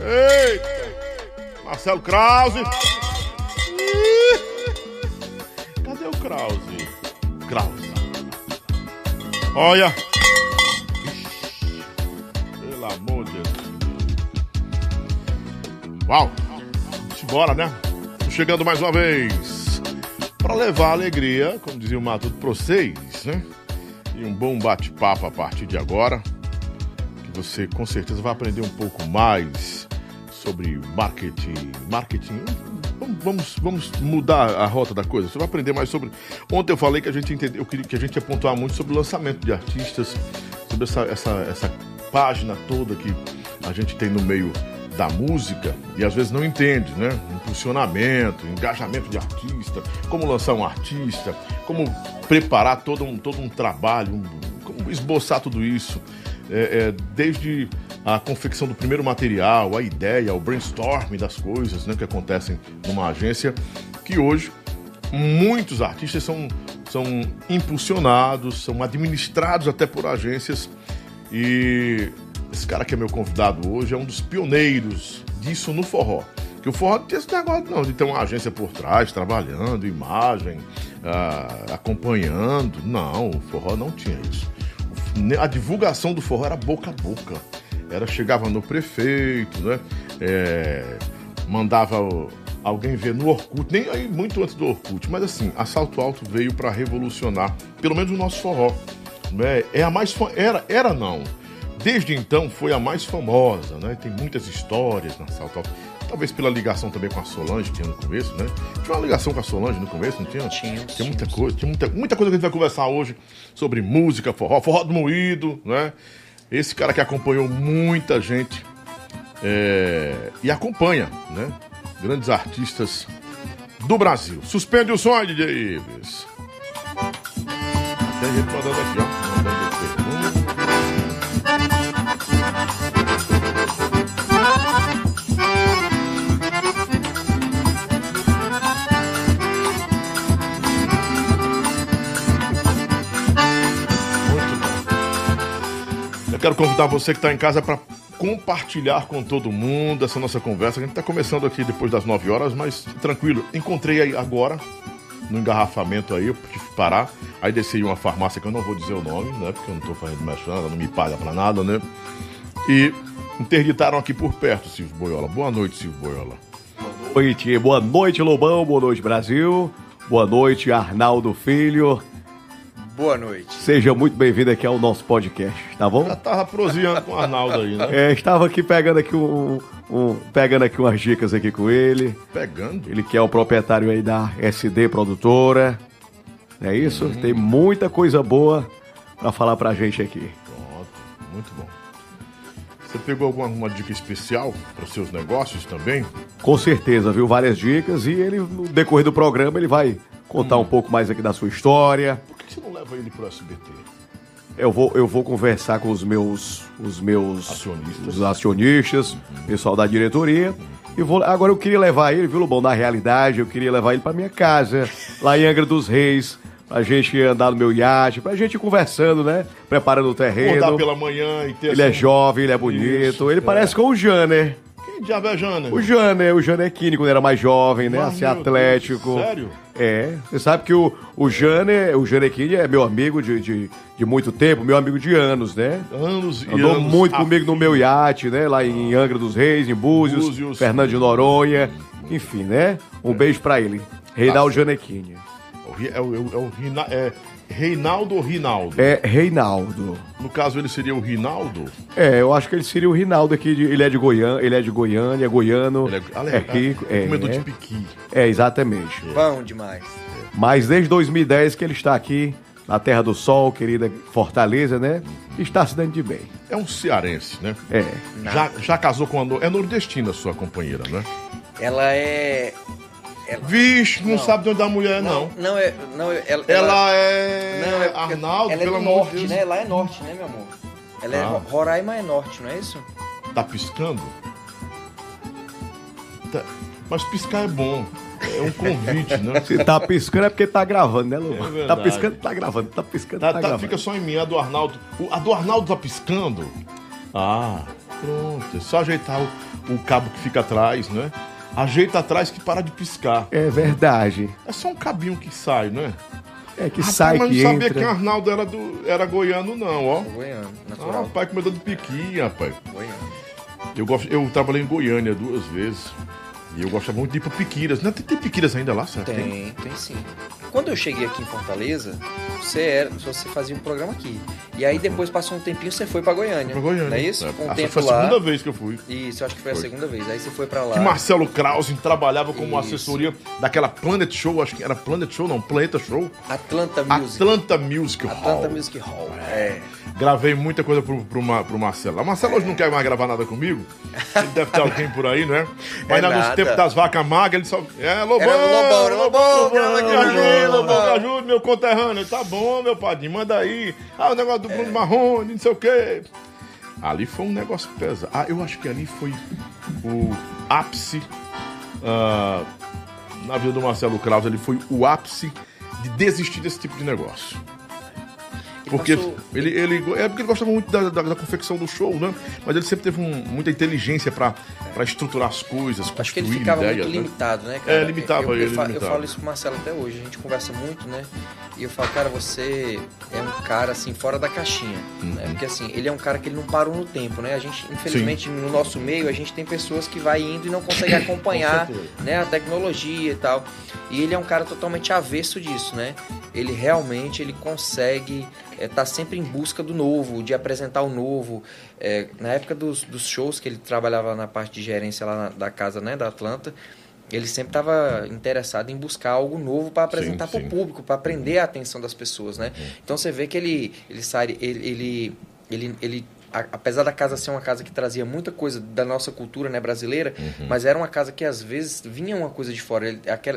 Eita! Marcelo Krause! Cadê o Krause? Krause! Olha! Pelo amor de Deus! Uau! Bora, né? Chegando mais uma vez para levar alegria, como dizia o Matuto, para vocês, né? E um bom bate-papo a partir de agora, que você com certeza vai aprender um pouco mais sobre marketing. Marketing, vamos mudar a rota da coisa. Você vai aprender mais sobre... Ontem eu falei que a gente entendeu, eu queria que a gente ia pontuar muito sobre o lançamento de artistas, sobre essa página toda que a gente tem no meio da música e às vezes não entende, né? Impulsionamento, engajamento de artista, como lançar um artista, como preparar todo um trabalho, como esboçar tudo isso, desde a confecção do primeiro material, a ideia, o brainstorming das coisas, né, que acontecem numa agência, que hoje muitos artistas são impulsionados, são administrados até por agências. E esse cara que é meu convidado hoje é um dos pioneiros disso no forró. Porque o forró não tem esse negócio não, de ter uma agência por trás, trabalhando, imagem, acompanhando. Não, o forró não tinha isso. A divulgação do forró era boca a boca. Chegava no prefeito, né? Mandava alguém ver no Orkut, nem aí muito antes do Orkut. Mas assim, a Salto Alto veio para revolucionar, pelo menos o nosso forró. Né? Desde então foi a mais famosa, né? Tem muitas histórias na Salto Alto. Talvez pela ligação também com a Solange, que tinha no começo, né? Tinha uma ligação com a Solange no começo, não tinha? Tinha muita coisa, muita coisa que a gente vai conversar hoje sobre música, forró do moído, né? Esse cara que acompanhou muita gente e acompanha, né? Grandes artistas do Brasil. Suspende o sonho, DJ Ives. Até a gente mandando aqui, ó. Quero convidar você que está em casa para compartilhar com todo mundo essa nossa conversa. A gente está começando aqui depois das 9 horas, mas tranquilo. Encontrei aí agora, no engarrafamento aí, eu tive que parar. Aí desci em uma farmácia que eu não vou dizer o nome, né? Porque eu não estou fazendo merchan, ela não me paga para nada, né? E interditaram aqui por perto, Silvio Boiola. Boa noite, Silvio Boiola. Boa noite, Lobão. Boa noite, Brasil. Boa noite, Arnaldo Filho. Boa noite. Seja muito bem-vindo aqui ao nosso podcast, tá bom? Já tava proseando com o Arnaldo aí, né? Estava aqui pegando aqui umas dicas aqui com ele. Pegando? Ele que é o proprietário aí da SD Produtora, não é isso? Uhum. Tem muita coisa boa pra falar pra gente aqui. Pronto, muito bom. Você pegou alguma dica especial para os seus negócios também? Com certeza, viu? Várias dicas e ele, no decorrer do programa, ele vai contar um pouco mais aqui da sua história. Por que você não leva ele pro SBT? Eu vou conversar com os meus acionistas, pessoal da diretoria. E agora eu queria levar ele, viu, Lobão? Na realidade, eu queria levar ele pra minha casa, lá em Angra dos Reis, pra gente andar no meu iate, pra gente ir conversando, né? Preparando o terreno. Andar pela manhã e ter... Ele é jovem, ele é bonito, isso, ele parece com o Janer. Que diabo é Janer? O Janer é químico, quando era mais jovem, né? Assim, atlético. Deus, sério? É. Você sabe que o Janer Kine é meu amigo de muito tempo, meu amigo de anos, né? Andou muito comigo no meu iate, né? Lá em Angra dos Reis, em Búzios, Fernando de Noronha, enfim, né? Um beijo pra ele. Reinaldo Janer Kine. É Reinaldo ou Rinaldo? É Reinaldo. No caso, ele seria o Rinaldo? Eu acho que ele seria o Rinaldo aqui. Ele é de Goiânia, é goiano. Ele é rico. É comedor de piqui. Exatamente. Bom demais. Mas desde 2010 que ele está aqui, na Terra do Sol, querida Fortaleza, né? Está se dando de bem. É um cearense, né? É. Já casou com a... É nordestina a sua companheira, né? Ela... Vixe, não sabe de onde a mulher, não. Arnaldo, ela é do norte, Deus. Né? Lá é norte, né, meu amor? Ela é Roraima, é norte, não é isso? Tá piscando? Tá. Mas piscar é bom. É um convite, né? Se tá piscando é porque tá gravando, né, Lu? Tá piscando, tá gravando. Tá piscando, tá gravando. Fica só em mim, a do Arnaldo. A do Arnaldo tá piscando? Ah... Pronto, é só ajeitar o cabo que fica atrás, né? Ajeita atrás que para de piscar. É verdade. É só um cabinho que sai, né? É que rapaz, sai, que entra. Mas não sabia que o Arnaldo era goiano, não, ó. Goiano, natural. Ah, rapaz, comedor de piquinha, rapaz. Goiano. Eu trabalhei em Goiânia 2 vezes. E eu gostava muito de ir para Piquiras. Não, tem Piquiras ainda lá, certo? Tem sim. Quando eu cheguei aqui em Fortaleza, você fazia um programa aqui. E aí depois passou um tempinho, você foi para Goiânia. Pra Goiânia. Não é isso? É. Um tempo foi a segunda vez que eu fui. Isso, eu acho que foi a segunda vez. Aí você foi para lá. Que Marcelo Krause trabalhava como assessoria daquela Planet Show, acho que era Planet Show, não, Planeta Show. Atlanta Music Hall. É. Gravei muita coisa pro Marcelo. O Marcelo hoje não quer mais gravar nada comigo. Ele deve ter alguém por aí, né? Mas nos tempos das vacas magras, ele só... Lobão, me ajuda, meu conterrâneo. Tá bom, meu padrinho, manda aí. Ah, o negócio do Bruno Marrone, não sei o quê. Ali foi um negócio pesado. Ah, eu acho que ali foi o ápice... na vida do Marcelo Krause, ele foi o ápice de desistir desse tipo de negócio. Porque ele gostava muito da confecção do show, né? Mas ele sempre teve muita inteligência pra estruturar as coisas, construir ideias. Acho que ele ficava muito limitado, né, cara? Eu falo isso pro Marcelo até hoje, a gente conversa muito, né? E eu falo, cara, você é um cara, assim, fora da caixinha, né? Porque, assim, ele é um cara que ele não parou no tempo, né? A gente, infelizmente, sim, no nosso meio, a gente tem pessoas que vai indo e não consegue acompanhar, né? A tecnologia e tal. E ele é um cara totalmente avesso disso, né? Ele realmente, ele consegue... tá sempre em busca do novo, de apresentar o novo. Na época dos shows que ele trabalhava na parte de gerência lá da casa, né, da Atlanta, ele sempre estava interessado em buscar algo novo para apresentar para o público, para prender a atenção das pessoas, né? Então você vê que ele sai, apesar da casa ser uma casa que trazia muita coisa da nossa cultura, né, brasileira, mas era uma casa que às vezes vinha uma coisa de fora.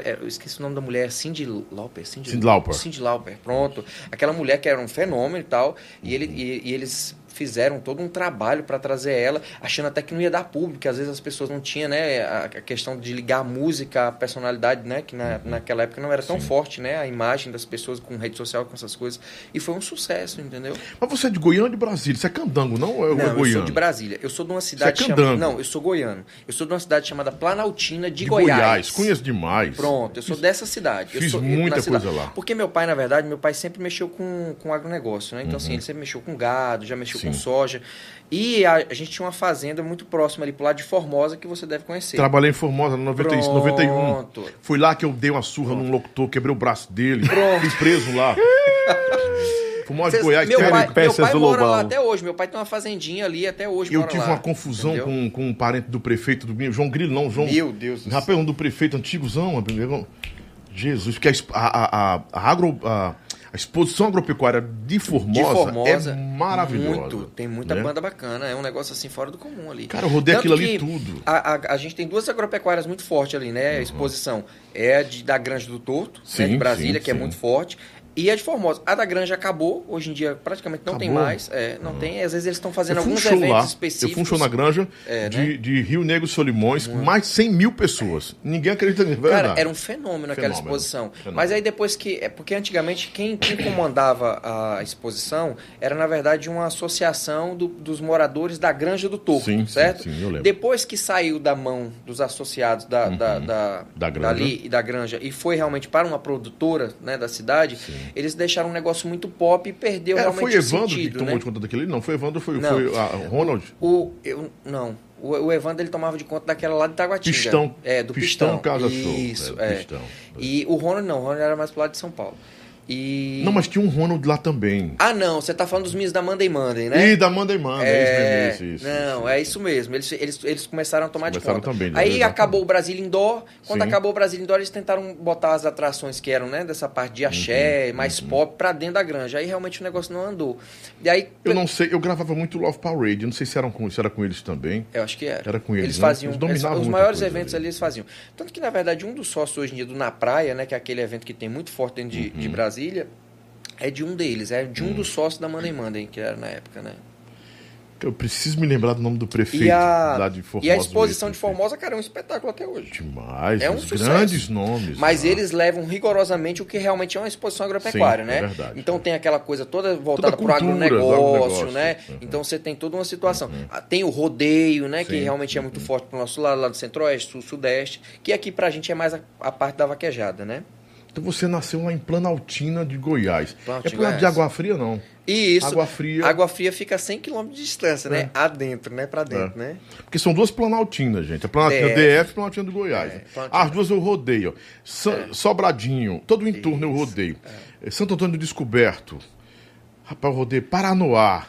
Eu esqueci o nome da mulher, Cyndi Lauper. Cyndi Lauper, pronto. Aquela mulher que era um fenômeno e tal, e eles fizeram todo um trabalho para trazer ela, achando até que não ia dar público, às vezes as pessoas não tinham, né, a questão de ligar a música, a personalidade, né, que naquela época não era tão forte, né, a imagem das pessoas com rede social, com essas coisas, e foi um sucesso, entendeu? Mas você é de Goiânia ou de Brasília? Você é candango, não? Ou não, eu sou de Brasília, eu sou de uma cidade chamada... Não, eu sou goiano, eu sou de uma cidade chamada Planaltina de Goiás. Conheço demais. Pronto, eu sou dessa cidade. Fiz muita coisa lá. Porque meu pai, na verdade, sempre mexeu com agronegócio, né, então assim, ele sempre mexeu com gado, já mexeu com soja. E a gente tinha uma fazenda muito próxima ali pro lado de Formosa, que você deve conhecer. Trabalhei em Formosa no 91. Foi lá que eu dei uma surra num locutor, quebrei o braço dele. Fui preso lá. Formosa de Goiás, meu pai mora lá até hoje. Meu pai tem uma fazendinha ali até hoje. Eu tive uma confusão com um parente do prefeito do João Grilo, não, João. Meu Deus do céu. Rapaz, um do prefeito antigozão. Jesus, que a exposição agropecuária de Formosa é maravilhosa. Tem muita banda bacana, é um negócio assim fora do comum ali. Cara, eu rodei aquilo ali tudo. A gente tem 2 agropecuárias muito fortes ali, né? A exposição é a da Granja do Torto, né, de Brasília, que é muito forte. E a de Formosa. A da Granja acabou, hoje em dia praticamente não tem mais. Às vezes eles estão fazendo alguns eventos específicos. Eu fui um show na Granja de Rio Negro Solimões, com mais de 100 mil pessoas. Ninguém acredita nisso. Cara, era um fenômeno aquela exposição. Mas aí depois que... Porque antigamente quem comandava a exposição era, na verdade, uma associação dos moradores da Granja do Torto, certo? Sim, eu lembro. Depois que saiu da mão dos associados da Granja e foi realmente para uma produtora, né, da cidade... Sim. Eles deixaram um negócio muito pop e perdeu realmente o sentido. Foi Evandro que tomou de conta daquele? Não, foi Evandro, foi a Ronald? O Evandro, ele tomava de conta daquela lá de Itaguatinga. Pistão. Do Pistão. Casa Show. Isso, Pistão. E o Ronald não, o Ronald era mais pro lado de São Paulo. Não, mas tinha um Ronald lá também. Ah, não, você tá falando dos meninos da Monday Monday, né? Da Monday Monday, isso mesmo. É isso mesmo, eles começaram a tomar de conta. Também, aí acabou o Brasília Indoor, acabou o Brasília Indoor, eles tentaram botar as atrações que eram, né, dessa parte de axé, mais pop, pra dentro da Granja. Aí realmente o negócio não andou. E aí, eu não sei, eu gravava muito Love Parade, eu não sei se era com eles também. Eu acho que era. Era com eles, eles faziam, né? Os maiores eventos ali eles faziam. Tanto que, na verdade, um dos sócios hoje em dia do Na Praia, né, que é aquele evento que tem muito forte dentro de Brasília, é de um deles, é de um dos sócios da Monday Monday, que era na época, né? Eu preciso me lembrar do nome do prefeito lá de Formosa. E a exposição de Formosa, cara, é um espetáculo até hoje. Demais, é um sucesso. Grandes nomes. Mas eles levam rigorosamente o que realmente é uma exposição agropecuária, sim, né? É verdade. Então tem aquela coisa toda voltada para o agronegócio, né? Uhum. Então você tem toda uma situação. Uhum. Tem o rodeio, né? Sim. Que realmente é muito forte para o nosso lado, lá do Centro-Oeste, Sul-Sudeste, que aqui para a gente é mais a parte da vaquejada, né? Então você nasceu lá em Planaltina de Goiás. Planaltina, é Planaltina de Água Fria, não? E isso. Água Fria fica a 100 km de distância, né? Adentro, né? Pra dentro, né? Porque são duas Planaltinas, gente. A Planaltina DF e Planaltina do Goiás. As duas eu rodeio. Sobradinho, todo o entorno eu rodeio. Santo Antônio do Descoberto. Rapaz, eu rodeio Paranoá.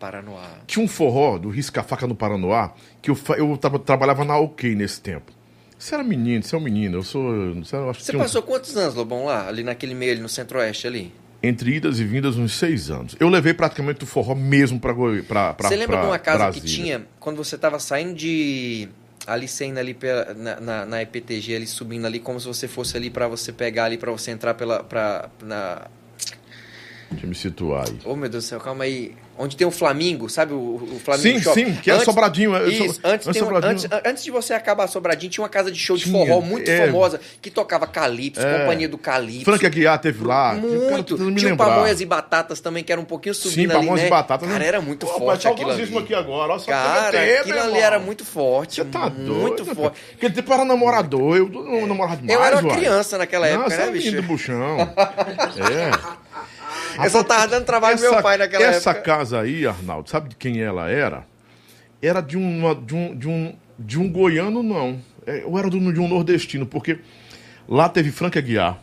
Paranoá. Tinha um forró do Risca-Faca no Paranoá, que eu trabalhava na OK nesse tempo. Você era menino, você é um menino, eu sou... Você passou quantos anos, Lobão, lá, ali naquele meio, ali no Centro-Oeste, ali? Entre idas e vindas, uns 6 anos. Eu levei praticamente o forró mesmo pra Brasília. Você lembra de uma casa Brasília que tinha, quando você tava saindo de... Ali, saindo ali na EPTG, ali subindo ali, como se você fosse ali pra você pegar ali, pra você entrar Deixa eu me situar aí. Ô, meu Deus do céu, calma aí. Onde tem o Flamingo, sabe? O Flamingo Shop. Sim, que é Sobradinho. Isso, antes de você acabar Sobradinho, tinha uma casa de show de forró muito famosa, que tocava Calypso, Companhia do Calypso. Frank Aguiar teve lá. Muito. Tinha o Pamonhas e Batatas também, que era um pouquinho subindo ali, né? Sim, Pamonhas e Batatas. Cara, era muito forte aquilo ali. Aqui agora, olha só, cara, aquilo ali era muito forte. Você tá doido? Muito forte. Porque tipo era namorador, eu não namorava demais, eu era uma criança naquela época, né, bicho? Não, você é menino do buchão. Eu só tava dando trabalho pro meu pai naquela época. Essa casa aí, Arnaldo, sabe de quem ela era? Era de um goiano, não. Ou era de um nordestino, porque lá teve Frank Aguiar.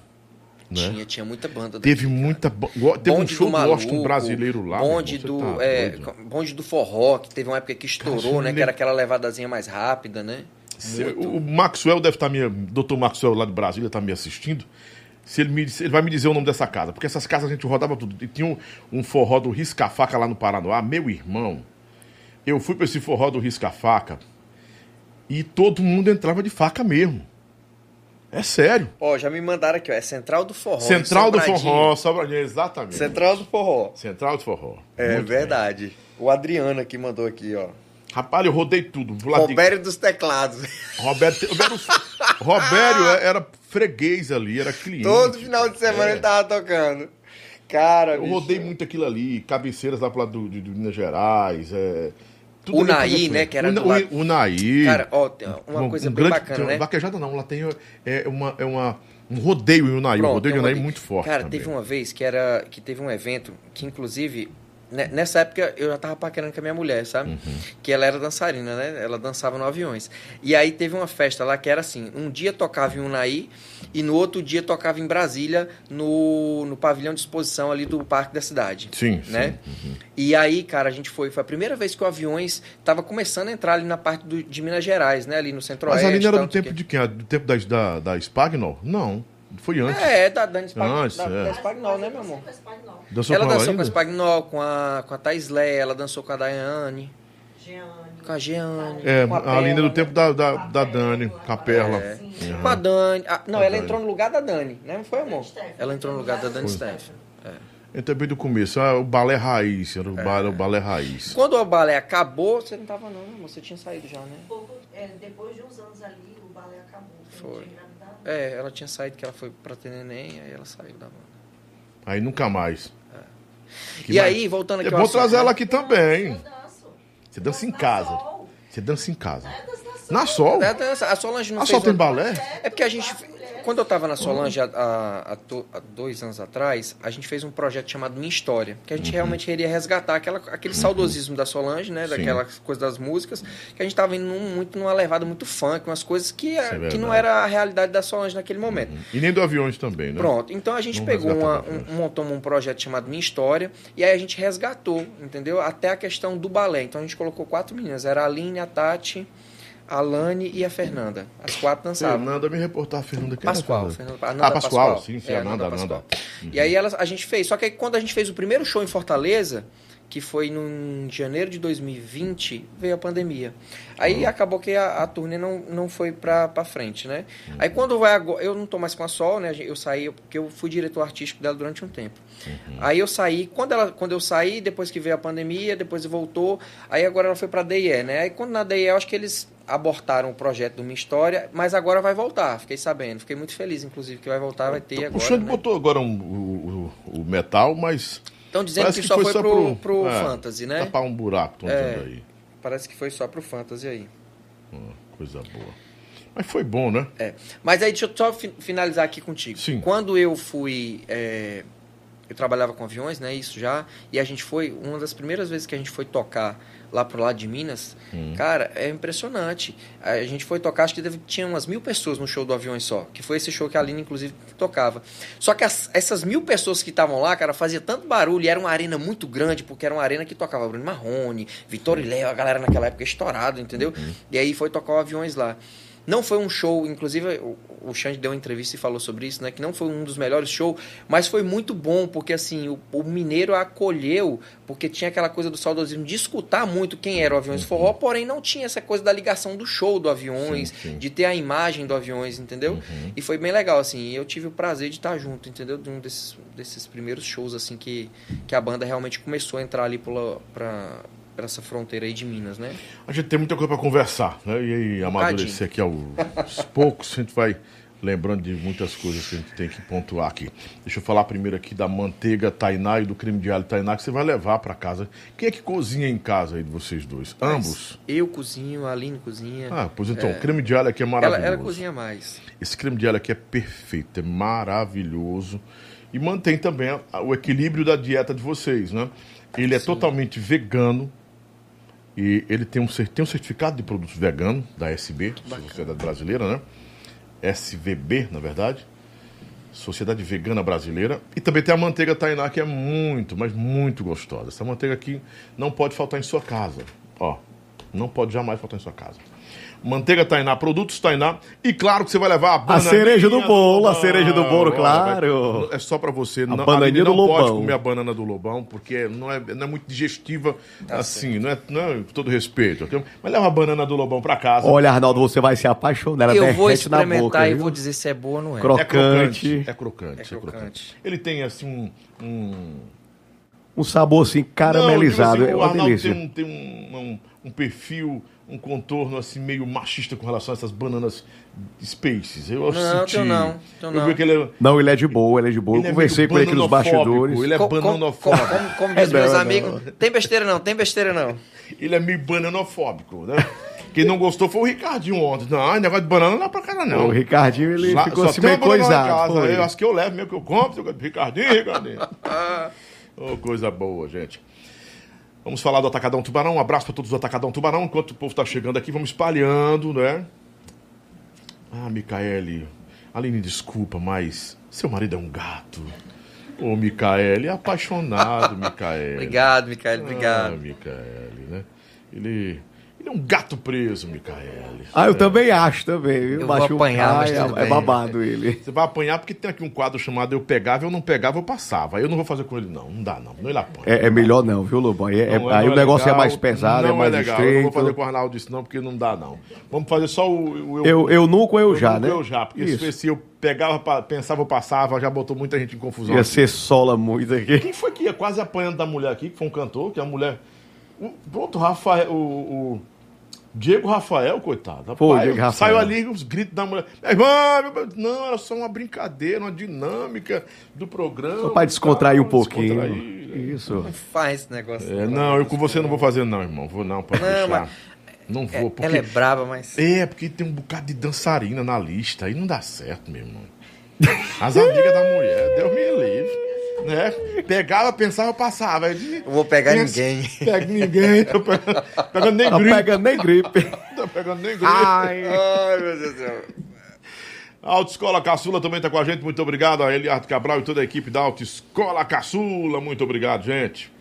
Né? Tinha muita banda. Teve muita banda. Teve um show Washington brasileiro lá. Bonde do forró, que teve uma época que estourou, cara, né? Que era aquela levadazinha mais rápida, né? O Maxwell deve estar me... Doutor Maxwell lá de Brasília tá me assistindo. Ele vai me dizer o nome dessa casa, porque essas casas a gente rodava tudo. E tinha um forró do Risca-Faca lá no Paranoá. Meu irmão, eu fui para esse forró do Risca-Faca e todo mundo entrava de faca mesmo. É sério. Ó, já me mandaram aqui, ó. É Central do Forró. Central do Forró, Sobradinho, exatamente. Central do Forró. Central do Forró. É muito verdade. Bem. O Adriano aqui mandou aqui, ó. Rapaz, eu rodei tudo. Robério dos Teclados. Robério era freguês ali, era cliente. Todo final de semana ele tava tocando. Cara, eu rodei muito aquilo ali. Cabeceiras lá pro lado de Minas Gerais. Unaí, né? Que era do lado. Unaí. Cara, ó, tem uma coisa bem bacana, né? Vaquejada não, lá tem um rodeio em Unaí. O rodeio de Unaí é muito forte. Cara, teve uma vez que teve um evento que, inclusive... Nessa época, eu já tava paquerando com a minha mulher, sabe? Uhum. Que ela era dançarina, né? Ela dançava no Aviões. E aí teve uma festa lá que era assim, um dia tocava em Unaí e no outro dia tocava em Brasília, no pavilhão de exposição ali do Parque da Cidade. Sim, né? Sim. Uhum. E aí, cara, a gente foi a primeira vez que o Aviões tava começando a entrar ali na parte de Minas Gerais, né? Ali no Centro-Oeste. Mas ali não era do tempo de quem? Do tempo da Spagnol? Não. Foi antes. Da Dani Spagnol, da Spagnol, né, meu amor? Ela dançou com a Spagnol, com a Thais Lé, ela dançou com a Daiane. Com a Jeane. A linda do tempo da Dani, com a Perla. Com a Dani. Ela entrou no lugar da Dani, né? Não foi, amor? Ela entrou no lugar da Dani Steffen. Eu também do começo, o balé raiz, era o balé raiz. Quando o balé acabou, você não tava não, amor? Você tinha saído já, né? Depois de uns anos ali, o balé acabou. Foi. Ela tinha saído, que ela foi pra ter neném, aí ela saiu da banda. Aí nunca mais. E mais? Aí, voltando aqui... Eu vou trazer ela aqui também. Eu danço. Você dança em casa. Você dança em casa. Na Sol? A Solange não fez... A Sol tem balé? É porque a gente... Quando eu tava na Solange há 2 anos atrás, a gente fez um projeto chamado Minha História, que a gente realmente queria resgatar aquele saudosismo da Solange, né? Daquela coisa das músicas, que a gente tava indo muito numa levada muito funk, umas coisas que não era a realidade da Solange naquele momento. E nem do Aviões também, né? Pronto. Então a gente pegou, montou um projeto chamado Minha História, e aí a gente resgatou, entendeu? Até a questão do balé. Então a gente colocou 4 meninas, era a Aline, a Tati... A Lani e a Fernanda. As 4 dançavam. Fernanda, me reportar a Fernanda. Quem Pascoal. Pascoal. Sim, Fernanda, Ananda. E aí a gente fez. Só que aí, quando a gente fez o primeiro show em Fortaleza, que foi em janeiro de 2020, veio a pandemia. Aí acabou que a turnê não foi pra frente, né? Aí quando vai agora... Eu não tô mais com a Sol, né? Eu saí, porque eu fui diretor artístico dela durante um tempo. Uhum. Aí eu saí... Quando eu saí, depois que veio a pandemia, depois voltou, aí agora ela foi pra DE, né? Aí quando na DE, eu acho que eles abortaram o projeto do Minha História, mas agora vai voltar, fiquei sabendo. Fiquei muito feliz, inclusive, que vai voltar, vai ter agora, né? O Xande botou agora o metal, mas... Estão dizendo que só foi pro Fantasy, né? Tapar um buraco, aí. Parece que foi só pro Fantasy aí. Coisa boa. Mas foi bom, né? É. Mas aí, deixa eu só finalizar aqui contigo. Sim. Quando eu fui... eu trabalhava com aviões, né? Isso já. E a gente foi... Uma das primeiras vezes que a gente foi tocar lá pro lado de Minas, cara, é impressionante. A gente foi tocar, acho que tinha umas 1.000 pessoas no show do Aviões só, que foi esse show que a Aline, inclusive, tocava. Só que essas 1.000 pessoas que estavam lá, cara, fazia tanto barulho, e era uma arena muito grande, porque era uma arena que tocava Bruno Marrone, Vitor e Léo, a galera naquela época estourada, entendeu? E aí foi tocar o Aviões lá. Não foi um show, inclusive o Xande deu uma entrevista e falou sobre isso, né? Que não foi um dos melhores shows, mas foi muito bom, porque assim, o mineiro acolheu, porque tinha aquela coisa do saudosismo de escutar muito quem era o Aviões Forró, porém não tinha essa coisa da ligação do show do Aviões, de ter a imagem do Aviões, entendeu? E foi bem legal, assim, eu tive o prazer de estar junto, entendeu? De um desses primeiros shows, assim, que a banda realmente começou a entrar ali pra essa fronteira aí de Minas, né? A gente tem muita coisa para conversar, né? E amadurecer aqui aos poucos, a gente vai lembrando de muitas coisas que a gente tem que pontuar aqui. Deixa eu falar primeiro aqui da manteiga Tainá e do creme de alho Tainá, que você vai levar para casa. Quem é que cozinha em casa aí de vocês dois? Mas ambos? Eu cozinho, a Aline cozinha. Ah, pois então, o creme de alho aqui é maravilhoso. Ela cozinha mais. Esse creme de alho aqui é perfeito, é maravilhoso. E mantém também o equilíbrio da dieta de vocês, né? Ele é totalmente vegano. E ele tem um certificado de produto vegano, da SB, Sociedade Brasileira, né? SVB, na verdade. Sociedade Vegana Brasileira. E também tem a manteiga Tainá, que é muito, mas muito gostosa. Essa manteiga aqui não pode faltar em sua casa. Ó, não pode jamais faltar em sua casa. Manteiga Tainá, produtos Tainá. E claro que você vai levar a bananinha... A cereja do bolo, claro. É só pra você. A bananinha do Lobão. Não pode comer a banana do Lobão, porque não é muito digestiva, assim, não é todo respeito. Okay? Mas leva a banana do Lobão pra casa. Olha, Arnaldo, você vai se apaixonar. Ela derrete na boca. Eu vou experimentar e vou dizer se é boa ou não é. É crocante. Ele tem, assim, um sabor, assim, caramelizado. Não, assim, o Arnaldo tem um perfil... um contorno assim meio machista com relação a essas bananas Spaces. Eu não. Ele é de boa. Eu conversei com ele aqui nos bastidores. Ele é bananofóbico. Como diz meus amigos, tem besteira não. Ele é meio bananofóbico, né? Quem não gostou foi o Ricardinho ontem. Não, negócio de banana não é pra cara, não. O Ricardinho, ele ficou assim meio coisado. Eu acho que eu levo mesmo, que eu compro. Ricardinho. Oh, coisa boa, gente. Vamos falar do Atacadão Tubarão. Um abraço para todos do Atacadão Tubarão. Enquanto o povo está chegando aqui, vamos espalhando, né? Ah, Micaele, Aline, desculpa, mas seu marido é um gato. Ô, Micaele, apaixonado, Micaele. Obrigado, Micaele, obrigado. Ah, Micaele, né? Ele é um gato preso, Micaele. Ah, eu também acho, viu? Eu vou apanhar, mas tudo bem. É babado ele. Você vai apanhar porque tem aqui um quadro chamado Eu Pegava, Eu Não Pegava, Eu Passava. Eu não vou fazer com ele, não dá. Ele apanha. É melhor não, viu, Lobão? Aí o negócio legal, é mais pesado, é mais legal. Estreito. Eu não vou fazer com o Arnaldo isso não, porque não dá, não. Vamos fazer só o... Eu nunca, né? Eu já, porque se eu pegava, pensava, eu passava, já botou muita gente em confusão. Ia ser sola muito aqui. Quem foi que ia quase apanhando da mulher aqui, que foi um cantor, que a mulher... Pronto, o Diego Rafael, coitado. Pô, pai, Diego Rafael. Saiu ali os gritos da mulher. Não, era só uma brincadeira, uma dinâmica do programa. Só para descontrair um pouquinho. Descontrair. Isso. Não faz esse negócio. Não, eu com você não vou fazer, não, irmão. Vou não, pode deixar. Não vou. Porque... Ela é brava, mas... É, porque tem um bocado de dançarina na lista. Aí não dá certo, meu irmão. As amigas da mulher, Deus me livre. Né? Pegava, pensava, passava. Eu vou pegar ninguém. Tô pegando nem gripe. Ai, meu Deus do céu. A Autoescola Caçula também tá com a gente. Muito obrigado a Eliardo Cabral e toda a equipe da Autoescola Caçula. Muito obrigado, gente.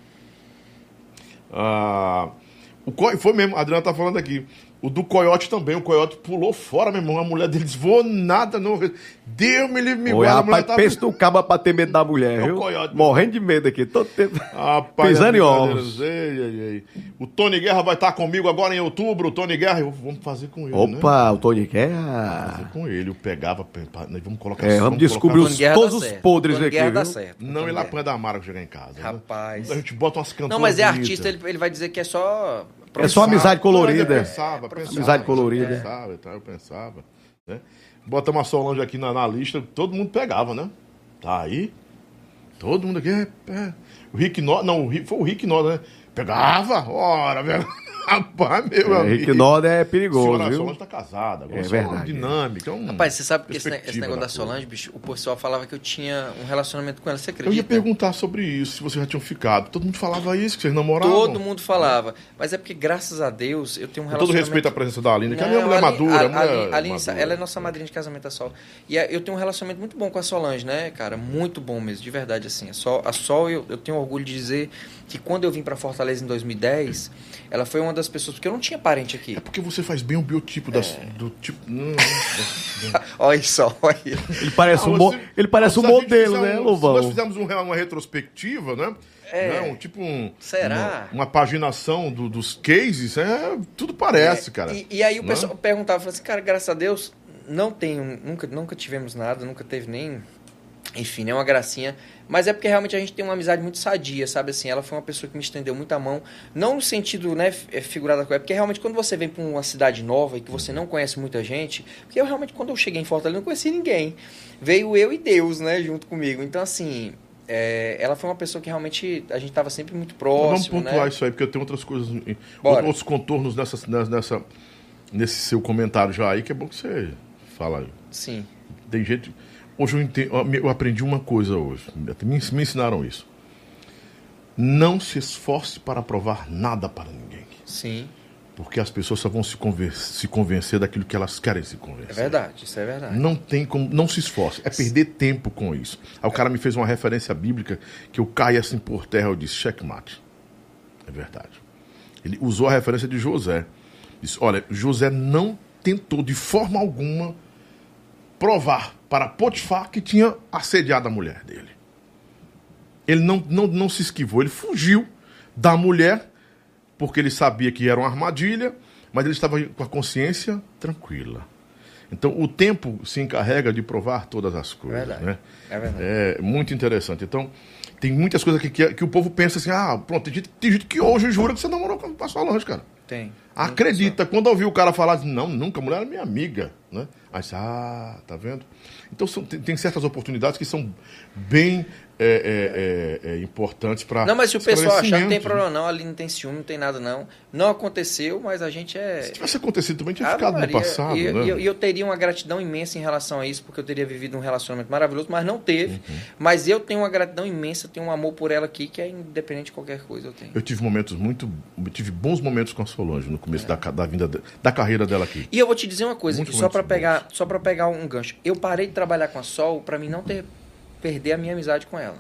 O COI foi mesmo. A Adriana tá falando aqui. O do Coyote também, o Coyote pulou fora, meu irmão. A mulher dele disse, vou nada, não. Deus me livre, me guarda. Rapaz, pensa no caba pra ter medo da mulher, viu? Coyote, morrendo de medo aqui, todo tempo. Rapaz, pisando em ovos. Ei. O Tony Guerra vai estar comigo agora em outubro. O Tony Guerra, vamos fazer com ele, Opa, né? O Tony Guerra. Vamos fazer com ele, eu pegava, vamos colocar... vamos descobrir todos os podres aqui, viu? Dá certo. Não, ele apanha da Mara que chegar em casa. Rapaz. Né? A gente bota umas cantoras. Não, mas é artista, ele vai dizer que é só... É só amizade colorida. Eu pensava, né? Bota uma Solange aqui na lista, todo mundo pegava, né? Tá aí. Todo mundo aqui. O Rick Noda, foi o Rick Noda, né? Pegava, ora, velho. Rapaz, meu amigo. Rick Noda é perigoso, viu? A Solange tá casada. É verdade. Dinâmica. Rapaz, você sabe que esse negócio da Solange, bicho, o pessoal falava que eu tinha um relacionamento com ela, você acredita? Eu ia perguntar sobre isso, se vocês já tinham ficado. Todo mundo falava isso, que vocês namoravam. Todo mundo falava. Mas é porque, graças a Deus, eu tenho um relacionamento... Com todo respeito à presença da Aline, que a minha mulher é madura. A Aline, ela é nossa madrinha de casamento, a Sol. E eu tenho um relacionamento muito bom com a Solange, né, cara? Muito bom mesmo, de verdade, assim. A Sol, eu tenho orgulho de dizer que quando eu vim pra Fortaleza em 2010, ela foi uma das pessoas, porque eu não tinha parente aqui. É porque você faz bem o biotipo do tipo... Olha só, olha. Ele parece um modelo, né, Louvão? Nós fizemos uma retrospectiva, né? É. Não, tipo será? Uma paginação dos cases, tudo parece, cara. E aí o pessoal perguntava, falava assim, cara, graças a Deus, não tenho, nunca tivemos nada, nunca teve nem... Enfim, é uma gracinha. Mas é porque realmente a gente tem uma amizade muito sadia, sabe assim? Ela foi uma pessoa que me estendeu muito a mão. Não no sentido, né, figurado da coisa. Porque realmente quando você vem para uma cidade nova e que você não conhece muita gente... Porque eu realmente, quando eu cheguei em Fortaleza, não conheci ninguém. Veio eu e Deus, né, junto comigo. Então, assim... ela foi uma pessoa que realmente a gente estava sempre muito próximo, vamos pontuar, né? Isso aí, porque eu tenho outras coisas... Bora. Outros contornos nesse seu comentário já aí, que é bom que você fala. Sim. Tem jeito... Hoje eu aprendi uma coisa hoje, me ensinaram isso. Não se esforce para provar nada para ninguém. Sim. Porque as pessoas só vão se convencer daquilo que elas querem se convencer. É verdade, isso é verdade. Não tem como, não se esforce, é perder tempo com isso. Aí o cara me fez uma referência bíblica que eu caí assim por terra, eu disse, checkmate. É verdade. Ele usou a referência de José. Disse, olha, José não tentou de forma alguma provar para Potifar que tinha assediado a mulher dele. Ele não se esquivou, ele fugiu da mulher, porque ele sabia que era uma armadilha, mas ele estava com a consciência tranquila. Então, o tempo se encarrega de provar todas as coisas. Verdade. Né? É verdade. É muito interessante. Então, tem muitas coisas que o povo pensa assim, pronto, tem gente que hoje jura que você namorou com a Solange, cara. Tem. Acredita, quando ouvi o cara falar, não, nunca, a mulher era minha amiga, né? Aí você, tá vendo? Então tem certas oportunidades que são bem importantes para... Não, mas se o pessoal achar que não tem problema, não, ali não tem ciúme, não tem nada, não. Não aconteceu, mas a gente é... Se tivesse acontecido também, tinha ficado no passado, né? E eu teria uma gratidão imensa em relação a isso, porque eu teria vivido um relacionamento maravilhoso, mas não teve. Uhum. Mas eu tenho uma gratidão imensa, tenho um amor por ela aqui, que é independente de qualquer coisa, eu tenho. Eu tive bons momentos com a Solange, no começo da vinda da carreira dela aqui. E eu vou te dizer uma coisa, só para pegar um gancho. Eu parei de trabalhar com a Sol para mim não perder a minha amizade com ela.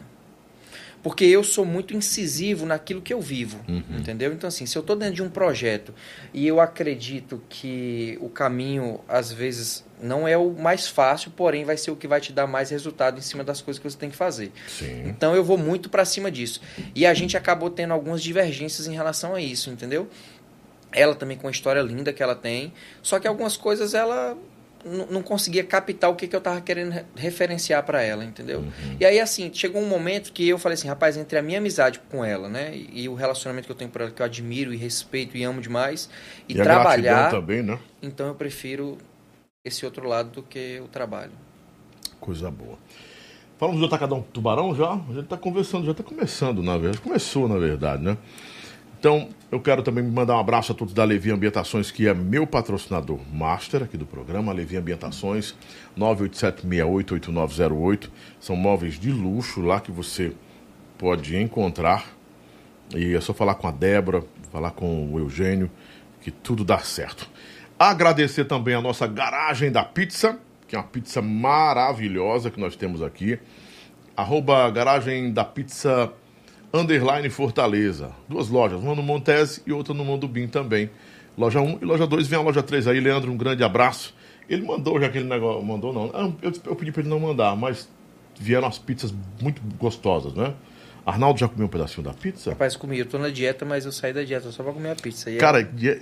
Porque eu sou muito incisivo naquilo que eu vivo, entendeu? Então, assim, se eu tô dentro de um projeto e eu acredito que o caminho, às vezes, não é o mais fácil, porém vai ser o que vai te dar mais resultado em cima das coisas que você tem que fazer. Sim. Então, eu vou muito para cima disso. E a gente acabou tendo algumas divergências em relação a isso, entendeu? Ela também com a história linda que ela tem, só que algumas coisas ela... não conseguia captar o que eu tava querendo referenciar para ela, entendeu? Uhum. E aí, assim, chegou um momento que eu falei assim, rapaz, entre a minha amizade com ela, né, e o relacionamento que eu tenho por ela, que eu admiro e respeito e amo demais, e trabalhar... A gratidão também, né? Então eu prefiro esse outro lado do que o trabalho. Coisa boa. Falamos do Atacadão Tubarão já? A gente tá conversando, já tá começando, na verdade. Começou, na verdade, né? Então, eu quero também mandar um abraço a todos da Levi Ambientações, que é meu patrocinador master aqui do programa. Levi Ambientações, 987-68-8908. São móveis de luxo lá que você pode encontrar. E é só falar com a Débora, falar com o Eugênio, que tudo dá certo. Agradecer também a nossa Garagem da Pizza, que é uma pizza maravilhosa que nós temos aqui. @Garagem da Pizza... _ Fortaleza. Duas lojas, uma no Montese e outra no Mondubim também. Loja 1 e loja 2, vem a loja 3 aí, Leandro, um grande abraço. Ele mandou já aquele negócio, mandou não, eu pedi para ele não mandar, mas vieram as pizzas muito gostosas, né? Arnaldo já comeu um pedacinho da pizza? Rapaz, comi, eu tô na dieta, mas eu saí da dieta só pra comer a pizza. E cara, minha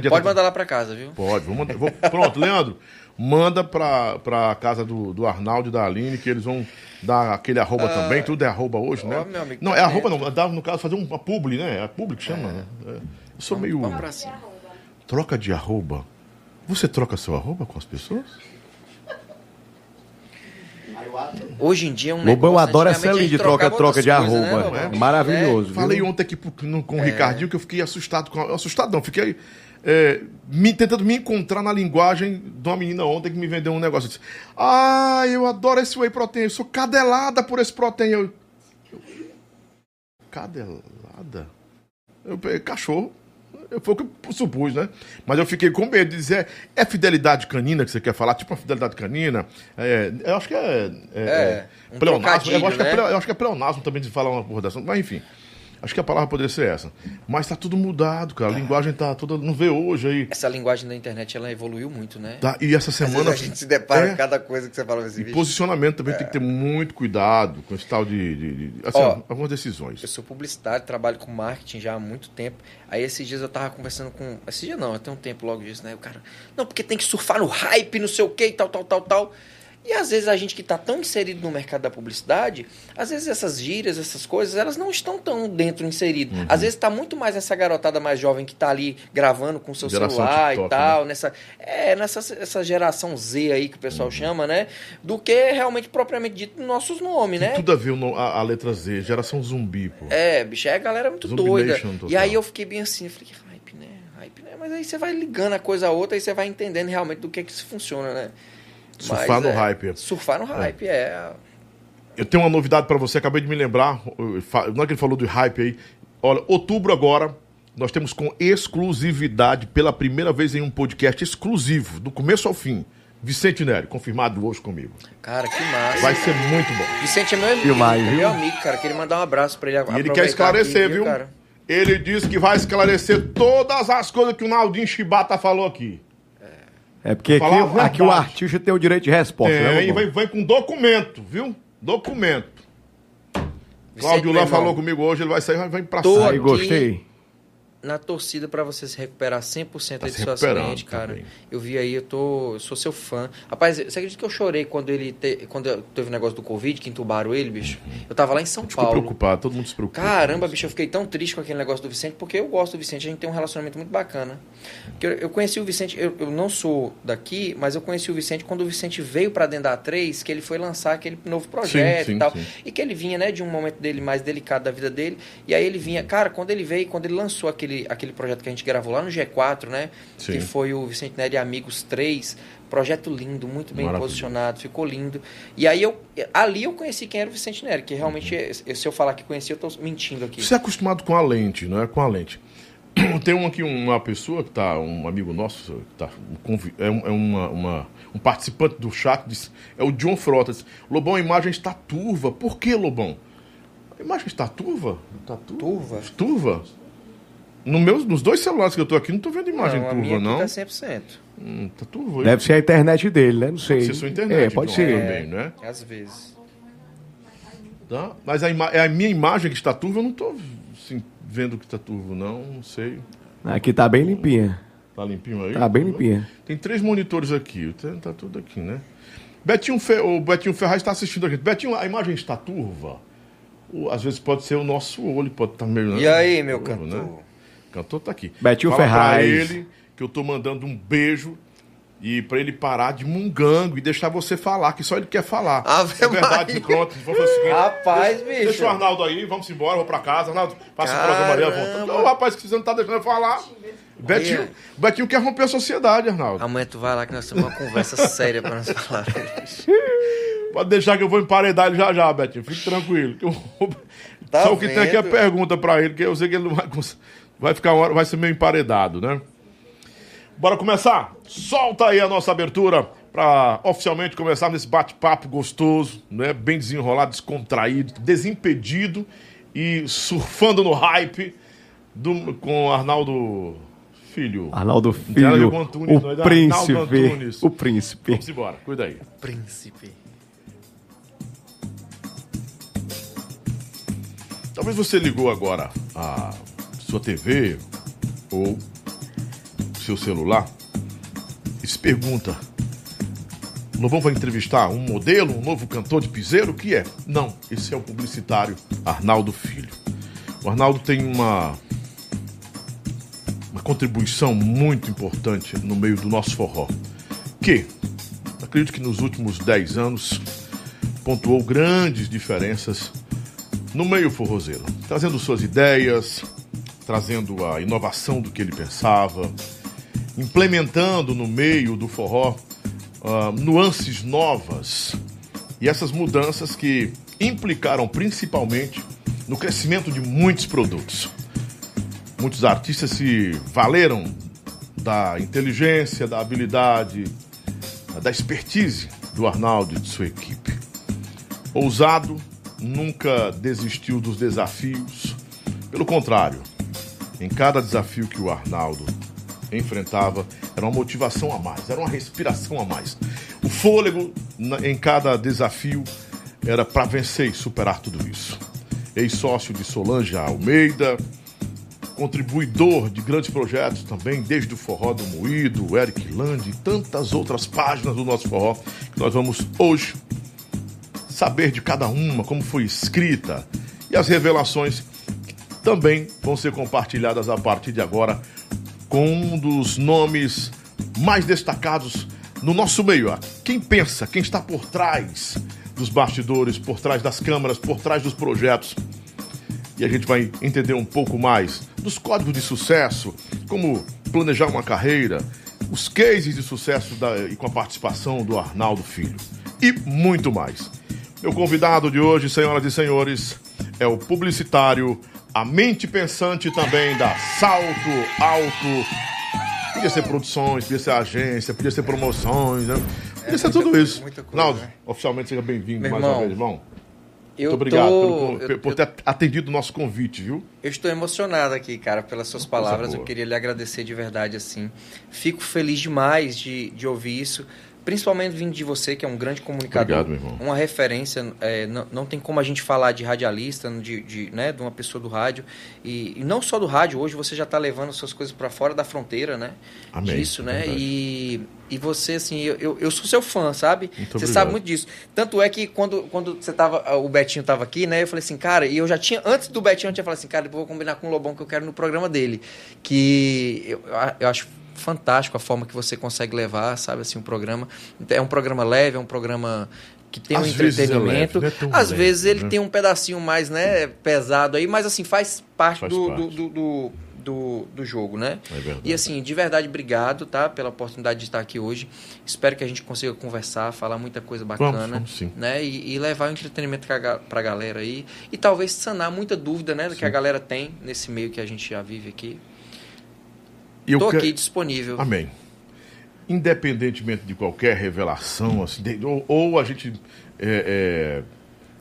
dieta... Pode mandar lá pra casa, viu? Pode, vou mandar. Pronto, Leandro, manda pra casa do Arnaldo e da Aline, que eles vão dar aquele arroba também, tudo é arroba hoje, ó, né? Meu amigo, não, é arroba não, dá no caso fazer uma publi, né? É publi que chama, né? É. Eu sou meio... Vamos pra cima. Troca de arroba. Você troca seu arroba com as pessoas? Hoje em dia é um negócio... Lobão adora essa linha de troca-troca de arroba. Né, maravilhoso. Falei ontem aqui com o Ricardinho que eu fiquei assustado. Assustado não, fiquei tentando me encontrar na linguagem de uma menina ontem que me vendeu um negócio. Eu disse, eu adoro esse whey protein. Eu sou cadelada por esse protein. Cadelada? Cachorro. Foi o que eu supus, né? Mas eu fiquei com medo de dizer, é fidelidade canina que você quer falar? Tipo uma fidelidade canina? Eu acho que é pleonasmo. Eu acho que é pleonasmo também de falar uma porra dessa. Mas enfim, acho que a palavra poderia ser essa. Mas tá tudo mudado, cara. A linguagem tá toda... Não vê hoje aí. Essa linguagem da internet, ela evoluiu muito, né? Tá. E essa semana... A gente se depara com cada coisa que você fala nesse vídeo. E posicionamento também tem que ter muito cuidado com esse tal de assim, algumas decisões. Eu sou publicitário, trabalho com marketing já há muito tempo. Aí esses dias eu tava conversando com... Esses dias não, até um tempo logo disso, né? O cara... Não, porque tem que surfar no hype, não sei o quê e tal. E às vezes a gente que está tão inserido no mercado da publicidade, às vezes essas gírias, essas coisas, elas não estão tão dentro inseridas. Uhum. Às vezes está muito mais essa garotada mais jovem que está ali gravando com o seu celular TikTok, e tal, né? nessa geração Z aí que o pessoal chama, né? Do que realmente propriamente dito nossos nomes, né? Tem tudo a ver a letra Z, geração zumbi, pô. Bicho, a galera é muito zumbi doida. Nation, total. E aí eu fiquei bem assim, eu falei, que hype, né? Hype, né? Mas aí você vai ligando a coisa a outra e você vai entendendo realmente do que isso funciona, né? Surfar no hype. Surfar no hype, Eu tenho uma novidade para você, acabei de me lembrar. Não é que ele falou do hype aí. Olha, outubro agora, nós temos com exclusividade, pela primeira vez em um podcast exclusivo, do começo ao fim. Vicente Nery, confirmado hoje comigo. Cara, que massa. Vai ser muito bom. Vicente é meu amigo, meu amigo, cara. Queria mandar um abraço para ele agora. E ele quer esclarecer, aqui, viu? Cara? Ele disse que vai esclarecer todas as coisas que o Naldinho Chibata falou aqui. É porque aqui o artista tem o direito de resposta. Né, vem com documento, viu? Documento. Cláudio Lã falou comigo hoje, ele vai sair, vai pra sair. Aí, gostei. Na torcida pra você se recuperar 100% de seu acidente, cara. Também. Eu vi aí, eu sou seu fã. Rapaz, você acredita que eu chorei quando teve o negócio do Covid, que entubaram ele, bicho? Eu tava lá em São Paulo. Fico preocupado, todo mundo se preocupa. Caramba, bicho, eu fiquei tão triste com aquele negócio do Vicente, porque eu gosto do Vicente, a gente tem um relacionamento muito bacana. Eu conheci o Vicente, eu não sou daqui, mas eu conheci o Vicente quando o Vicente veio pra dentro da A3, que ele foi lançar aquele novo projeto e tal. Sim. E que ele vinha, né, de um momento dele mais delicado da vida dele, e aí ele vinha, cara, quando ele veio, quando ele lançou aquele projeto que a gente gravou lá no G4, né? Sim. Que foi o Vicente Nery Amigos 3. Projeto lindo, muito bem posicionado, ficou lindo. E aí eu conheci quem era o Vicente Nery, que realmente, se eu falar que conheci, eu tô mentindo aqui. Você é acostumado com a lente, não é? Com a lente. Tem aqui uma pessoa que tá, um amigo nosso, que tá, um participante do chat, disse, é o John Frota. Disse, Lobão, a imagem está turva. Por que, Lobão? A imagem está turva? Está turva? Turva? Nos dois celulares que eu tô aqui, não tô vendo imagem turva, não. Tá 100%. Tá turva. Deve ser a internet dele, né? Não sei. Pode ser sua internet. Pode ser. Também, né? Às vezes. Tá? Mas é a minha imagem que está turva, eu não tô assim, vendo que está turva, não sei. Aqui tá bem limpinha. Tá limpinho aí? Tá bem limpinha. Tem 3 monitores aqui, tá tudo aqui, né? O Betinho Ferraz está assistindo a gente. Betinho, a imagem está turva? Às vezes pode ser o nosso olho, pode estar melhorando. E aí, meu cantor? Né? Cantor tá aqui. Betinho Ferraz. Pra ele que eu tô mandando um beijo e pra ele parar de mungango e deixar você falar, que só ele quer falar. É verdade, pronto. Vamos fazer o seguinte. Rapaz, bicho. Deixa o Arnaldo aí, vamos embora, vou pra casa. Arnaldo, passa o programa ali à vontade. Não, rapaz, que você não tá deixando eu falar. Betinho quer romper a sociedade, Arnaldo. Amanhã tu vai lá que nós temos uma conversa séria pra nós falar. Pode deixar que eu vou emparedar ele já, Betinho. Fique tranquilo. Tá só o que tem aqui é pergunta pra ele, que eu sei que ele não vai conseguir. Vai ser meio emparedado, né? Bora começar? Solta aí a nossa abertura para oficialmente começarmos esse bate-papo gostoso, né? Bem desenrolado, descontraído, desimpedido e surfando no hype com Arnaldo Filho. Arnaldo Filho, Antunes, o príncipe. O príncipe. Vamos embora, cuida aí. Príncipe. Talvez você ligou agora a sua TV ou seu celular e se pergunta: o Lobão vai entrevistar um modelo, um novo cantor de piseiro? O que é? Não, esse é o publicitário Arnaldo Filho. O Arnaldo tem uma contribuição muito importante no meio do nosso forró, que, acredito que nos últimos 10 anos, pontuou grandes diferenças no meio forrozeiro, trazendo suas ideias, trazendo a inovação do que ele pensava, implementando no meio do forró nuances novas, e essas mudanças que implicaram principalmente no crescimento de muitos produtos. Muitos artistas se valeram da inteligência, da habilidade, da expertise do Arnaldo e de sua equipe. Ousado, nunca desistiu dos desafios. Pelo contrário, em cada desafio que o Arnaldo enfrentava, era uma motivação a mais, era uma respiração a mais. O fôlego em cada desafio era para vencer e superar tudo isso. Ex-sócio de Solange Almeida, contribuidor de grandes projetos também, desde o Forró do Moído, o Eric Land e tantas outras páginas do nosso forró, que nós vamos hoje saber de cada uma, como foi escrita, e as revelações que também vão ser compartilhadas a partir de agora com um dos nomes mais destacados no nosso meio. Quem pensa, quem está por trás dos bastidores, por trás das câmeras, por trás dos projetos. E a gente vai entender um pouco mais dos códigos de sucesso, como planejar uma carreira, os cases de sucesso e com a participação do Arnaldo Filho. E muito mais. Meu convidado de hoje, senhoras e senhores, é o publicitário, a mente pensante também da Salto Alto. Podia ser produções, podia ser agência, podia ser promoções, né? Podia ser tudo coisa, isso. Arnaldo, né? Oficialmente seja bem-vindo mais uma vez, irmão. Muito obrigado por ter atendido o nosso convite, viu? Eu estou emocionado aqui, cara, pelas suas palavras. Eu queria lhe agradecer de verdade, assim. Fico feliz demais de ouvir isso, principalmente vindo de você, que é um grande comunicador. Obrigado, meu irmão. Uma referência. Não tem como a gente falar de radialista, de uma pessoa do rádio. E não só do rádio, hoje você já está levando suas coisas para fora da fronteira, né? Amém. Disso, né? Verdade. E você, assim, eu sou seu fã, sabe? Você sabe muito disso. Tanto é que quando você tava, o Betinho tava aqui, né? Eu falei assim, cara, e eu já tinha, antes do Betinho, eu tinha falado assim, cara, depois eu vou combinar com o Lobão que eu quero no programa dele. Que eu acho fantástico a forma que você consegue levar, sabe, assim, um programa. É um programa leve, é um programa que tem um entretenimento. Às vezes ele tem um pedacinho mais, né, pesado aí, mas assim, faz parte do jogo, né? É verdade. E assim, de verdade, obrigado, tá? Pela oportunidade de estar aqui hoje. Espero que a gente consiga conversar, falar muita coisa bacana, vamos, sim, né? E levar o entretenimento pra galera aí. E talvez sanar muita dúvida, né? Sim. Que a galera tem nesse meio que a gente já vive aqui. Estou aqui disponível. Amém. Independentemente de qualquer revelação, assim, ou a gente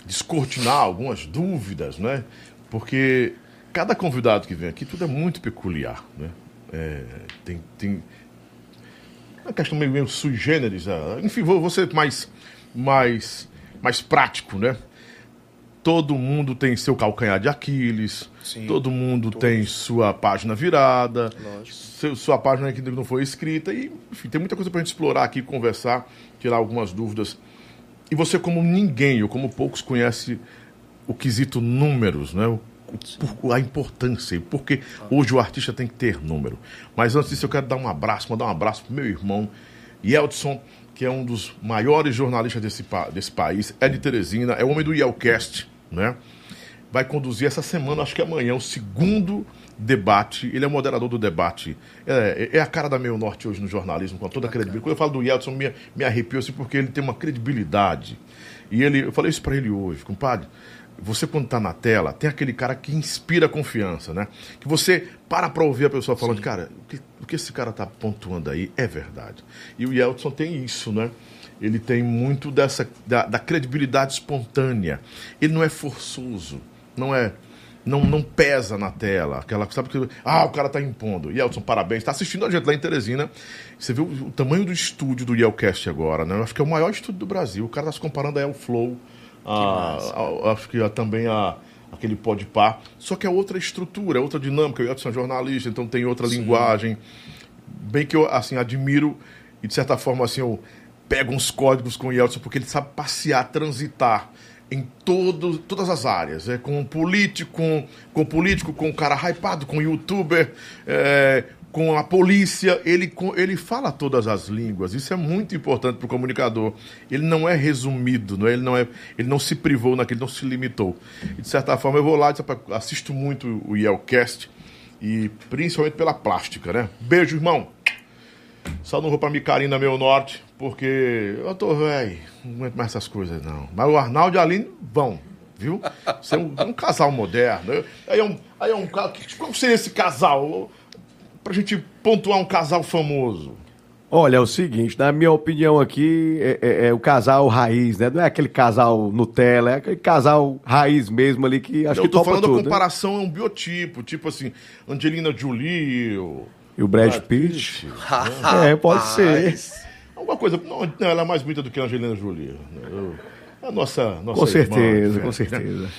descortinar algumas dúvidas, né? Porque cada convidado que vem aqui, tudo é muito peculiar, né? Tem uma questão meio sui generis. Enfim, vou ser mais prático, né? Todo mundo tem seu calcanhar de Aquiles. Sim, todo mundo tem sua página virada. Sua página que não foi escrita. E, enfim, tem muita coisa pra gente explorar aqui, conversar, tirar algumas dúvidas. E você, como ninguém, ou como poucos, conhece o quesito números, né? A importância, porque hoje o artista tem que ter número. Mas antes disso eu quero dar um abraço, mandar um abraço pro meu irmão Yeldson, que é um dos maiores jornalistas desse país, é de Teresina, é o homem do Yelcast, né? Vai conduzir essa semana, acho que amanhã, o segundo debate. Ele é o moderador do debate. É a cara da Meio Norte hoje no jornalismo, com toda a credibilidade. Quando eu falo do Yeldson, me arrepio assim, porque ele tem uma credibilidade. E eu falei isso para ele hoje, compadre. Você, quando está na tela, tem aquele cara que inspira confiança, né? Que você para ouvir a pessoa falando, cara, o que esse cara está pontuando aí é verdade. E o Yeldson tem isso, né? Ele tem muito dessa da credibilidade espontânea. Ele não é forçoso, não é não pesa na tela. Aquela, sabe que, o cara tá impondo. Yeltsin, parabéns. Tá assistindo a gente lá em Teresina. Você viu o tamanho do estúdio do Yelcast agora, né? Eu acho que é o maior estúdio do Brasil. O cara tá se comparando a Yelflow, acho que também a... aquele podpá, só que é outra estrutura, é outra dinâmica. Eu sou jornalista, então tem outra linguagem. Bem que eu, assim, admiro e, de certa forma, assim, eu pego uns códigos com o Yeltsin, porque ele sabe passear, transitar em todas as áreas. É, com político, com o cara hypado, com o youtuber, com a polícia. Ele fala todas as línguas. Isso é muito importante para o comunicador. Ele não é resumido, não é? Ele não se privou naquilo, não se limitou. E, de certa forma, eu vou lá, assisto muito o Yelcast, e principalmente pela plástica, né? Beijo, irmão. Só não vou pra Micarina, meu norte, porque eu tô velho, não aguento mais essas coisas, não. Mas o Arnaldo e a Aline vão, viu? Você é um casal moderno. Aí é um cara. Qual seria esse casal? Pra gente pontuar um casal famoso. Olha, é o seguinte, na minha opinião aqui, é o casal raiz, né? Não é aquele casal Nutella, é aquele casal raiz mesmo ali que acho que topa tudo. Eu tô falando a comparação, né? É um biotipo, tipo assim, Angelina Jolie... E o Brad Pitt? Pode ser. Alguma coisa... Não, ela é mais bonita do que a Angelina Jolie. É a nossa com certeza, irmã, né? Com certeza.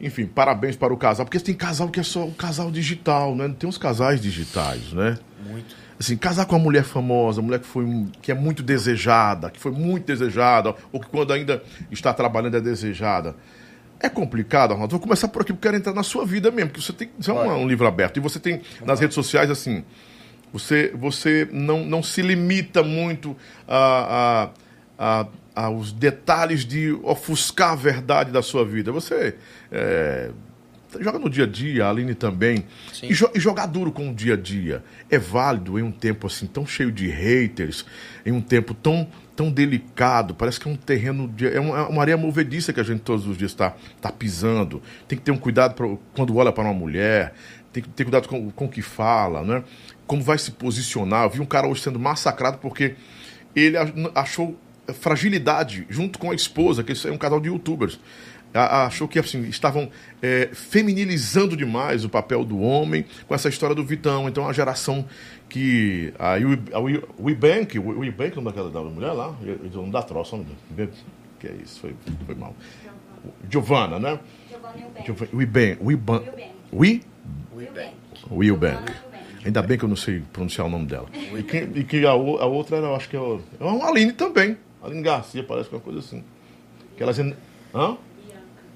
Enfim, parabéns para o casal, porque tem casal que é só um casal digital, né? Não tem uns casais digitais, né? Muito. Assim, casar com uma mulher famosa, uma mulher que é muito desejada, que foi muito desejada, ou que quando ainda está trabalhando é desejada. É complicado, Arnaldo. Vou começar por aqui, porque eu quero entrar na sua vida mesmo, porque você tem... Isso é um livro aberto. E você tem, nas redes sociais, assim... Você não se limita muito aos detalhes de ofuscar a verdade da sua vida. Você joga no dia a dia, a Aline também. Sim. E jogar duro com o dia a dia é válido em um tempo assim tão cheio de haters, em um tempo tão delicado. Parece que é um terreno, é uma areia movediça que a gente todos os dias está pisando. Tem que ter um cuidado quando olha para uma mulher, tem que ter cuidado com o que fala, né? Como vai se posicionar. Eu vi um cara hoje sendo massacrado porque ele achou fragilidade junto com a esposa, que isso é um casal de youtubers. Achou que assim, estavam feminilizando demais o papel do homem com essa história do Vitão. Então, a geração que... O Ibank, não daquela da mulher lá? Não dá troço, não. Que é isso? Foi mal. Giovanna, né? Giovanna Eubank. Ainda bem que eu não sei pronunciar o nome dela. E que a outra era, acho que é uma Aline também. Aline Garcia, parece que é uma coisa assim. Que elas...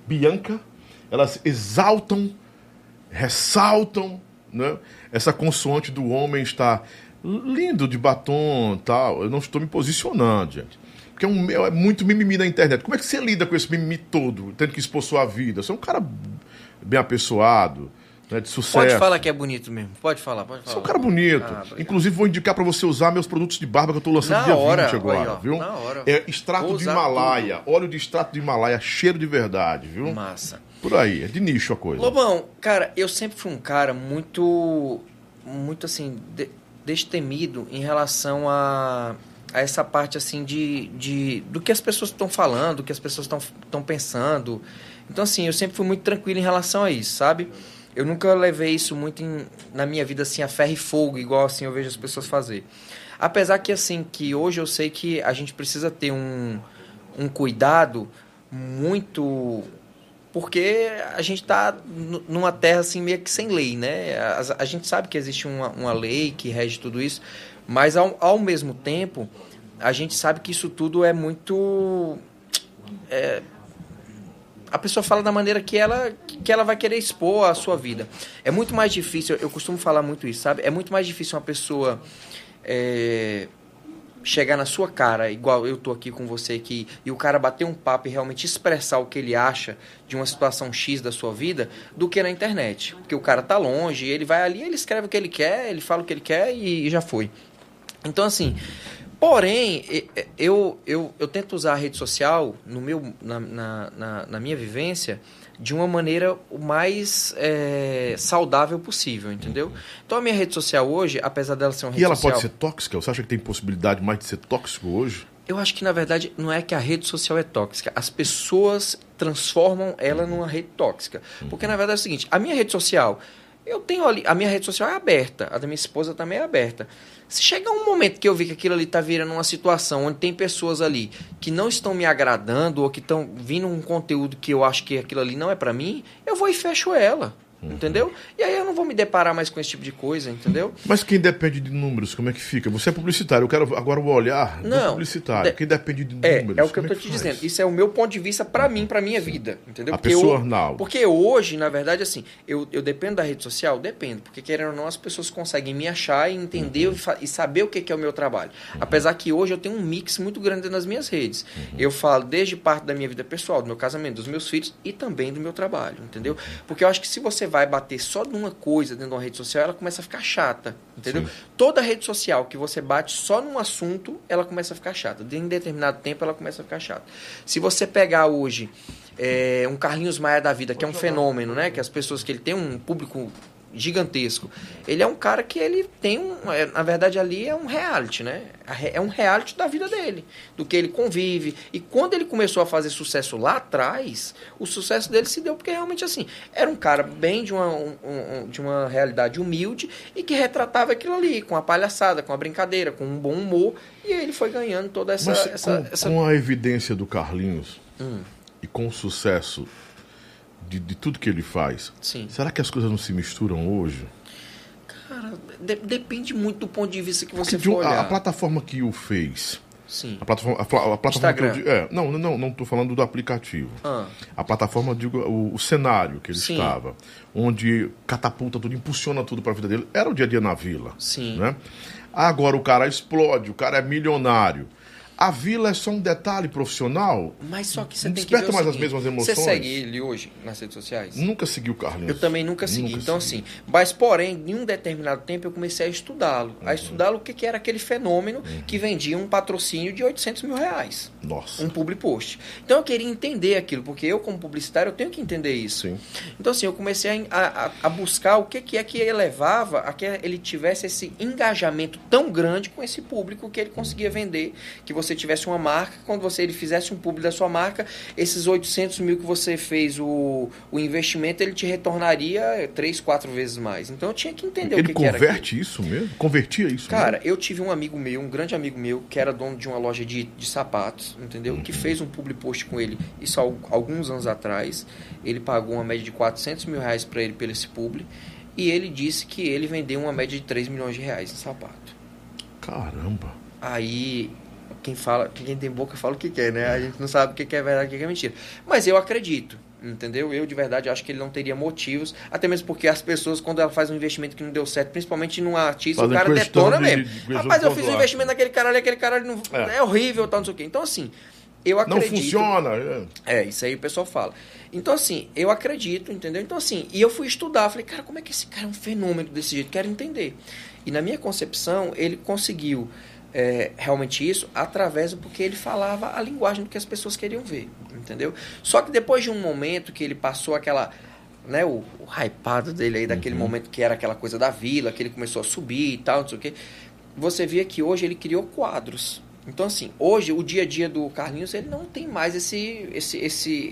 Bianca. Elas exaltam, ressaltam, né? Essa consoante do homem estar lindo de batom e tal. Eu não estou me posicionando, gente. Porque é muito mimimi na internet. Como é que você lida com esse mimimi todo, tendo que expor sua vida? Você é um cara bem apessoado. Né, de sucesso. Pode falar que é bonito mesmo. Pode falar. Você é um cara bonito. Inclusive, vou indicar para você usar meus produtos de barba que eu tô lançando dia 20 agora, aí, ó, viu? Na hora. Extrato de Himalaia, óleo de extrato de Himalaia, cheiro de verdade, viu? Massa. Por aí, é de nicho a coisa. Lobão, cara, eu sempre fui um cara muito assim, destemido em relação a essa parte, assim, do que as pessoas estão falando, do que as pessoas estão pensando. Então, assim, eu sempre fui muito tranquilo em relação a isso, sabe? Eu nunca levei isso muito na minha vida, assim, a ferro e fogo, igual, assim, eu vejo as pessoas fazer. Apesar que, assim, que hoje eu sei que a gente precisa ter um cuidado muito... Porque a gente está numa terra, assim, meio que sem lei, né? A gente sabe que existe uma lei que rege tudo isso, mas, ao mesmo tempo, a gente sabe que isso tudo é muito... A pessoa fala da maneira que ela vai querer expor a sua vida. É muito mais difícil, eu costumo falar muito isso, sabe? É muito mais difícil uma pessoa chegar na sua cara, igual eu tô aqui com você aqui, e o cara bater um papo e realmente expressar o que ele acha de uma situação X da sua vida, do que na internet. Porque o cara tá longe, ele vai ali, ele escreve o que ele quer, ele fala o que ele quer e já foi. Então, assim... Porém, eu tento usar a rede social na minha vivência de uma maneira o mais saudável possível, entendeu? Então, a minha rede social hoje, apesar dela ser uma rede social... E ela pode ser tóxica? Você acha que tem possibilidade mais de ser tóxico hoje? Eu acho que, na verdade, não é que a rede social é tóxica. As pessoas transformam ela numa rede tóxica. Porque, na verdade, é o seguinte. A minha rede social... Eu tenho ali... A minha rede social é aberta. A da minha esposa também é aberta. Se chegar um momento que eu ver que aquilo ali está virando uma situação onde tem pessoas ali que não estão me agradando ou que estão vindo um conteúdo que eu acho que aquilo ali não é para mim, eu vou e fecho ela. Entendeu? E aí eu não vou me deparar mais com esse tipo de coisa, entendeu? Mas quem depende de números, como é que fica? Você é publicitário, eu quero agora o olhar do publicitário. Quem depende de números, é o que eu tô te dizendo. Isso é o meu ponto de vista para mim, para minha vida, entendeu? A pessoa não. Porque hoje, na verdade, assim, eu dependo da rede social? Dependo. Porque, querendo ou não, as pessoas conseguem me achar e entender e saber o que é o meu trabalho. Apesar que hoje eu tenho um mix muito grande nas minhas redes. Eu falo desde parte da minha vida pessoal, do meu casamento, dos meus filhos e também do meu trabalho, entendeu? Porque eu acho que se você vai bater só numa coisa dentro de uma rede social, ela começa a ficar chata, entendeu? Sim. Toda rede social que você bate só num assunto, ela começa a ficar chata. De um determinado tempo, ela começa a ficar chata. Se você pegar hoje um Carlinhos Maia da vida, que é um fenômeno, né? Que as pessoas, que ele tem um público gigantesco. Ele é um cara que ele tem na verdade ali é um reality, né? É um reality da vida dele, do que ele convive. E quando ele começou a fazer sucesso lá atrás, o sucesso dele se deu porque realmente assim, era um cara bem de uma realidade humilde e que retratava aquilo ali, com a palhaçada, com a brincadeira, com um bom humor, e ele foi ganhando toda essa... Mas com a evidência do Carlinhos e com o sucesso de tudo que ele faz. Sim. Será que as coisas não se misturam hoje? Cara, depende muito do ponto de vista que você for olhar. A plataforma que o fez... Sim. A plataforma que eu, não estou falando do aplicativo. A plataforma, digo, o cenário que ele Sim. estava, onde catapulta tudo, impulsiona tudo para a vida dele, era o dia a dia na vila. Sim. Né? Agora o cara explode, o cara é milionário. A vila é só um detalhe profissional. Mas só que você tem que ver o seguinte, mais as mesmas emoções. Você segue ele hoje nas redes sociais? Nunca segui o Carlinhos. Eu também nunca segui. Então, assim, mas porém, em um determinado tempo eu comecei a estudá-lo. A estudá-lo o que era aquele fenômeno que vendia um patrocínio de 800 mil reais. Nossa. Um public post. Então eu queria entender aquilo, porque eu como publicitário eu tenho que entender isso. Sim. Então assim, eu comecei a buscar o que elevava a que ele tivesse esse engajamento tão grande com esse público que ele conseguia vender, que você tivesse uma marca, quando ele fizesse um publi da sua marca, esses 800 mil que você fez o investimento, ele te retornaria 3-4 vezes mais. Então eu tinha que entender o que era. Ele converte isso mesmo? Convertia isso mesmo? Cara, eu tive um amigo meu, um grande amigo meu, que era dono de uma loja de sapatos, entendeu? Que fez um publi post com ele, isso há alguns anos atrás. Ele pagou uma média de 400 mil reais para ele pelo esse publi, e ele disse que ele vendeu uma média de 3 milhões de reais em sapato. Caramba! Aí... Quem tem boca fala o que quer, né? A gente não sabe o que é verdade e o que é mentira. Mas eu acredito, entendeu? Eu, de verdade, acho que ele não teria motivos, até mesmo porque as pessoas, quando ela faz um investimento que não deu certo, principalmente num artista, o cara detona mesmo. Rapaz, eu fiz um investimento naquele cara ali, aquele cara ali não... é horrível, tal, não sei o quê. Então, assim, eu acredito... Não funciona. É, isso aí o pessoal fala. Então, assim, eu acredito, entendeu? Então, assim, e eu fui estudar, falei, cara, como é que esse cara é um fenômeno desse jeito? Quero entender. E na minha concepção, ele conseguiu... realmente isso, através do porque ele falava a linguagem do que as pessoas queriam ver, entendeu? Só que depois de um momento que ele passou aquela, né, o hypado dele aí, daquele momento que era aquela coisa da vila, que ele começou a subir e tal, não sei o quê, você via que hoje ele criou quadros. Então, assim, hoje o dia a dia do Carlinhos, ele não tem mais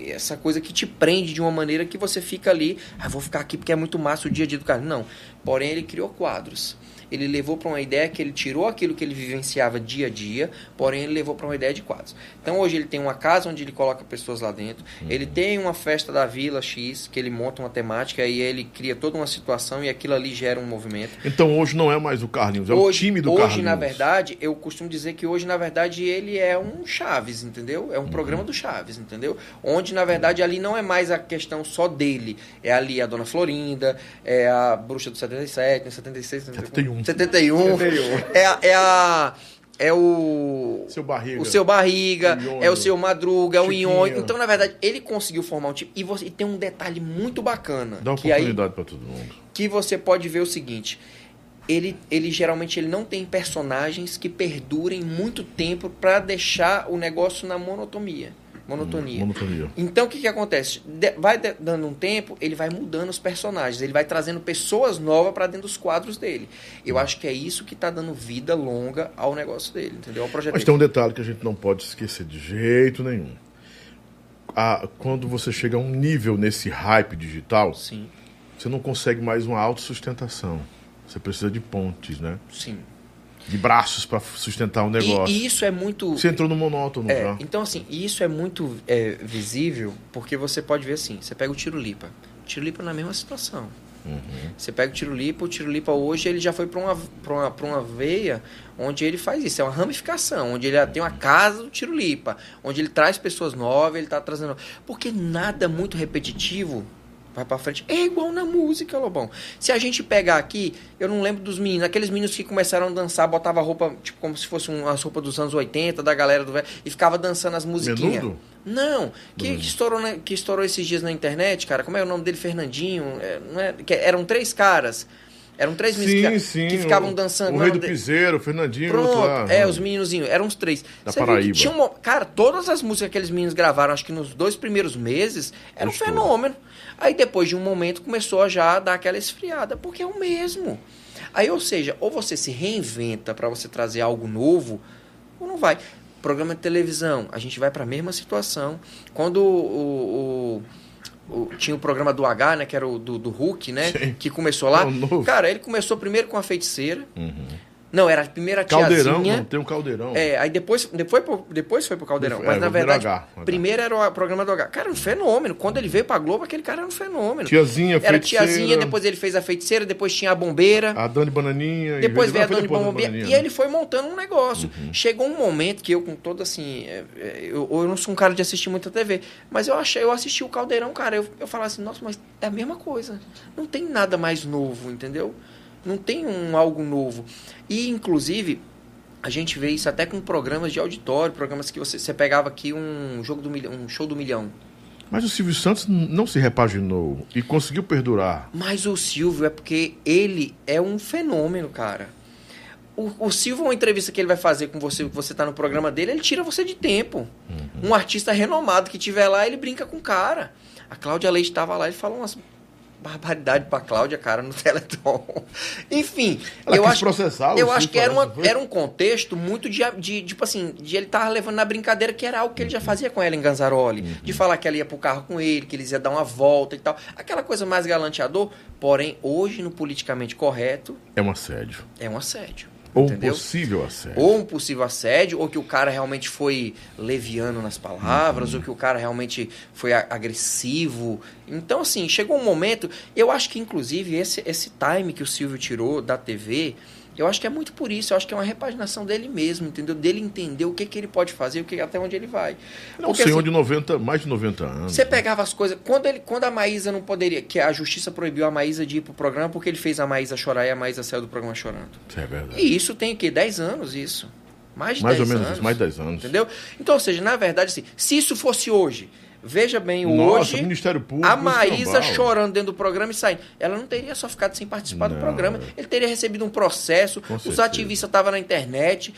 essa coisa que te prende de uma maneira que você fica ali, vou ficar aqui porque é muito massa o dia a dia do Carlinhos. Não, porém ele criou quadros. Ele levou para uma ideia que ele tirou aquilo que ele vivenciava dia a dia, porém ele levou para uma ideia de quadros. Então hoje ele tem uma casa onde ele coloca pessoas lá dentro, ele tem uma festa da Vila X, que ele monta uma temática e ele cria toda uma situação e aquilo ali gera um movimento. Então hoje não é mais o Carlinhos, hoje, é o time do Carlinhos. Hoje, na verdade, eu costumo dizer que hoje, na verdade, ele é um Chaves, entendeu? É um programa do Chaves, entendeu? Onde, na verdade, ali não é mais a questão só dele, é ali a Dona Florinda, é a Bruxa do 77, 76, 71. 71. É o Seu Barriga. O Seu Barriga, o é o Seu Madruga, Chiquinha. O Inhonho. Então, na verdade, ele conseguiu formar um time. E tem um detalhe muito bacana. Dá uma oportunidade para todo mundo. Que você pode ver o seguinte. Ele geralmente não tem personagens que perdurem muito tempo para deixar o negócio na monotonia. Monotonia. Então, o que que acontece? Vai dando um tempo, ele vai mudando os personagens, ele vai trazendo pessoas novas para dentro dos quadros dele. Eu acho que é isso que está dando vida longa ao negócio dele, entendeu? Ao projeto. Mas tem um detalhe que a gente não pode esquecer de jeito nenhum. Quando você chega a um nível nesse hype digital, sim, você não consegue mais uma autossustentação. Você precisa de pontes, né? Sim. De braços para sustentar o negócio. E isso é muito... Você entrou no monótono já. Então, assim, isso é muito visível, porque você pode ver assim, você pega o Tirolipa. O Tirolipa na mesma situação. Uhum. Você pega o Tirolipa hoje ele já foi para uma veia onde ele faz isso, é uma ramificação, onde ele tem uma casa do Tirolipa, onde ele traz pessoas novas, ele tá trazendo... Porque nada muito repetitivo... vai pra frente. É igual na música, Lobão. Se a gente pegar aqui, eu não lembro dos meninos, aqueles meninos que começaram a dançar, botava roupa, tipo, como se fosse as roupas dos anos 80, da galera do velho, e ficava dançando as musiquinhas. Menudo? Não. Que estourou esses dias na internet, cara, como é o nome dele? Fernandinho? Eram três caras. Eram três meninos que ficavam dançando. O Rei do Piseiro, o Fernandinho. Pronto, os meninozinhos. Eram os três. Da Paraíba. Tinha cara, todas as músicas que aqueles meninos gravaram, acho que nos 2 primeiros meses, era um fenômeno. Aí depois de um momento começou já a dar aquela esfriada, porque é o mesmo. Aí, ou seja, ou você se reinventa para você trazer algo novo, ou não vai. Programa de televisão, a gente vai para a mesma situação. Quando tinha o programa do H, né? Que era o do Hulk, né? Sim. Que começou lá. Cara, ele começou primeiro com a feiticeira. Uhum. Não, era a primeira tiazinha. Caldeirão, não tem um caldeirão. Aí depois foi pro Caldeirão. Mas na verdade, primeiro era o programa do H. Cara, um fenômeno. Quando ele veio pra Globo, aquele cara era um fenômeno. Tiazinha, feiticeira. Era tiazinha, depois ele fez a feiticeira, depois tinha a bombeira. A Dani Bananinha. Depois veio a Dani Bananinha. E ele foi montando um negócio. Uhum. Chegou um momento que eu, com todo assim... Eu não sou um cara de assistir muita TV, mas eu assisti o Caldeirão, cara. Eu falava assim, nossa, mas é a mesma coisa. Não tem nada mais novo, entendeu? Não tem algo novo. E, inclusive, a gente vê isso até com programas de auditório, programas que você pegava aqui um show do milhão. Mas o Silvio Santos não se repaginou e conseguiu perdurar. Mas o Silvio é porque ele é um fenômeno, cara. O Silvio, uma entrevista que ele vai fazer com você, que você tá no programa dele, ele tira você de tempo. Uhum. Um artista renomado que tiver lá, ele brinca com o cara. A Cláudia Leite estava lá e ele falou umas... barbaridade pra Cláudia, cara, no Teleton. Enfim, eu acho que era um contexto muito tipo assim, de ele tava levando na brincadeira, que era algo que ele já fazia com ela em Ganzaroli, de falar que ela ia pro carro com ele, que eles iam dar uma volta e tal. Aquela coisa mais galanteador, porém, hoje, no politicamente correto... É um assédio. Ou entendeu? um possível assédio, ou que o cara realmente foi leviano nas palavras, ou que o cara realmente foi agressivo. Então, assim, chegou um momento... Eu acho que, inclusive, esse time que o Silvio tirou da TV, eu acho que é muito por isso. Eu acho que é uma repaginação dele mesmo, entendeu? Dele entender o que ele pode fazer, até onde ele vai. Não, porque, senhor assim, de mais de 90 anos. Você pegava as coisas... Quando a Maísa não poderia... Que a justiça proibiu a Maísa de ir pro programa porque ele fez a Maísa chorar e a Maísa saiu do programa chorando. Isso é verdade. E isso tem o quê? 10 anos, isso. Mais de 10 anos. Entendeu? Então, ou seja, na verdade, assim, se isso fosse hoje... Veja bem, hoje, o Ministério Público, a Maísa chorando dentro do programa e saindo. Ela não teria só ficado sem participar do programa. Ele teria recebido um processo, os ativistas estavam na internet,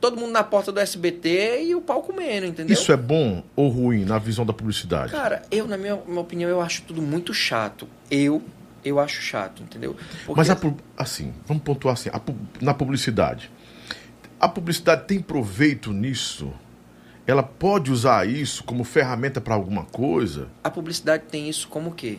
todo mundo na porta do SBT e o pau comendo, entendeu? Isso é bom ou ruim na visão da publicidade? Cara, na minha opinião, eu acho tudo muito chato. Eu acho chato, entendeu? Porque... Mas, assim, vamos pontuar assim, na publicidade. A publicidade tem proveito nisso? Ela pode usar isso como ferramenta para alguma coisa? A publicidade tem isso como o quê?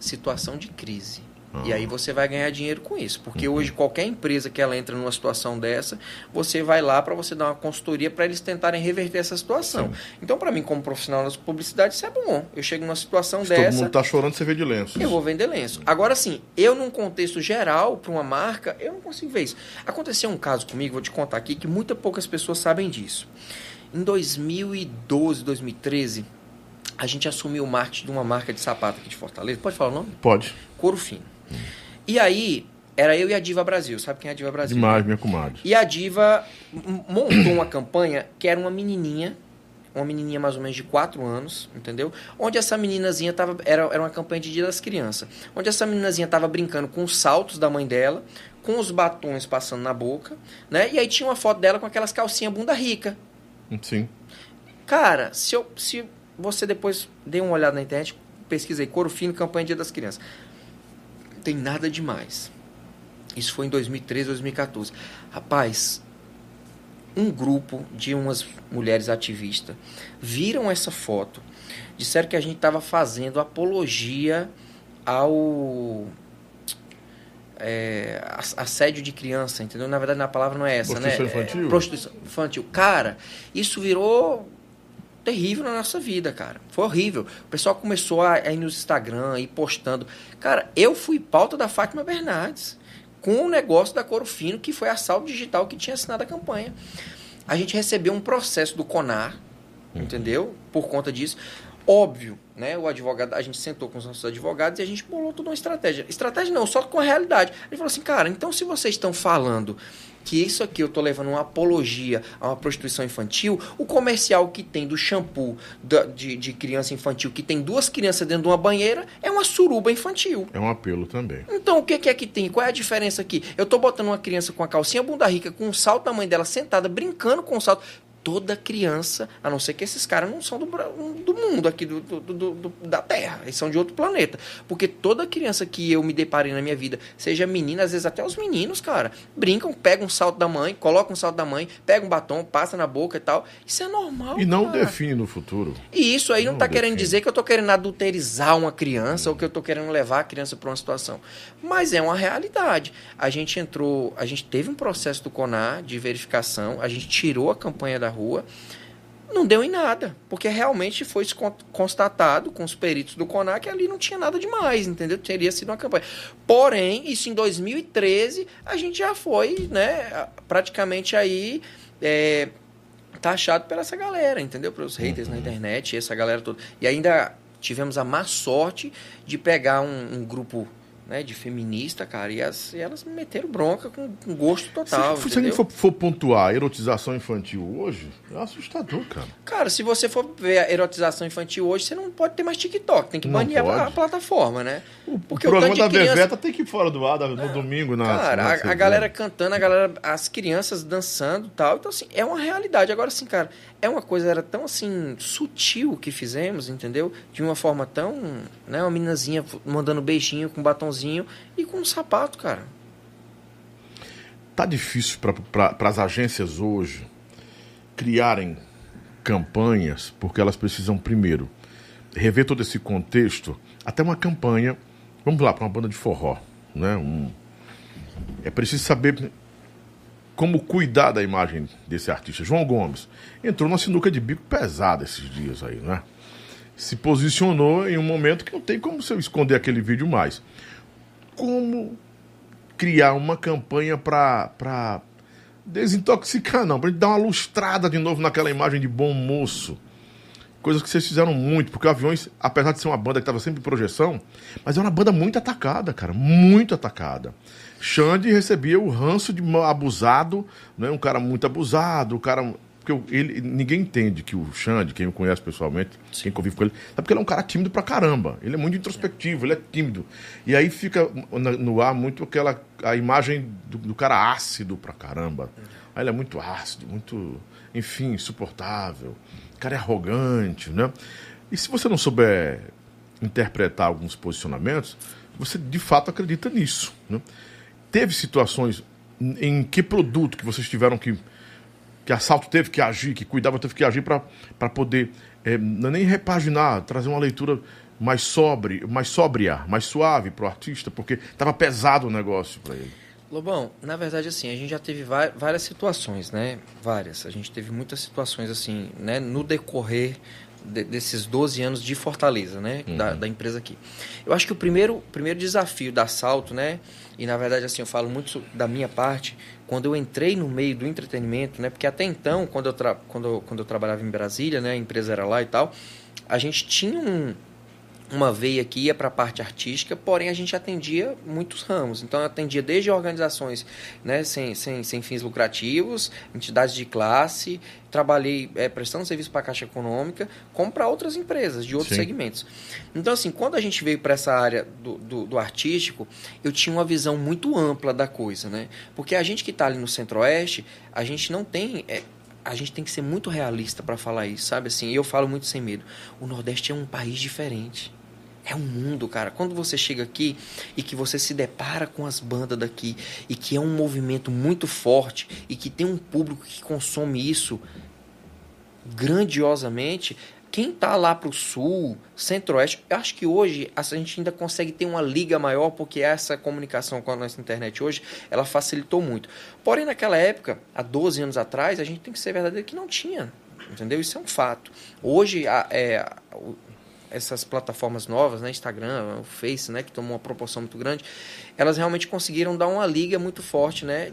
Situação de crise. E aí você vai ganhar dinheiro com isso. Porque hoje qualquer empresa que ela entra numa situação dessa, você vai lá para você dar uma consultoria para eles tentarem reverter essa situação. Sim. Então, para mim, como profissional da publicidade, isso é bom. Eu chego numa situação dessa... Todo mundo tá chorando, você vende lenço. Eu vou vender lenço. Agora, sim, eu num contexto geral, para uma marca, eu não consigo ver isso. Aconteceu um caso comigo, vou te contar aqui, que muito poucas pessoas sabem disso. Em 2012, 2013, a gente assumiu o marketing de uma marca de sapato aqui de Fortaleza. Pode falar o nome? Pode. Couro Fino. E aí, era eu e a Diva Brasil. Sabe quem é a Diva Brasil? Demais, minha comadre. E a Diva montou uma campanha que era uma menininha mais ou menos de 4 anos, entendeu? Onde essa meninazinha estava... Era uma campanha de Dia das Crianças. Onde essa meninazinha estava brincando com os saltos da mãe dela, com os batons passando na boca, né? E aí tinha uma foto dela com aquelas calcinhas bunda rica. Sim. Cara, se Você depois dê uma olhada na internet, pesquisei couro fino, campanha Dia das Crianças. Não tem nada demais. Isso foi em 2013, 2014. Rapaz, um grupo de umas mulheres ativistas viram essa foto, disseram que a gente estava fazendo apologia ao assédio de criança, entendeu? Na verdade, a palavra não é essa, prostituição, né? Infantil? Prostituição infantil. Cara, isso virou terrível na nossa vida, cara. Foi horrível. O pessoal começou a ir no Instagram, a ir postando. Cara, eu fui pauta da Fátima Bernardes com o negócio da Couro Fino, que foi a Saldo Digital que tinha assinado a campanha. A gente recebeu um processo do CONAR, entendeu? Por conta disso. Óbvio, né? O advogado, a gente sentou com os nossos advogados e a gente bolou toda uma estratégia. Estratégia não, só com a realidade. Ele falou assim, cara, então se vocês estão falando que isso aqui eu tô levando uma apologia a uma prostituição infantil, o comercial que tem do shampoo de criança infantil, que tem duas crianças dentro de uma banheira, é uma suruba infantil. É um apelo também. Então, o que é que tem? Qual é a diferença aqui? Eu tô botando uma criança com a calcinha bunda rica, com um salto da mãe dela sentada, brincando com o salto. Toda criança, a não ser que esses caras não são do mundo aqui, da Terra, eles são de outro planeta. Porque toda criança que eu me deparei na minha vida, seja menina, às vezes até os meninos, cara, brincam, pegam um salto da mãe, colocam um salto da mãe, pegam um batom, passa na boca e tal. Isso é normal, e não, cara, define no futuro. E isso aí não tá define. Querendo dizer que eu tô querendo adulterizar uma criança ou que eu tô querendo levar a criança para uma situação. Mas é uma realidade. A gente teve um processo do CONAR de verificação, a gente tirou a campanha da rua, não deu em nada, porque realmente foi constatado com os peritos do CONAR que ali não tinha nada demais, entendeu? Teria sido uma campanha. Porém, isso em 2013, a gente já foi, né, praticamente aí taxado pela essa galera, entendeu? Pelos haters na internet, essa galera toda. E ainda tivemos a má sorte de pegar um grupo, né, de feminista, cara, e elas me meteram bronca com gosto total. Se a gente for pontuar a erotização infantil hoje, é assustador, cara. Cara, se você for ver a erotização infantil hoje, você não pode ter mais TikTok, tem que banir a plataforma, né? Porque o programa da criança... Beveta tem que ir fora do ar no domingo. Cara, a galera cantando, as crianças dançando e tal, então assim, é uma realidade. Agora assim, cara, é uma coisa, era tão assim, sutil que fizemos, entendeu? De uma forma tão, né, uma meninazinha mandando beijinho com batonzinho e com um sapato, cara. Tá difícil para as agências hoje criarem campanhas, porque elas precisam primeiro rever todo esse contexto, até uma campanha, vamos lá, para uma banda de forró, né? É preciso saber como cuidar da imagem desse artista. João Gomes entrou numa sinuca de bico pesada esses dias aí, né? Se posicionou em um momento que não tem como você esconder aquele vídeo mais. Como criar uma campanha para desintoxicar, não, para dar uma lustrada de novo naquela imagem de bom moço. Coisas que vocês fizeram muito, porque o Aviões, apesar de ser uma banda que estava sempre em projeção, mas é uma banda muito atacada, cara, muito atacada. Xande recebia o ranço de abusado, né, um cara muito abusado, o cara... Porque ninguém entende que o Xande, quem o conhece pessoalmente, quem convive com ele, sabe que ele é um cara tímido pra caramba. Ele é muito introspectivo, ele é tímido. E aí fica no ar muito aquela a imagem do cara ácido pra caramba. Aí ele é muito ácido, muito, enfim, insuportável. O cara é arrogante, né? E se você não souber interpretar alguns posicionamentos, você de fato acredita nisso, né? Teve situações em que produto que vocês tiveram que Assalto teve que agir, que Cuidava teve que agir para poder nem repaginar, trazer uma leitura mais sóbria, mais suave para o artista, porque estava pesado o negócio para ele. Lobão, na verdade, assim, a gente já teve várias situações, né? Várias. A gente teve muitas situações, assim, né? No decorrer desses 12 anos de Fortaleza, né? Da empresa aqui. Eu acho que o primeiro desafio da Assalto, né? E, na verdade, assim, eu falo muito da minha parte... Quando eu entrei no meio do entretenimento, né? Porque até então, quando eu trabalhava em Brasília, né? A empresa era lá e tal, a gente tinha uma veia que ia para a parte artística, porém a gente atendia muitos ramos. Então eu atendia desde organizações, né? sem fins lucrativos, entidades de classe, trabalhei prestando serviço para a Caixa Econômica, como para outras empresas de outros segmentos. Então, assim, quando a gente veio para essa área do artístico, eu tinha uma visão muito ampla da coisa, né? Porque a gente que está ali no Centro-Oeste, a gente não tem a gente tem que ser muito realista para falar isso, sabe? Assim, eu falo muito sem medo. O Nordeste é um país diferente. É um mundo, cara. Quando você chega aqui e que você se depara com as bandas daqui e que é um movimento muito forte e que tem um público que consome isso grandiosamente, quem tá lá pro sul, centro-oeste, eu acho que hoje a gente ainda consegue ter uma liga maior porque essa comunicação com a nossa internet hoje, ela facilitou muito. Porém, naquela época, há 12 anos atrás, a gente tem que ser verdadeiro que não tinha, entendeu? Isso é um fato. Hoje, essas plataformas novas, né, Instagram, o Face, né, que tomou uma proporção muito grande, elas realmente conseguiram dar uma liga muito forte, né,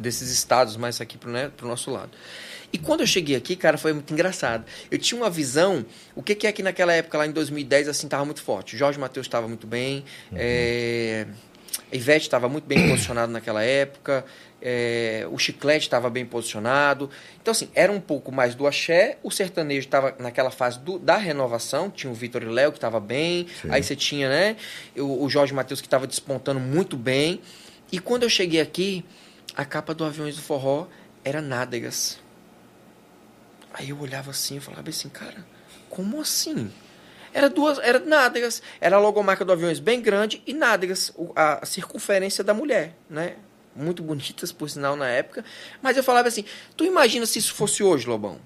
desses estados mais aqui pro nosso lado. E quando eu cheguei aqui, cara, foi muito engraçado. Eu tinha uma visão, o que é que naquela época, lá em 2010, assim, tava muito forte. Jorge Mateus estava muito bem, uhum. A Ivete estava muito bem posicionado naquela época, o Chiclete estava bem posicionado. Então, assim, era um pouco mais do axé, o sertanejo estava naquela fase da renovação, tinha o Vitor e Léo que estava bem, sim. Aí você tinha, né, o Jorge Mateus que estava despontando muito bem. E quando eu cheguei aqui, a capa do Aviões do Forró era nádegas. Aí eu olhava assim e falava assim, cara, como assim? Era nádegas, era a logomarca do Aviões bem grande e nádegas, a circunferência da mulher, né? Muito bonitas, por sinal, na época. Mas eu falava assim, tu imagina se isso fosse hoje, Lobão?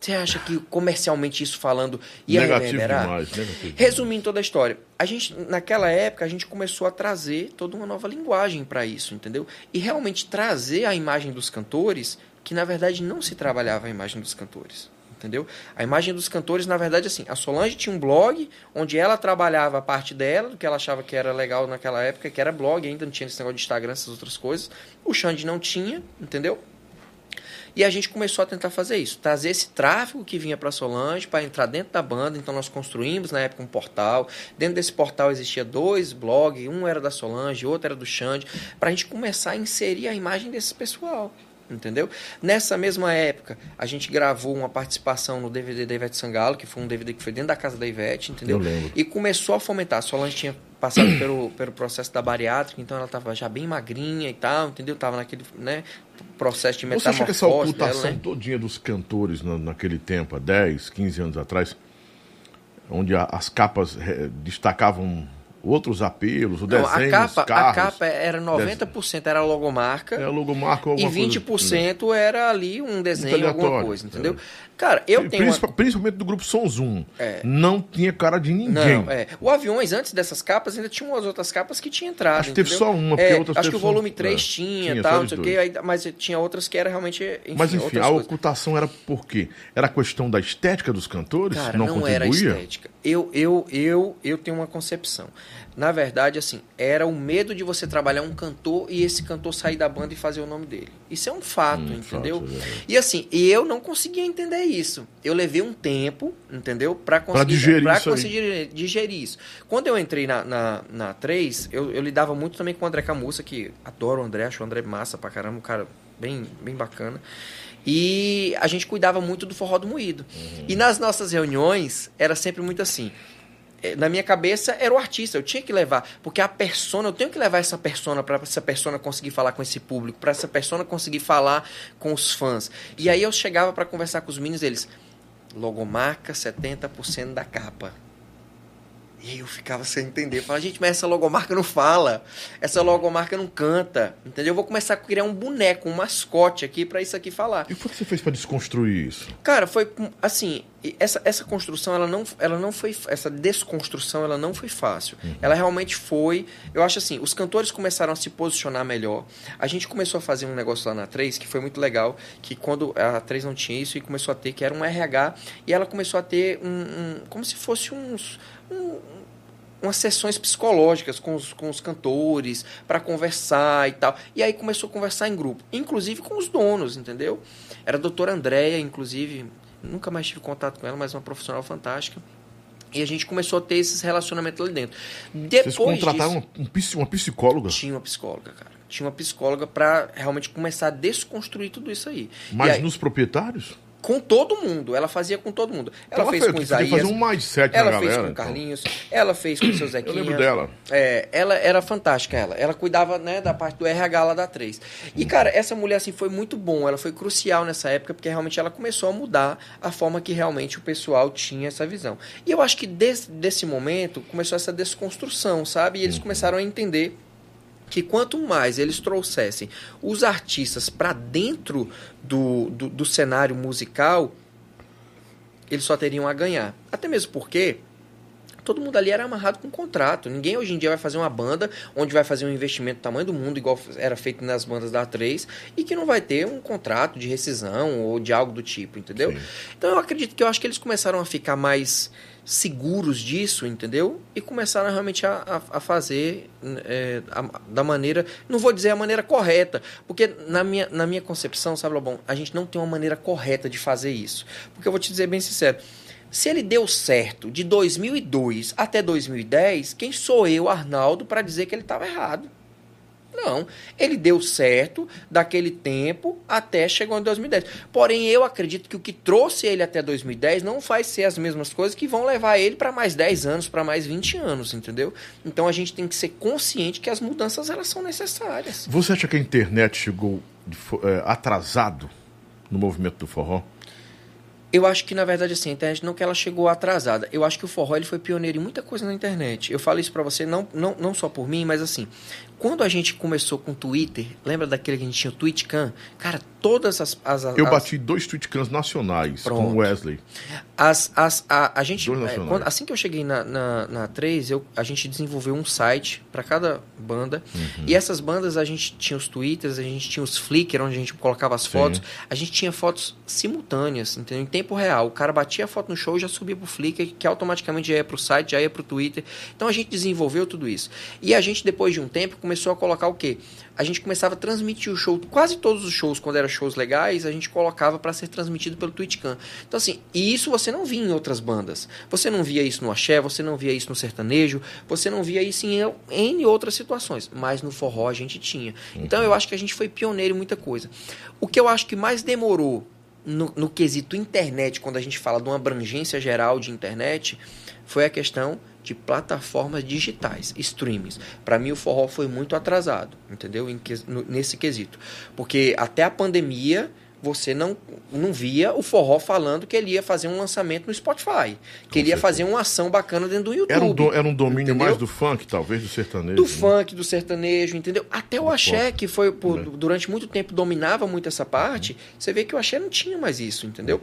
Você acha que comercialmente isso falando ia reverberar? Negativo. Resumindo toda a história, a gente, naquela época a gente começou a trazer toda uma nova linguagem para isso, entendeu? E realmente trazer a imagem dos cantores, que na verdade não se trabalhava a imagem dos cantores, entendeu? A imagem dos cantores, na verdade, assim, a Solange tinha um blog onde ela trabalhava a parte dela, do que ela achava que era legal naquela época, que era blog, ainda não tinha esse negócio de Instagram, essas outras coisas. O Xande não tinha, entendeu? E a gente começou a tentar fazer isso, trazer esse tráfego que vinha para Solange para entrar dentro da banda. Então nós construímos na época um portal, dentro desse portal existia 2 blogs, um era da Solange, outro era do Xande, para a gente começar a inserir a imagem desse pessoal, entendeu? Nessa mesma época, a gente gravou uma participação no DVD da Ivete Sangalo, que foi um DVD que foi dentro da casa da Ivete, entendeu? E começou a fomentar, a Solange tinha passado pelo processo da bariátrica, então ela estava já bem magrinha e tal, entendeu? Tava naquele, né, processo de metamorfose. Você acha que essa ocultação dela, né, todinha dos cantores naquele tempo, há 10, 15 anos atrás, onde as capas destacavam outros apelos, o desenho, os carros... A capa era 90%, era logomarca. Era logomarca ou alguma coisa. E 20% coisa, era ali um desenho, alguma coisa, entendeu? É. Cara, eu tenho... Principalmente do grupo Sonzum. É. Não tinha cara de ninguém. Não, é. O Aviões, antes dessas capas, ainda tinha umas outras capas que tinha entrado. Acho que teve só uma, porque outras... Acho que o volume 3 tinha, tal, não sei o quê, mas tinha outras que era realmente... Enfim, mas enfim, a ocultação era por quê? Era questão da estética dos cantores? Cara, não era estética. Eu tenho uma concepção. Na verdade, assim, era o medo de você trabalhar um cantor e esse cantor sair da banda e fazer o nome dele. Isso é um fato, entendeu? Fato, e assim, eu não conseguia entender isso. Eu levei um tempo, entendeu? Pra conseguir digerir isso. Quando eu entrei na 3, eu lidava muito também com o André Camussa, que adoro o André, acho o André massa pra caramba, um cara bem, bem bacana. E a gente cuidava muito do Forró do Moído. E nas nossas reuniões, era sempre muito assim... Na minha cabeça era o artista, eu tinha que levar, porque a persona, eu tenho que levar essa persona para essa persona conseguir falar com esse público, para essa persona conseguir falar com os fãs. E aí eu chegava para conversar com os meninos, eles, logomarca 70% da capa. E aí eu ficava sem entender, eu falava, gente, mas essa logomarca não fala, essa logomarca não canta, entendeu? Eu vou começar a criar um boneco, um mascote aqui pra isso aqui falar. E o que você fez pra desconstruir isso? Cara, foi assim, essa construção, ela não foi, essa desconstrução, ela não foi fácil. Uhum. Ela realmente foi, eu acho assim, os cantores começaram a se posicionar melhor, a gente começou a fazer um negócio lá na 3, que foi muito legal, que quando a 3 não tinha isso, e começou a ter, que era um RH, e ela começou a ter como se fosse umas sessões psicológicas com os cantores para conversar e tal. E aí começou a conversar em grupo, inclusive com os donos, entendeu? Era a doutora Andréia, inclusive, nunca mais tive contato com ela, mas uma profissional fantástica. E a gente começou a ter esses relacionamentos ali dentro. Depois vocês contrataram disso, uma psicóloga? Tinha uma psicóloga, cara. Tinha uma psicóloga para realmente começar a desconstruir tudo isso aí. Mas aí, nos proprietários? com todo mundo. Ela fazia com todo mundo. Ela fez com o Isaías. Fazer um mindset ela na fez galera, com o Carlinhos. Então. Ela fez com o seu Zequinha. Eu lembro dela. É, ela era fantástica, ela. Ela cuidava, né, da parte do RH lá da 3. E, cara, essa mulher, assim, foi muito bom. Ela foi crucial nessa época, porque realmente ela começou a mudar a forma que realmente o pessoal tinha essa visão. E eu acho que desse momento começou essa desconstrução, sabe? E eles começaram a entender que quanto mais eles trouxessem os artistas para dentro do cenário musical, eles só teriam a ganhar. Até mesmo porque todo mundo ali era amarrado com contrato. Ninguém hoje em dia vai fazer uma banda onde vai fazer um investimento do tamanho do mundo, igual era feito nas bandas da A3, e que não vai ter um contrato de rescisão ou de algo do tipo, entendeu? Sim. Então eu acredito que eu acho que eles começaram a ficar mais seguros disso, entendeu? E começaram realmente a fazer da maneira, não vou dizer a maneira correta, porque na minha concepção, sabe, Lobão, a gente não tem uma maneira correta de fazer isso. Porque eu vou te dizer bem sincero, se ele deu certo de 2002 até 2010, quem sou eu, Arnaldo, para dizer que ele estava errado? Não, ele deu certo daquele tempo até chegou em 2010. Porém, eu acredito que o que trouxe ele até 2010 não vai ser as mesmas coisas que vão levar ele para mais 10 anos, para mais 20 anos, entendeu? Então a gente tem que ser consciente que as mudanças elas são necessárias. Você acha que a internet chegou atrasado no movimento do forró? Eu acho que, na verdade, assim, a internet não que ela chegou atrasada. Eu acho que o forró ele foi pioneiro em muita coisa na internet. Eu falo isso pra você, não só por mim, mas assim, quando a gente começou com o Twitter, lembra daquele que a gente tinha o TwitCam? Cara, todas as eu bati 2 TwitCams nacionais. Pronto. Com o Wesley. A gente, assim que eu cheguei na 3, a gente desenvolveu um site pra cada banda. Uhum. E essas bandas, a gente tinha os Twitters, a gente tinha os Flickr, onde a gente colocava as fotos. Sim. A gente tinha fotos simultâneas, entendeu? Tempo real, o cara batia a foto no show e já subia pro Flickr, que automaticamente já ia pro site, já ia pro Twitter. Então a gente desenvolveu tudo isso. E a gente, depois de um tempo, começou a colocar o quê? A gente começava a transmitir o show, quase todos os shows, quando eram shows legais, a gente colocava para ser transmitido pelo TwitchCam. Então assim, e isso você não via em outras bandas. Você não via isso no axé, você não via isso no sertanejo, você não via isso em N outras situações, mas no forró a gente tinha. Então eu acho que a gente foi pioneiro em muita coisa. O que eu acho que mais demorou no quesito internet, quando a gente fala de uma abrangência geral de internet, foi a questão de plataformas digitais, streamings. Para mim, o forró foi muito atrasado, entendeu? Nesse quesito. Porque até a pandemia, você não via o forró falando que ele ia fazer um lançamento no Spotify, que ele ia fazer uma ação bacana dentro do YouTube. Era um domínio, entendeu? Mais do funk, talvez, do sertanejo. Do, né? Funk, do sertanejo, entendeu? Até o axé, que foi durante muito tempo dominava muito essa parte, você vê que o axé não tinha mais isso, entendeu?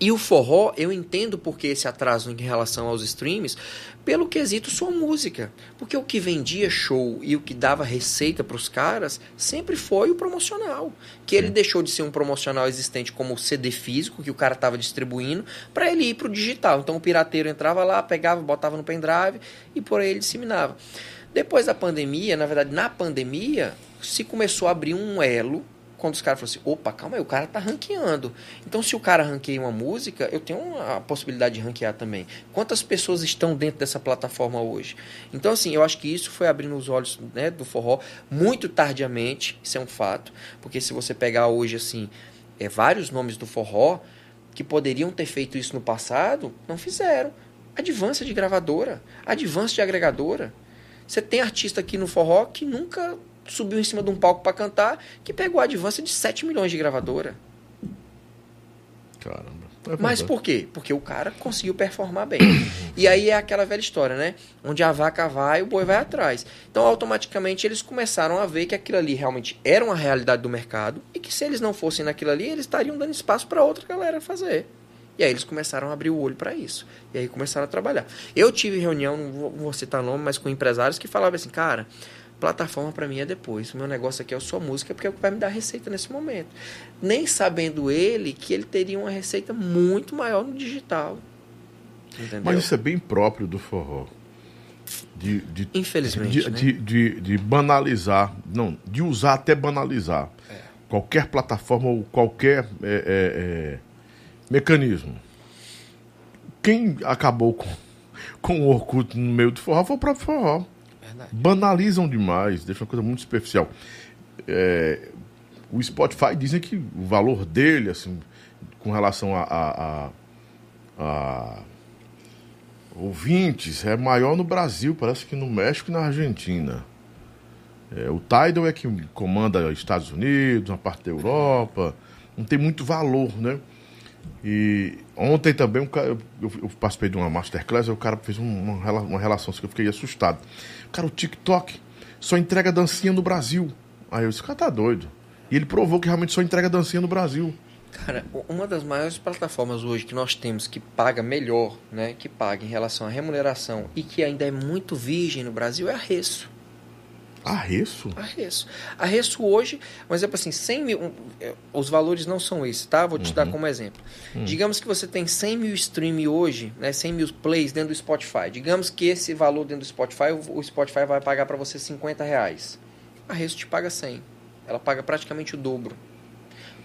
E o forró, eu entendo porque esse atraso em relação aos streams, pelo quesito sua música. Porque o que vendia show e o que dava receita para os caras sempre foi o promocional. Que ele deixou de ser um promocional existente como o CD físico, que o cara estava distribuindo, para ele ir para o digital. Então o pirateiro entrava lá, pegava, botava no pendrive e por aí ele disseminava. Depois da pandemia, na verdade, na pandemia, se começou a abrir um elo. Quando os caras falam assim, opa, calma aí, o cara tá ranqueando. Então, se o cara ranqueia uma música, eu tenho a possibilidade de ranquear também. Quantas pessoas estão dentro dessa plataforma hoje? Então, assim, eu acho que isso foi abrindo os olhos, né, do forró muito tardiamente, isso é um fato. Porque se você pegar hoje, assim, vários nomes do forró que poderiam ter feito isso no passado, não fizeram. Advança de gravadora, advança de agregadora. Você tem artista aqui no forró que nunca subiu em cima de um palco pra cantar, que pegou a advance de 7 milhões de gravadora. Caramba. Mas por quê? Porque o cara conseguiu performar bem. E aí é aquela velha história, né? Onde a vaca vai, o boi vai atrás. Então, automaticamente, eles começaram a ver que aquilo ali realmente era uma realidade do mercado e que se eles não fossem naquilo ali, eles estariam dando espaço pra outra galera fazer. E aí eles começaram a abrir o olho para isso. E aí começaram a trabalhar. Eu tive reunião, não vou citar nome, mas com empresários que falavam assim, cara, plataforma pra mim é depois. O meu negócio aqui é só música, porque é o que vai me dar receita nesse momento. Nem sabendo ele que ele teria uma receita muito maior no digital. Entendeu? Mas isso é bem próprio do forró. Infelizmente, né? De banalizar. Não, de usar até banalizar. É. Qualquer plataforma ou qualquer mecanismo. Quem acabou com o Orkut no meio do forró foi o próprio forró. Banalizam demais, deixa uma coisa muito superficial. O Spotify dizem que o valor dele, assim, com relação a ouvintes é maior no Brasil, parece que no México e na Argentina. O Tidal é que comanda Estados Unidos, uma parte da Europa, não tem muito valor, né? E ontem também eu participei de uma masterclass, o cara fez uma relação que eu fiquei assustado. Cara, o TikTok só entrega dancinha no Brasil. Aí eu disse, cara, tá doido. E ele provou que realmente só entrega dancinha no Brasil. Cara, uma das maiores plataformas hoje que nós temos que paga melhor, né, que paga em relação à remuneração e que ainda é muito virgem no Brasil é a Resso. A Resso hoje, por exemplo, assim, 100 mil, os valores não são esses, tá? Vou te dar como exemplo. Digamos que você tem 100 mil streams hoje, né, 100 mil plays dentro do Spotify. Digamos que esse valor dentro do Spotify, o Spotify vai pagar para você R$50. A Resso te paga 100. Ela paga praticamente o dobro.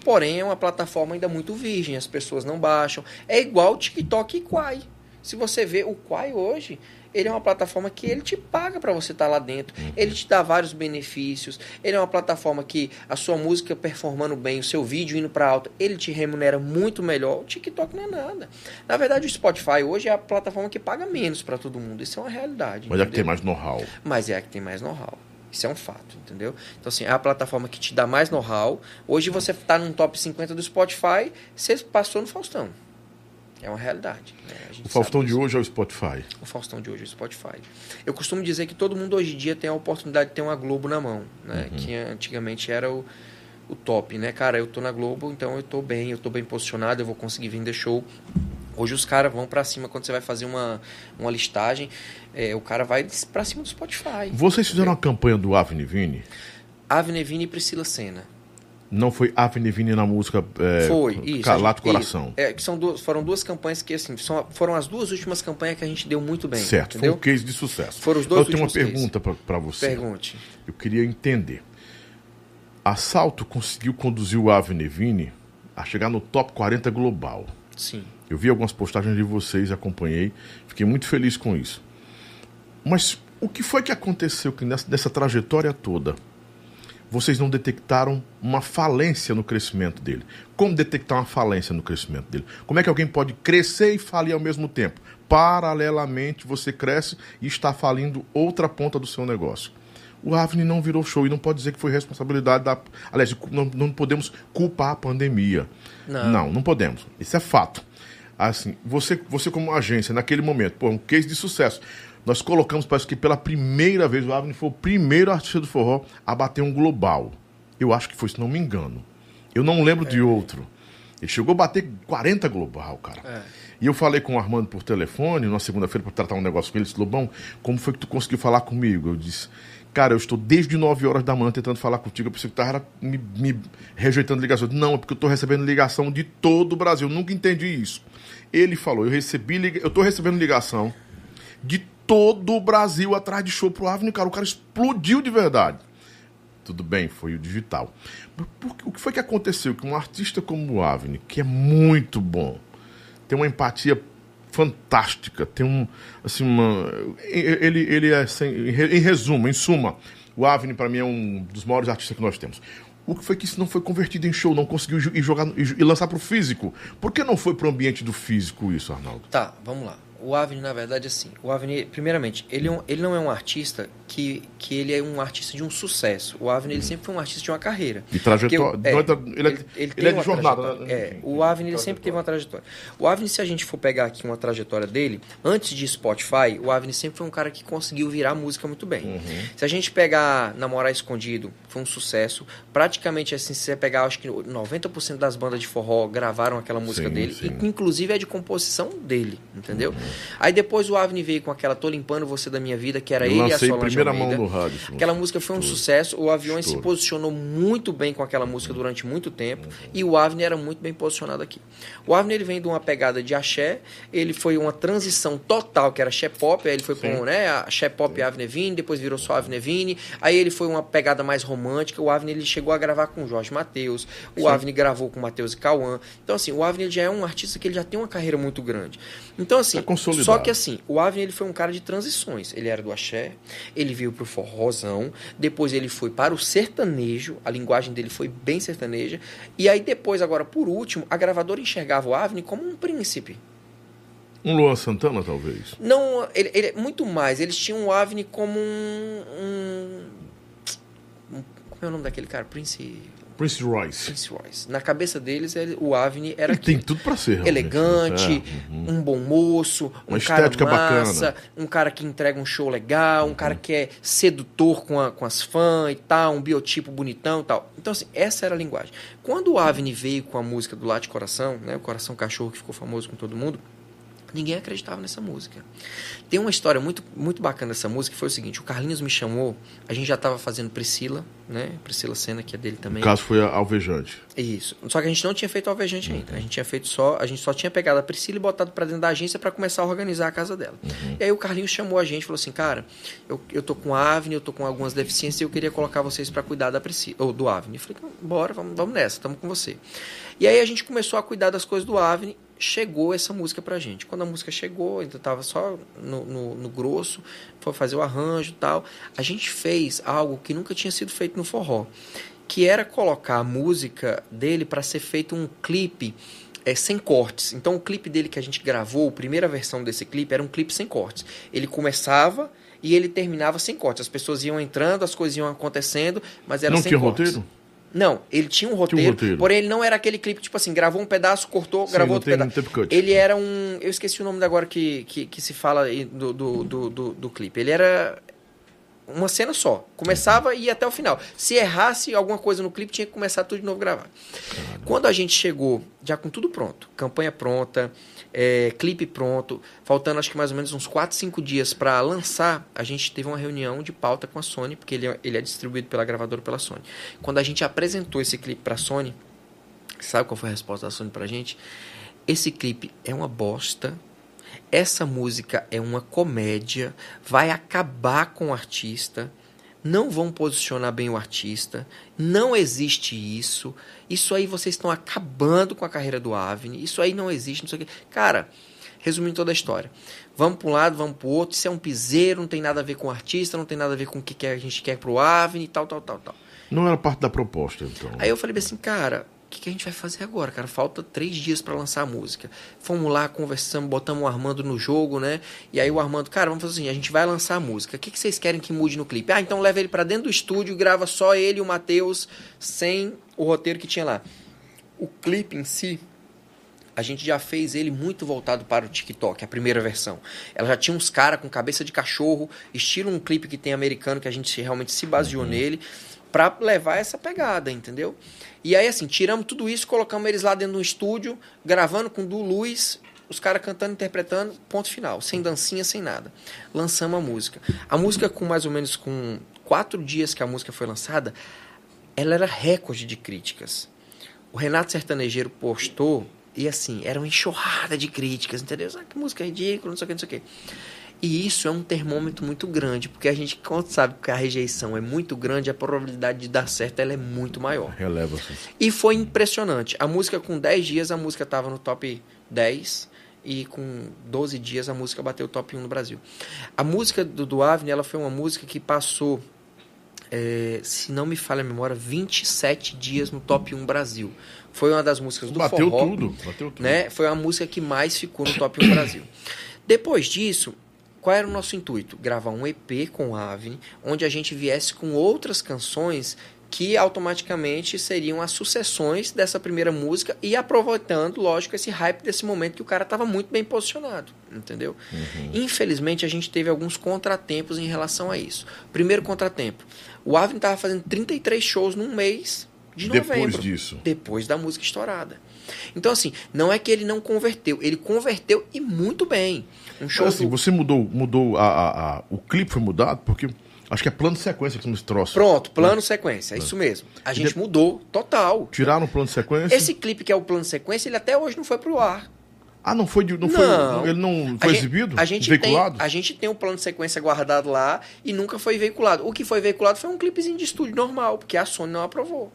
Porém, é uma plataforma ainda muito virgem, as pessoas não baixam. É igual o TikTok e Quai. Se você vê o Quai hoje, ele é uma plataforma que ele te paga para você estar lá dentro. Ele te dá vários benefícios. Ele é uma plataforma que a sua música performando bem, o seu vídeo indo para alta, ele te remunera muito melhor. O TikTok não é nada. Na verdade, o Spotify hoje é a plataforma que paga menos para todo mundo. Isso é uma realidade. Mas entendeu? É a que tem mais know-how. Mas é a que tem mais know-how. Isso é um fato, entendeu? Então, assim, é a plataforma que te dá mais know-how. Hoje você está num top 50 do Spotify, você passou no Faustão. É uma realidade. Né? O Faustão de hoje é o Spotify. O Faustão de hoje é o Spotify. Eu costumo dizer que todo mundo hoje em dia tem a oportunidade de ter uma Globo na mão, né? Que antigamente era o top, né? Cara, eu tô na Globo, então eu tô bem posicionado, eu vou conseguir vender show. Hoje os caras vão pra cima quando você vai fazer uma listagem. O cara vai pra cima do Spotify. Vocês fizeram uma campanha do Avni Vini? Avni Vini e Priscila Senna. Não foi Avni Vini na música foi, isso, Calato Coração. Foram duas campanhas que assim, foram as duas últimas campanhas que a gente deu muito bem. Certo, entendeu? Foi um case de sucesso. Foram os dois eu tenho uma pergunta pra você. Pergunte. Eu queria entender. Assalto conseguiu conduzir o Avni Vini a chegar no top 40 global. Sim. Eu vi algumas postagens de vocês, acompanhei, fiquei muito feliz com isso. Mas o que foi que aconteceu que nessa trajetória toda vocês não detectaram uma falência no crescimento dele? Como detectar uma falência no crescimento dele? Como é que alguém pode crescer e falir ao mesmo tempo? Paralelamente, você cresce e está falindo outra ponta do seu negócio. O Avni não virou show e não pode dizer que foi responsabilidade da... Aliás, não podemos culpar a pandemia. Não podemos. Isso é fato. Assim, você como agência, naquele momento, um case de sucesso. Nós colocamos, parece que pela primeira vez, o Avni foi o primeiro artista do forró a bater um global. Eu acho que foi, se não me engano. Eu não lembro de outro. Ele chegou a bater 40 global, cara. E eu falei com o Armando por telefone, na segunda-feira, para tratar um negócio com ele. Ele disse, Lobão, como foi que tu conseguiu falar comigo? Eu disse, cara, eu estou desde 9 horas da manhã tentando falar contigo. Eu pensei que tu estava me rejeitando ligação. Não, é porque eu estou recebendo ligação de todo o Brasil. Eu nunca entendi isso. Ele falou, eu estou recebendo ligação de todo o Brasil atrás de show pro Avni, cara. O cara explodiu de verdade. Tudo bem, foi o digital. O que foi que aconteceu? Que um artista como o Avni, que é muito bom, tem uma empatia fantástica, tem ele é em resumo, em suma, o Avni para mim é um dos maiores artistas que nós temos. O que foi que isso não foi convertido em show, não conseguiu jogar e lançar pro físico? Por que não foi pro ambiente do físico isso, Arnaldo? Tá, vamos lá. O Avni, na verdade, assim, o Avni, primeiramente, ele não é um artista que ele é um artista de um sucesso. O Avni, ele sempre foi um artista de uma carreira. De trajetória. Ele é de jornada. Né? O Avni, ele sempre teve uma trajetória. O Avni, se a gente for pegar aqui uma trajetória dele, antes de Spotify, o Avni sempre foi um cara que conseguiu virar música muito bem. Se a gente pegar Namorar Escondido, foi um sucesso. Praticamente, assim, se você pegar, acho que 90% das bandas de forró gravaram aquela música dele. Sim. E, inclusive, é de composição dele, entendeu? Aí depois o Avni veio com aquela Tô Limpando Você da Minha Vida, que era ele e a Solange Almeida. Mão no rádio, aquela música foi um sucesso. O Aviões se posicionou muito bem com aquela música durante muito tempo. E o Avni era muito bem posicionado aqui. O Avni, ele vem de uma pegada de axé. Ele foi uma transição total, que era axé pop. Aí ele foi com axé pop Avni Vini. Depois virou só Avni Vini. Aí ele foi uma pegada mais romântica. O Avni, ele chegou a gravar com o Jorge Mateus. O Avni gravou com o Mateus e Cauã. Então assim, o Avni já é um artista que ele já tem uma carreira muito grande. Então assim, consolidado. Só que assim, o Avni, ele foi um cara de transições. Ele era do axé, ele veio pro forrozão, depois ele foi para o sertanejo, a linguagem dele foi bem sertaneja, e aí depois, agora por último, a gravadora enxergava o Avni como um príncipe. Um Luan Santana, talvez? Não, ele muito mais. Eles tinham o Avni como como é o nome daquele cara? Prince Royce. Na cabeça deles, o Avni era... Ele tem tudo pra ser. Elegante, um bom moço, uma estética massa, bacana. Um cara que entrega um show legal, um cara que é sedutor com as fãs e tal, um biotipo bonitão e tal. Então, assim, essa era a linguagem. Quando o Avni veio com a música do Late Coração, né, o Coração Cachorro, que ficou famoso com todo mundo, ninguém acreditava nessa música. Tem uma história muito, muito bacana dessa música, que foi o seguinte: o Carlinhos me chamou, a gente já estava fazendo Priscila, né? Priscila Senna, que é dele também. O caso foi a Alvejante. Isso. Só que a gente não tinha feito Alvejante ainda. A gente só tinha pegado a Priscila e botado para dentro da agência para começar a organizar a casa dela. E aí o Carlinhos chamou a gente e falou assim: cara, eu tô com a Avni, eu tô com algumas deficiências e eu queria colocar vocês para cuidar da Priscila, ou do Avni. Eu falei: bora, vamos nessa, estamos com você. E aí a gente começou a cuidar das coisas do Avni. Chegou essa música pra gente. Quando a música chegou, ainda tava só no grosso, foi fazer o arranjo e tal. A gente fez algo que nunca tinha sido feito no forró, que era colocar a música dele para ser feito um clipe sem cortes. Então o clipe dele que a gente gravou, a primeira versão desse clipe, era um clipe sem cortes. Ele começava e ele terminava sem cortes. As pessoas iam entrando, as coisas iam acontecendo, mas era sem cortes. Não tinha roteiro? Não, ele tinha um roteiro, porém ele não era aquele clipe, tipo assim, gravou um pedaço, cortou, gravou outro pedaço. Ele era um... Eu esqueci o nome agora que se fala aí do clipe. Ele era uma cena só. Começava e ia até o final. Se errasse alguma coisa no clipe, tinha que começar tudo de novo a gravar. Caramba. Quando a gente chegou, já com tudo pronto, campanha pronta, clipe pronto, faltando acho que mais ou menos uns 4, 5 dias para lançar, a gente teve uma reunião de pauta com a Sony, porque ele é distribuído pela gravadora, pela Sony. Quando a gente apresentou esse clipe para a Sony, sabe qual foi a resposta da Sony para a gente? Esse clipe é uma bosta, essa música é uma comédia, vai acabar com o artista, não vão posicionar bem o artista, não existe isso, isso aí vocês estão acabando com a carreira do Avni, isso aí não existe, não sei o quê. Cara, resumindo toda a história, vamos para um lado, vamos para o outro, isso é um piseiro, não tem nada a ver com o artista, não tem nada a ver com o que a gente quer para o Avni e tal. Não era parte da proposta, então. Aí eu falei assim: cara, o que a gente vai fazer agora, cara? Falta 3 dias para lançar a música. Fomos lá, conversamos, botamos o Armando no jogo, né? E aí o Armando: cara, vamos fazer assim, a gente vai lançar a música. O que vocês querem que mude no clipe? Ah, então leva ele para dentro do estúdio, grava só ele e o Matheus, sem o roteiro que tinha lá. O clipe em si, a gente já fez ele muito voltado para o TikTok, a primeira versão. Ela já tinha uns caras com cabeça de cachorro, estilo um clipe que tem americano, que a gente realmente se baseou nele, pra levar essa pegada, entendeu? E aí, assim, tiramos tudo isso, colocamos eles lá dentro do estúdio, gravando com o Du Luiz, os caras cantando, interpretando, ponto final. Sem dancinha, sem nada. Lançamos a música. A música, com mais ou menos com 4 dias que a música foi lançada, ela era recorde de críticas. O Renato Sertanejeiro postou, e assim, era uma enxurrada de críticas, entendeu? Ah, que música ridícula, não sei o quê. E isso é um termômetro muito grande, porque a gente, quando sabe que a rejeição é muito grande, a probabilidade de dar certo ela é muito maior. Releva-se. E foi impressionante. A música, com 10 dias, a música estava no top 10, e com 12 dias, a música bateu o top 1 no Brasil. A música do Avni, ela foi uma música que passou, se não me falha a memória, 27 dias no top 1 Brasil. Foi uma das músicas do forró. Bateu tudo. Né? Foi a música que mais ficou no top 1 Brasil. Depois disso... Qual era o nosso intuito? Gravar um EP com o Avni, onde a gente viesse com outras canções que automaticamente seriam as sucessões dessa primeira música e aproveitando, lógico, esse hype desse momento que o cara estava muito bem posicionado, entendeu? Infelizmente, a gente teve alguns contratempos em relação a isso. Primeiro contratempo, o Avni estava fazendo 33 shows num mês de novembro. Depois disso. Depois da música estourada. Então, assim, não é que ele não converteu, ele converteu e muito bem. Um show assim, você mudou o clipe foi mudado, porque acho que é plano de sequência que nos trouxe. Pronto, plano de sequência, é isso mesmo. A gente mudou total. Tiraram o plano de sequência? Esse clipe que é o plano de sequência, ele até hoje não foi pro ar. Ah, não foi, não foi, ele não foi exibido? Veiculado? A gente tem um plano de sequência guardado lá e nunca foi veiculado. O que foi veiculado foi um clipezinho de estúdio normal, porque a Sony não aprovou.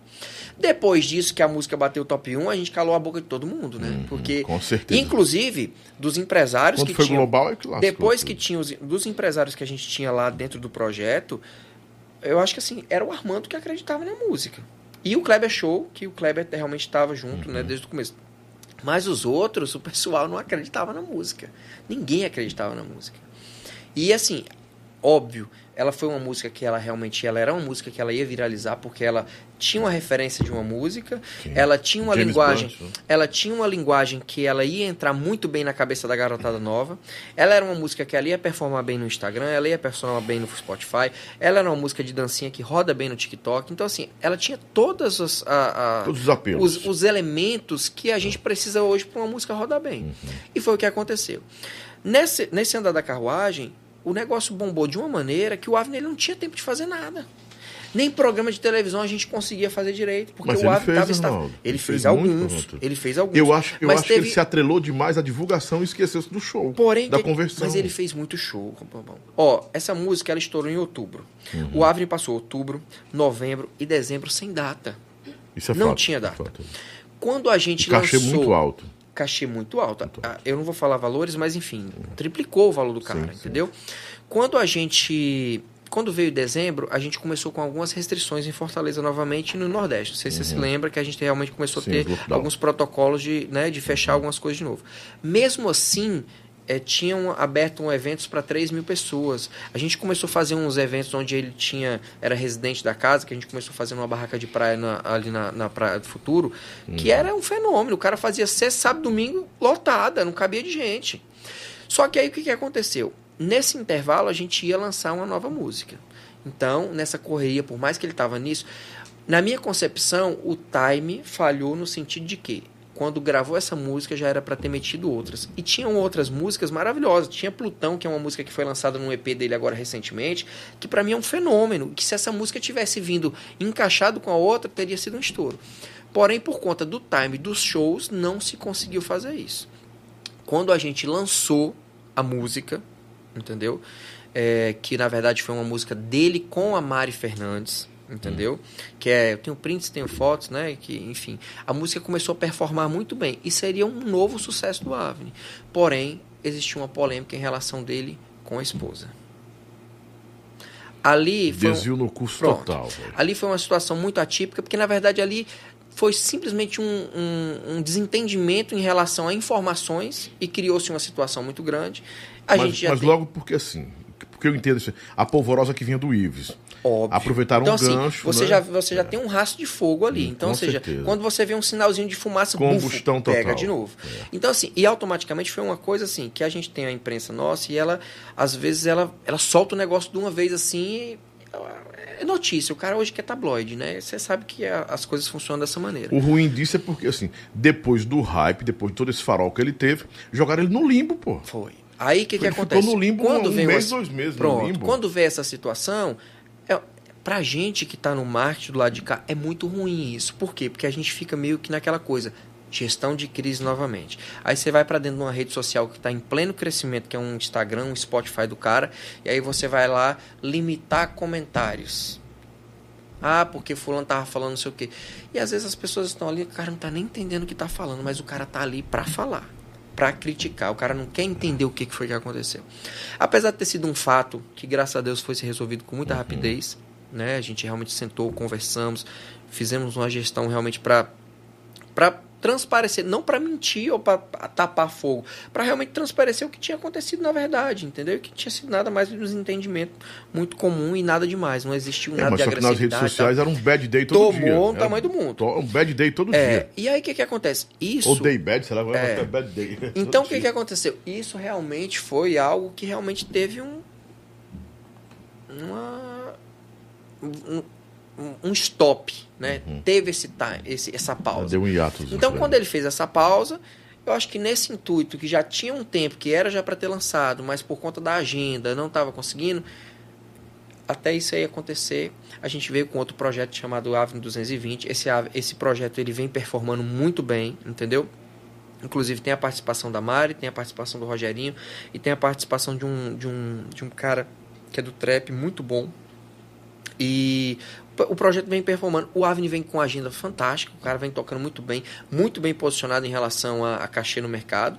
Depois disso, que a música bateu o top 1, a gente calou a boca de todo mundo, né? Porque, com certeza. Inclusive, dos empresários que tinham... global, é que lascou. Depois que tinha dos empresários que a gente tinha lá dentro do projeto, eu acho que assim, era o Armando que acreditava na música. E o Kleber Show, que o Kleber realmente estava junto, né, desde o começo. Mas os outros, o pessoal não acreditava na música. Ninguém acreditava na música. E assim, óbvio, ela foi uma música que ela realmente... Ela era uma música que ela ia viralizar, porque ela tinha uma referência de uma música, ela tinha uma linguagem... Ela tinha uma linguagem que ela ia entrar muito bem na cabeça da garotada nova. Ela era uma música que ela ia performar bem no Instagram, ela ia performar bem no Spotify, ela era uma música de dancinha que roda bem no TikTok. Então, assim, ela tinha todas as... todos os apelos. Os elementos que a gente precisa hoje para uma música rodar bem. E foi o que aconteceu. Nesse andar da carruagem... O negócio bombou de uma maneira que o Avner não tinha tempo de fazer nada. Nem programa de televisão a gente conseguia fazer direito. Porque mas o Avner estava... Ele fez alguns. Eu acho que ele se atrelou demais à divulgação e esqueceu-se do show. Porém, da conversão. Mas ele fez muito show. Ó, essa música ela estourou em outubro. O Avner passou outubro, novembro e dezembro sem data. Isso é fato. Não tinha data. Quando a gente lançou... Cachê muito alto. Eu não vou falar valores, mas enfim, triplicou o valor do cara, entendeu? Quando veio dezembro, a gente começou com algumas restrições em Fortaleza novamente e no Nordeste. Não sei se você se lembra que a gente realmente começou a ter alguns protocolos de fechar algumas coisas de novo. Mesmo assim... tinham aberto eventos para 3 mil pessoas. A gente começou a fazer uns eventos onde ele era residente da casa, que a gente começou a fazer numa barraca de praia ali na Praia do Futuro, que era um fenômeno. O cara fazia sexta, sábado, domingo, lotada, não cabia de gente. Só que aí o que aconteceu? Nesse intervalo a gente ia lançar uma nova música. Então, nessa correria, por mais que ele estava nisso, na minha concepção, o time falhou no sentido de que quando gravou essa música, já era para ter metido outras. E tinham outras músicas maravilhosas. Tinha Plutão, que é uma música que foi lançada num EP dele agora recentemente, que para mim é um fenômeno, que se essa música tivesse vindo encaixado com a outra, teria sido um estouro. Porém, por conta do time dos shows, não se conseguiu fazer isso. Quando a gente lançou a música, entendeu? Que na verdade foi uma música dele com a Mari Fernandes, entendeu? Que eu tenho prints, tenho fotos, né? Que, enfim, a música começou a performar muito bem e seria um novo sucesso do Avni. Porém, existiu uma polêmica em relação dele com a esposa. Ali foi desvio no curso total. Velho. Ali foi uma situação muito atípica, porque na verdade ali foi simplesmente um desentendimento em relação a informações e criou-se uma situação muito grande. Logo porque assim, porque eu entendo isso, a polvorosa que vinha do Ives. Óbvio. Aproveitaram então, um gancho. Então, assim, você já tem um rastro de fogo ali. Então, ou seja, quando você vê um sinalzinho de fumaça, combustão bufo, pega total. De novo. Então, assim, e automaticamente foi uma coisa assim, que a gente tem a imprensa nossa e ela, às vezes, ela solta o negócio de uma vez assim. É notícia. O cara hoje quer tabloide, né? Você sabe que as coisas funcionam dessa maneira. O ruim disso é porque, assim, depois do hype, depois de todo esse farol que ele teve, jogaram ele no limbo, pô. Foi. Aí, o que acontece? Ficou no limbo quando vem mês, 2 meses. Pronto. No limbo. Quando vê essa situação... Pra gente que tá no marketing do lado de cá, é muito ruim isso. Por quê? Porque a gente fica meio que naquela coisa, gestão de crise novamente. Aí você vai pra dentro de uma rede social que tá em pleno crescimento, que é um Instagram, um Spotify do cara, e aí você vai lá limitar comentários. Ah, porque fulano tava falando não sei o quê. E às vezes as pessoas estão ali, o cara não tá nem entendendo o que tá falando, mas o cara tá ali pra falar, pra criticar. O cara não quer entender o que foi que aconteceu. Apesar de ter sido um fato que, graças a Deus, foi resolvido com muita rapidez, né? A gente realmente sentou, conversamos, fizemos uma gestão realmente para transparecer, não para mentir ou para tapar fogo, para realmente transparecer o que tinha acontecido na verdade, entendeu? Que tinha sido nada mais de um desentendimento muito comum e nada demais, não existiu nada de agressividade. Mas nas redes sociais era um bad day todo dia. Tomou o tamanho do mundo. Um bad day todo dia. E aí o que acontece? Isso... Ou day bad, sei lá, vai botar bad day. Então o que aconteceu? Isso realmente foi algo que realmente teve um stop, né? Teve essa pausa. Deu um hiato. Então, quando ele fez essa pausa, eu acho que nesse intuito, que já tinha um tempo, que era já para ter lançado, mas por conta da agenda não estava conseguindo, até isso aí acontecer, a gente veio com outro projeto chamado Avni 220. Esse projeto ele vem performando muito bem, entendeu? Inclusive tem a participação da Mari, tem a participação do Rogerinho e tem a participação de um cara que é do trap, muito bom. E o projeto vem performando. O Avni vem com uma agenda fantástica, o cara vem tocando muito bem posicionado em relação a cachê no mercado.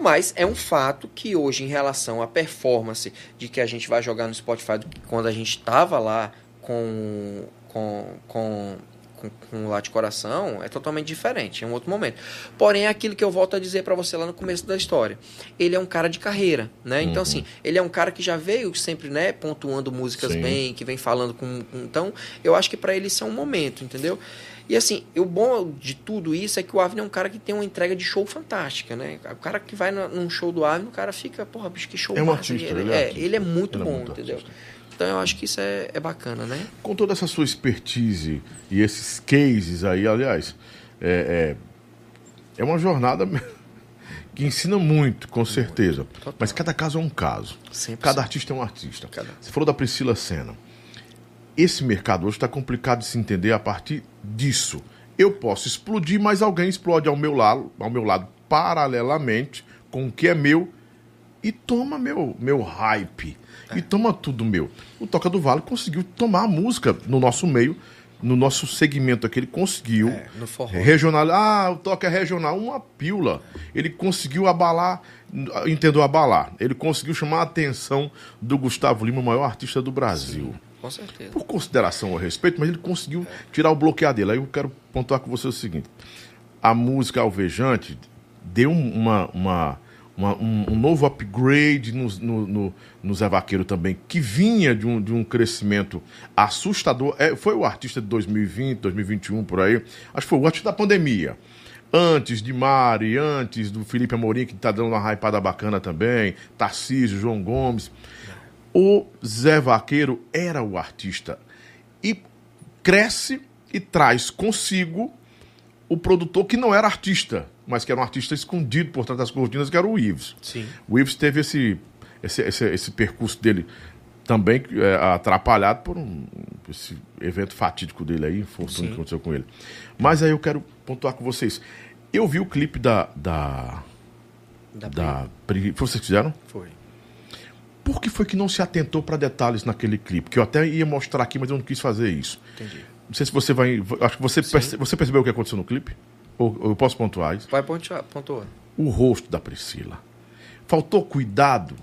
Mas é um fato que hoje, em relação à performance de que a gente vai jogar no Spotify, quando a gente estava lá com Lá de Coração, é totalmente diferente, é um outro momento. Porém, é aquilo que eu volto a dizer para você lá no começo da história. Ele é um cara de carreira, né? Então, assim, ele é um cara que já veio sempre, né, pontuando músicas bem, que vem falando com... Então, eu acho que para ele isso é um momento, entendeu? E, assim, o bom de tudo isso é que o Avni é um cara que tem uma entrega de show fantástica, né? O cara que vai num show do Avni, o cara fica, porra, bicho, que show é um massa. Artista, ele é muito bom, entendeu? Artista. Então, eu acho que isso é bacana, né? Com toda essa sua expertise e esses cases aí, aliás, é uma jornada que ensina muito, com certeza. Total. Mas cada caso é um caso. 100%. Cada artista é um artista. Você falou da Priscila Senna. Esse mercado hoje está complicado de se entender a partir disso. Eu posso explodir, mas alguém explode ao meu lado paralelamente com o que é meu e toma meu hype. E toma tudo meu. O Toca do Vale conseguiu tomar a música no nosso meio, no nosso segmento aqui, ele conseguiu. No forró. Regional. Ah, o Toca é regional, uma pílula. Ele conseguiu abalar, entendeu? Abalar. Ele conseguiu chamar a atenção do Gustavo Lima, o maior artista do Brasil. Sim, com certeza. Por consideração ao respeito, mas ele conseguiu tirar o bloqueio dele. Aí eu quero pontuar com você o seguinte. A música Alvejante deu um novo upgrade no Zé Vaqueiro também, que vinha de um crescimento assustador. Foi o artista de 2020, 2021, por aí. Acho que foi o artista da pandemia. Antes de Mari, antes do Felipe Amorim, que está dando uma hypada bacana também, Tarcísio, João Gomes. O Zé Vaqueiro era o artista. E cresce e traz consigo o produtor que não era artista, mas que era um artista escondido por trás das cortinas, que era o Ives. Sim. O Ives teve esse percurso dele também atrapalhado por esse evento fatídico dele aí, infortúnio que aconteceu com ele. Mas aí eu quero pontuar com vocês. Eu vi o clipe da Pri. Foi vocês que fizeram? Foi. Por que foi que não se atentou para detalhes naquele clipe? Que eu até ia mostrar aqui, mas eu não quis fazer isso. Entendi. Não sei se você vai... Acho que você percebeu o que aconteceu no clipe? Eu posso pontuar isso? Vai pontuar. O rosto da Priscila. Faltou cuidado.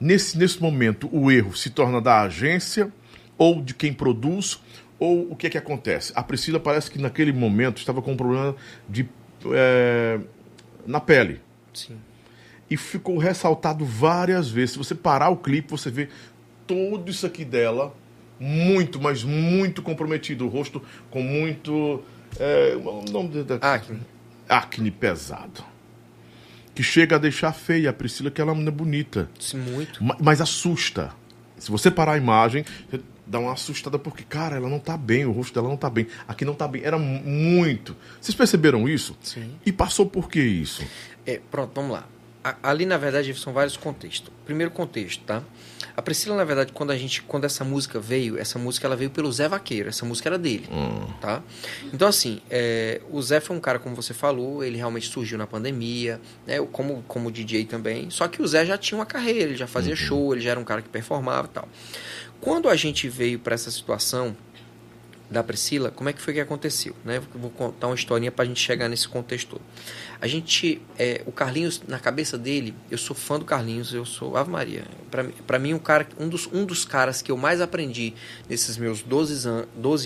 Nesse momento, o erro se torna da agência, ou de quem produz, ou o que é que acontece? A Priscila parece que naquele momento estava com um problema na pele. Sim. E ficou ressaltado várias vezes. Se você parar o clipe, você vê tudo isso aqui dela muito, mas muito comprometido. O rosto com muito... o nome da... Acne pesado. Que chega a deixar feia a Priscila, que ela é uma menina bonita. Sim, muito. Mas assusta. Se você parar a imagem, você dá uma assustada, porque, cara, ela não tá bem, o rosto dela não tá bem. Aqui não tá bem. Era muito. Vocês perceberam isso? Sim. E passou por que isso? Pronto, vamos lá. Ali, na verdade, são vários contextos. Primeiro contexto, tá? A Priscila, na verdade, quando essa música veio, ela veio pelo Zé Vaqueiro, essa música era dele, tá? Então, assim, o Zé foi um cara, como você falou, ele realmente surgiu na pandemia, né? Como DJ também, só que o Zé já tinha uma carreira, ele já fazia show, ele já era um cara que performava e tal. Quando a gente veio para essa situação da Priscila, como é que foi que aconteceu, né? Vou contar uma historinha pra gente chegar nesse contexto todo. A gente, o Carlinhos, na cabeça dele, eu sou fã do Carlinhos, eu sou Ave Maria. Pra mim, um dos caras que eu mais aprendi nesses meus 12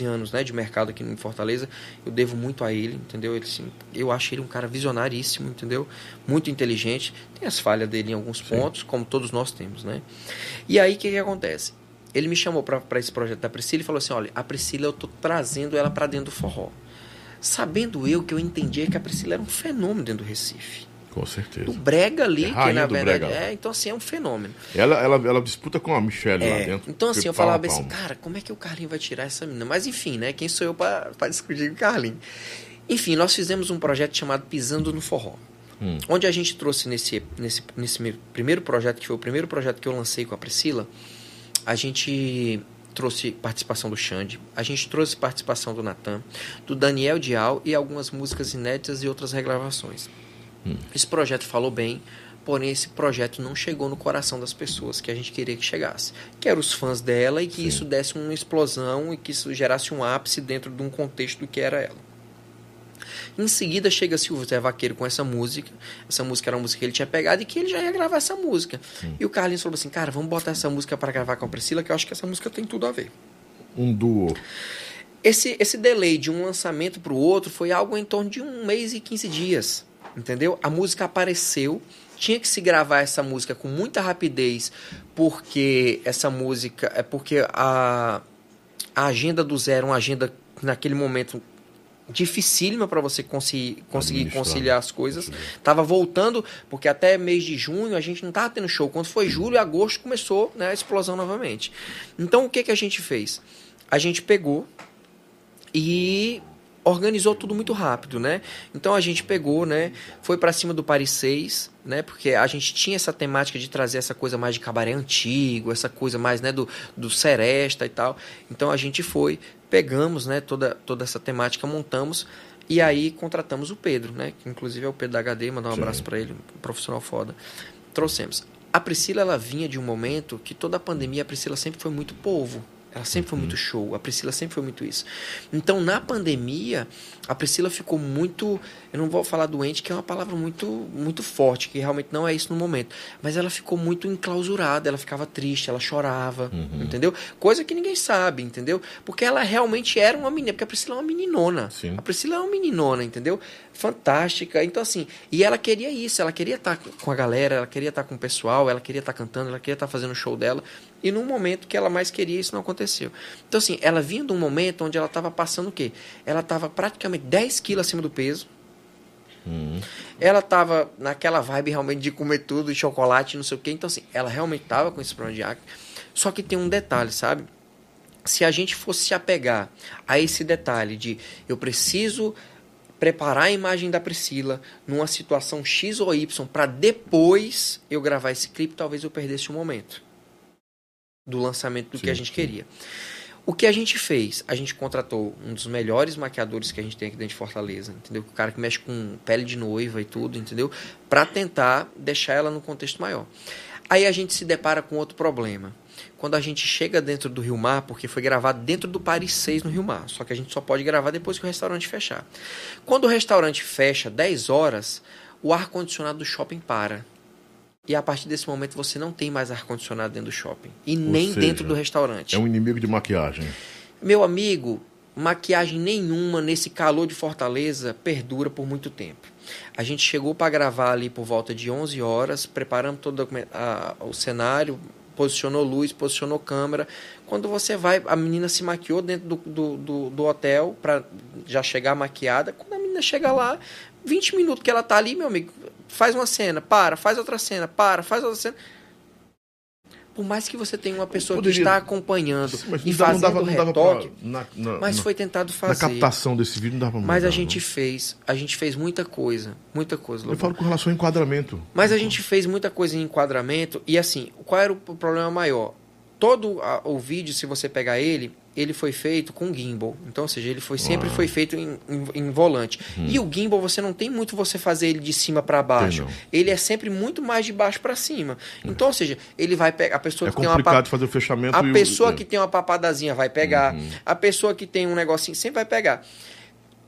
anos, né, de mercado aqui em Fortaleza, eu devo muito a ele, entendeu? Ele, assim, eu acho ele um cara visionaríssimo, entendeu? Muito inteligente, tem as falhas dele em alguns pontos, como todos nós temos, né? E aí, o que acontece? Ele me chamou para esse projeto da Priscila e falou assim, olha, a Priscila, eu estou trazendo ela para dentro do forró. Sabendo eu que eu entendia que a Priscila era um fenômeno dentro do Recife. Com certeza. Do brega ali, que na verdade é. Então, assim, é um fenômeno. Ela disputa com a Michelle lá dentro. Então, assim, eu falava assim, cara, como é que o Carlinho vai tirar essa menina? Mas, enfim, né? Quem sou eu para discutir com o Carlinho? Enfim, nós fizemos um projeto chamado Pisando no Forró. Onde a gente trouxe nesse primeiro projeto, que foi o primeiro projeto que eu lancei com a Priscila, a gente trouxe participação do Xande, a gente trouxe participação do Natan, do Daniel Dial e algumas músicas inéditas e outras regravações. Esse projeto falou bem, porém esse projeto não chegou no coração das pessoas que a gente queria que chegasse, que eram os fãs dela, e que isso desse uma explosão e que isso gerasse um ápice dentro de um contexto do que era ela. Em seguida chega Silvio Zé Vaqueiro com essa música era uma música que ele tinha pegado e que ele já ia gravar essa música. E o Carlinhos falou assim, cara, vamos botar essa música para gravar com a Priscila, que eu acho que essa música tem tudo a ver. Um duo. Esse delay de um lançamento para o outro foi algo em torno de 1 mês e 15 dias, entendeu? A música apareceu, tinha que se gravar essa música com muita rapidez, porque essa música, porque a agenda do Zé era uma agenda naquele momento dificílima para você conseguir conciliar as coisas. Tava voltando, porque até mês de junho a gente não tava tendo show. Quando foi julho e agosto começou, né, a explosão novamente. Então o que a gente fez? A gente pegou e organizou tudo muito rápido, né? Então a gente pegou, né? Foi pra cima do Paris 6, né? Porque a gente tinha essa temática de trazer essa coisa mais de cabaré antigo, essa coisa mais, né, do seresta e tal. Então a gente foi, pegamos, né, toda essa temática, montamos e aí contratamos o Pedro, né? Que inclusive é o Pedro da HD, mandar um abraço pra ele, um profissional foda. Trouxemos. A Priscila, ela vinha de um momento que toda a pandemia a Priscila sempre foi muito povo. Ela sempre foi muito show, a Priscila sempre foi muito isso. Então, na pandemia, a Priscila ficou muito... Eu não vou falar doente, que é uma palavra muito, muito forte, que realmente não é isso no momento. Mas ela ficou muito enclausurada, ela ficava triste, ela chorava, entendeu? Coisa que ninguém sabe, entendeu? Porque ela realmente era uma menina, porque a Priscila é uma meninona. Sim. A Priscila é uma meninona, entendeu? Fantástica. Então, assim, e ela queria isso, ela queria estar com a galera, ela queria estar com o pessoal, ela queria estar cantando, ela queria estar fazendo o show dela. E num momento que ela mais queria, isso não aconteceu. Então, assim, ela vinha de um momento onde ela estava passando o quê? Ela estava praticamente 10 quilos acima do peso. Ela estava naquela vibe realmente de comer tudo, de chocolate, não sei o quê. Então, assim, ela realmente estava com esse problema de acne. Só que tem um detalhe, sabe? Se a gente fosse se apegar a esse detalhe de eu preciso preparar a imagem da Priscila numa situação X ou Y para depois eu gravar esse clipe, talvez eu perdesse o momento do lançamento do que a gente queria. O que a gente fez? A gente contratou um dos melhores maquiadores que a gente tem aqui dentro de Fortaleza, entendeu? O cara que mexe com pele de noiva e tudo, entendeu? Para tentar deixar ela no contexto maior. Aí a gente se depara com outro problema. Quando a gente chega dentro do Rio Mar, porque foi gravado dentro do Paris 6 no Rio Mar, só que a gente só pode gravar depois que o restaurante fechar. Quando o restaurante fecha 10 horas, o ar-condicionado do shopping para. E a partir desse momento você não tem mais ar-condicionado dentro do shopping. E ou nem seja, dentro do restaurante. É um inimigo de maquiagem. Meu amigo, maquiagem nenhuma nesse calor de Fortaleza perdura por muito tempo. A gente chegou para gravar ali por volta de 11 horas, preparamos todo o cenário, posicionou luz, posicionou câmera. Quando você vai, a menina se maquiou dentro do hotel para já chegar maquiada. Quando a menina chega lá, 20 minutos que ela tá ali, meu amigo, faz uma cena, para, faz outra cena, para, faz outra cena. Por mais que você tenha uma pessoa que está acompanhando e fazendo retoque, mas foi tentado fazer. Na captação desse vídeo não dava pra mudar. Mas a gente fez muita coisa. Eu falo com relação ao enquadramento. Mas a gente fez muita coisa em enquadramento e assim, qual era o problema maior? Todo o vídeo, se você pegar ele foi feito com gimbal. Então, ou seja, ele sempre foi feito em volante. E o gimbal, você não tem muito você fazer ele de cima para baixo. Ele é sempre muito mais de baixo para cima. Então, ou seja, ele vai pegar... A pessoa que tem complicado fazer o fechamento. A pessoa que tem uma papadazinha vai pegar. A pessoa que tem um negocinho sempre vai pegar.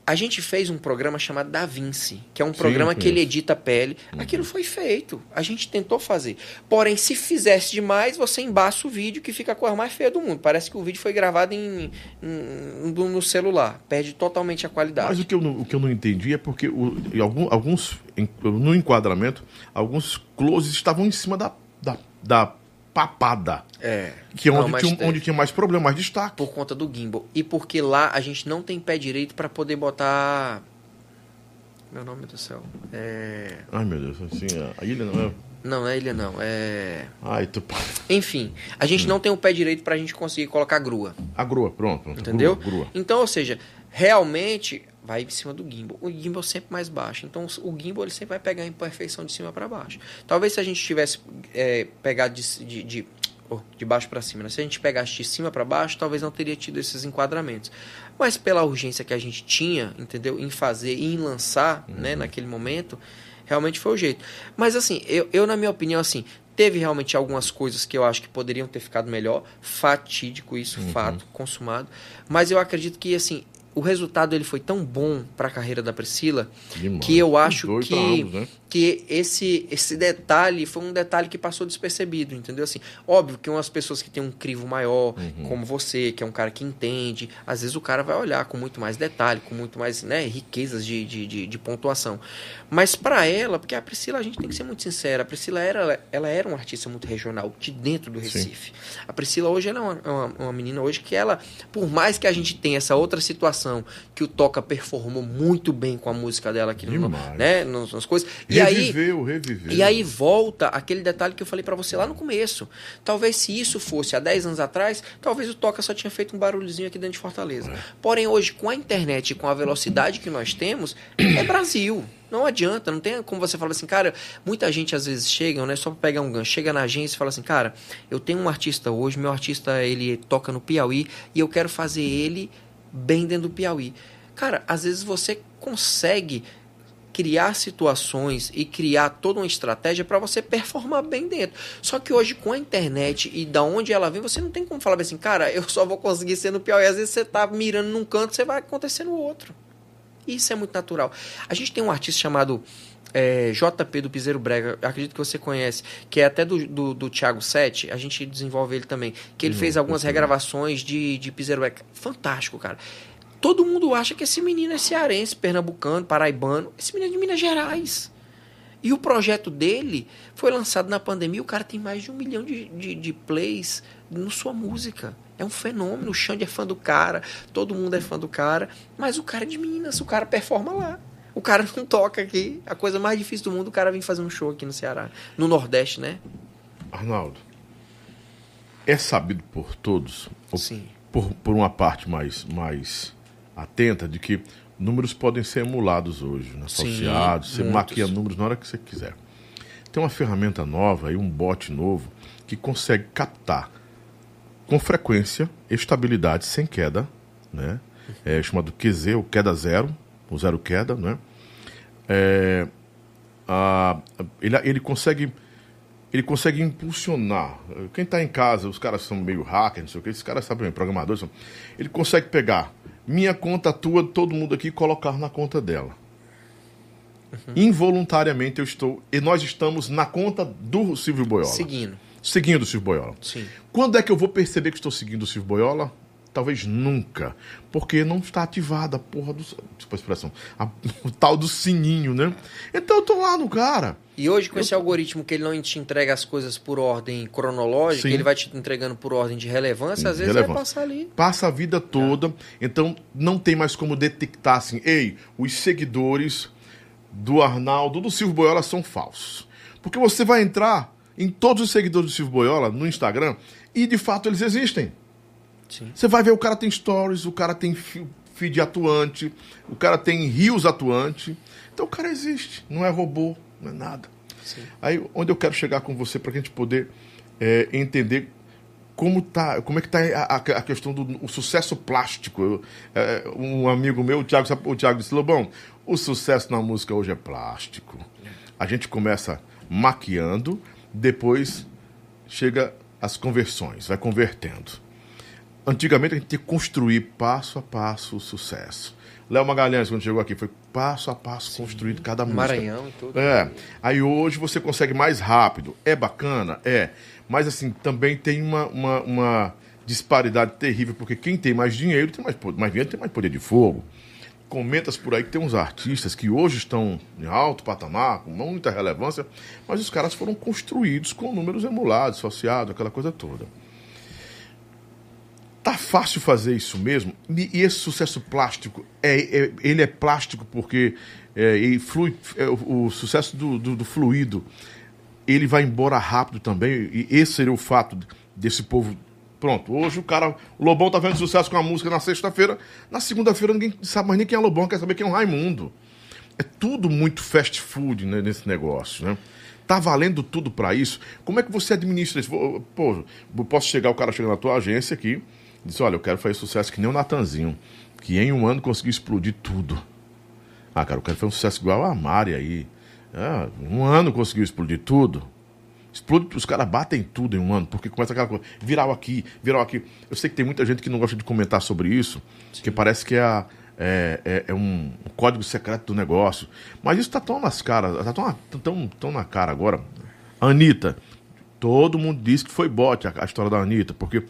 A gente fez um programa chamado Da Vinci, que é um programa que ele edita a pele. Aquilo foi feito. A gente tentou fazer. Porém, se fizesse demais, você embaça o vídeo, que fica a coisa mais feia do mundo. Parece que o vídeo foi gravado no celular. Perde totalmente a qualidade. Mas o que eu não entendi é porque alguns no enquadramento, alguns closes estavam em cima da papada. Que é onde tinha mais problema, mais destaque. Por conta do gimbal. E porque lá a gente não tem pé direito pra poder botar... Meu nome do céu. Ai, meu Deus. Assim, a ilha não é... Não, não é ilha não. Ai, tu... Enfim, a gente não tem o pé direito pra gente conseguir colocar a grua. A grua, pronto. Entendeu? Grua. Então, ou seja, realmente... Vai em cima do gimbal. O gimbal é sempre mais baixo. Então, o gimbal ele sempre vai pegar a imperfeição de cima para baixo. Talvez se a gente tivesse pegado de baixo para cima, né? Se a gente pegasse de cima para baixo, talvez não teria tido esses enquadramentos. Mas pela urgência que a gente tinha, entendeu? Em fazer e em lançar, né? Naquele momento, realmente foi o jeito. Mas assim, eu na minha opinião, assim, teve realmente algumas coisas que eu acho que poderiam ter ficado melhor, fatídico isso, fato, consumado, mas eu acredito que, assim, o resultado ele foi tão bom para a carreira da Priscila, demais, que eu acho que, ambos, né? Que esse detalhe foi um detalhe que passou despercebido, entendeu? Assim, óbvio que umas pessoas que têm um crivo maior, como você, que é um cara que entende, às vezes o cara vai olhar com muito mais detalhe, com muito mais, né, riquezas de pontuação. Mas para ela, porque a Priscila, a gente tem que ser muito sincera, a Priscila ela era uma artista muito regional, de dentro do Recife. Sim. A Priscila hoje ela é uma menina hoje que ela, por mais que a gente tenha essa outra situação, que o Toca performou muito bem com a música dela aqui no, né, nas coisas. Reviveu. E aí volta aquele detalhe que eu falei pra você lá no começo. Talvez se isso fosse há 10 anos atrás, talvez o Toca só tinha feito um barulhozinho aqui dentro de Fortaleza. Porém, hoje, com a internet e com a velocidade que nós temos, é Brasil. Não adianta, não tem como você falar assim, cara, muita gente às vezes chega, né, só pra pegar um gancho, chega na agência e fala assim, cara, eu tenho um artista hoje, meu artista, ele toca no Piauí e eu quero fazer ele bem dentro do Piauí. Cara, às vezes você consegue criar situações e criar toda uma estratégia para você performar bem dentro. Só que hoje com a internet e da onde ela vem, você não tem como falar assim, cara, eu só vou conseguir ser no Piauí. Às vezes você tá mirando num canto, você vai acontecer no outro. Isso é muito natural. A gente tem um artista chamado JP do Piseiro Brega, acredito que você conhece, que é até do Thiago Sete, a gente desenvolve ele também, que ele fez algumas regravações de Piseiro Brega. Fantástico, cara. Todo mundo acha que esse menino é cearense, pernambucano, paraibano, esse menino é de Minas Gerais. E o projeto dele foi lançado na pandemia, o cara tem mais de 1 milhão de plays na sua música. É um fenômeno, o Xande é fã do cara, todo mundo é fã do cara, mas o cara é de Minas, o cara performa lá. O cara não toca aqui. A coisa mais difícil do mundo, o cara vem fazer um show aqui no Ceará. No Nordeste, né? Arnaldo, é sabido por todos, sim, por uma parte mais atenta, de que números podem ser emulados hoje, né? Associados, você maquia números na hora que você quiser. Tem uma ferramenta nova e um bot novo que consegue captar com frequência, estabilidade sem queda, né? É chamado QZ, ou queda zero. O zero queda, né? Ele consegue impulsionar. Quem está em casa, os caras são meio hacker, não sei o que, esses caras sabem, programadores. Ele consegue pegar minha conta, tua, todo mundo aqui, e colocar na conta dela. Involuntariamente nós estamos na conta do Silvio Boiola. Seguindo o Silvio Boiola. Sim. Quando é que eu vou perceber que estou seguindo o Silvio Boiola? Talvez nunca, porque não está ativada a porra do... Desculpa a expressão. O tal do sininho, né? Então eu tô lá no cara. E hoje com esse algoritmo que ele não te entrega as coisas por ordem cronológica, ele vai te entregando por ordem de relevância, às vezes vai passar ali. Passa a vida toda, então não tem mais como detectar assim, ei, os seguidores do Arnaldo, do Silvio Boiola são falsos. Porque você vai entrar em todos os seguidores do Silvio Boiola no Instagram e de fato eles existem. Sim. Você vai ver, o cara tem stories, o cara tem feed atuante, o cara tem reels atuante. Então o cara existe, não é robô, não é nada. Sim. Aí onde eu quero chegar com você para a gente poder entender como é que está a questão do sucesso plástico. Um amigo meu, o Thiago disse, Lobão, o sucesso na música hoje é plástico. A gente começa maquiando, depois chega as conversões, vai convertendo. Antigamente a gente tinha que construir passo a passo o sucesso. Léo Magalhães, quando chegou aqui, foi passo a passo construído cada música. Maranhão e tudo. Aí hoje você consegue mais rápido. É bacana? É. Mas assim, também tem uma disparidade terrível, porque quem tem mais dinheiro tem mais dinheiro, tem mais poder de fogo. Comentas por aí que tem uns artistas que hoje estão em alto patamar, com muita relevância, mas os caras foram construídos com números emulados, associados, aquela coisa toda. Tá fácil fazer isso mesmo? E esse sucesso plástico, ele é plástico porque ele flui, o sucesso do fluido, ele vai embora rápido também, e esse seria o fato desse povo. Pronto, hoje o Lobão tá vendo sucesso com a música na sexta-feira, na segunda-feira ninguém sabe mais nem quem é Lobão, quer saber quem é o Raimundo. É tudo muito fast food, né, nesse negócio, né? Tá valendo tudo pra isso? Como é que você administra isso? Pô, o cara chega na tua agência aqui, diz, olha, eu quero fazer sucesso que nem o Natanzinho, que em um ano conseguiu explodir tudo. Ah, cara, eu quero fazer um sucesso igual a Mari aí, Um ano conseguiu explodir tudo. Explode, os caras batem tudo em um ano, porque começa aquela coisa, viral aqui. Eu sei que tem muita gente que não gosta de comentar sobre isso, que parece que é um código secreto do negócio. Mas isso tá tão nas caras, tá tão na cara agora. Anitta, todo mundo disse que foi bote a história da Anitta, porque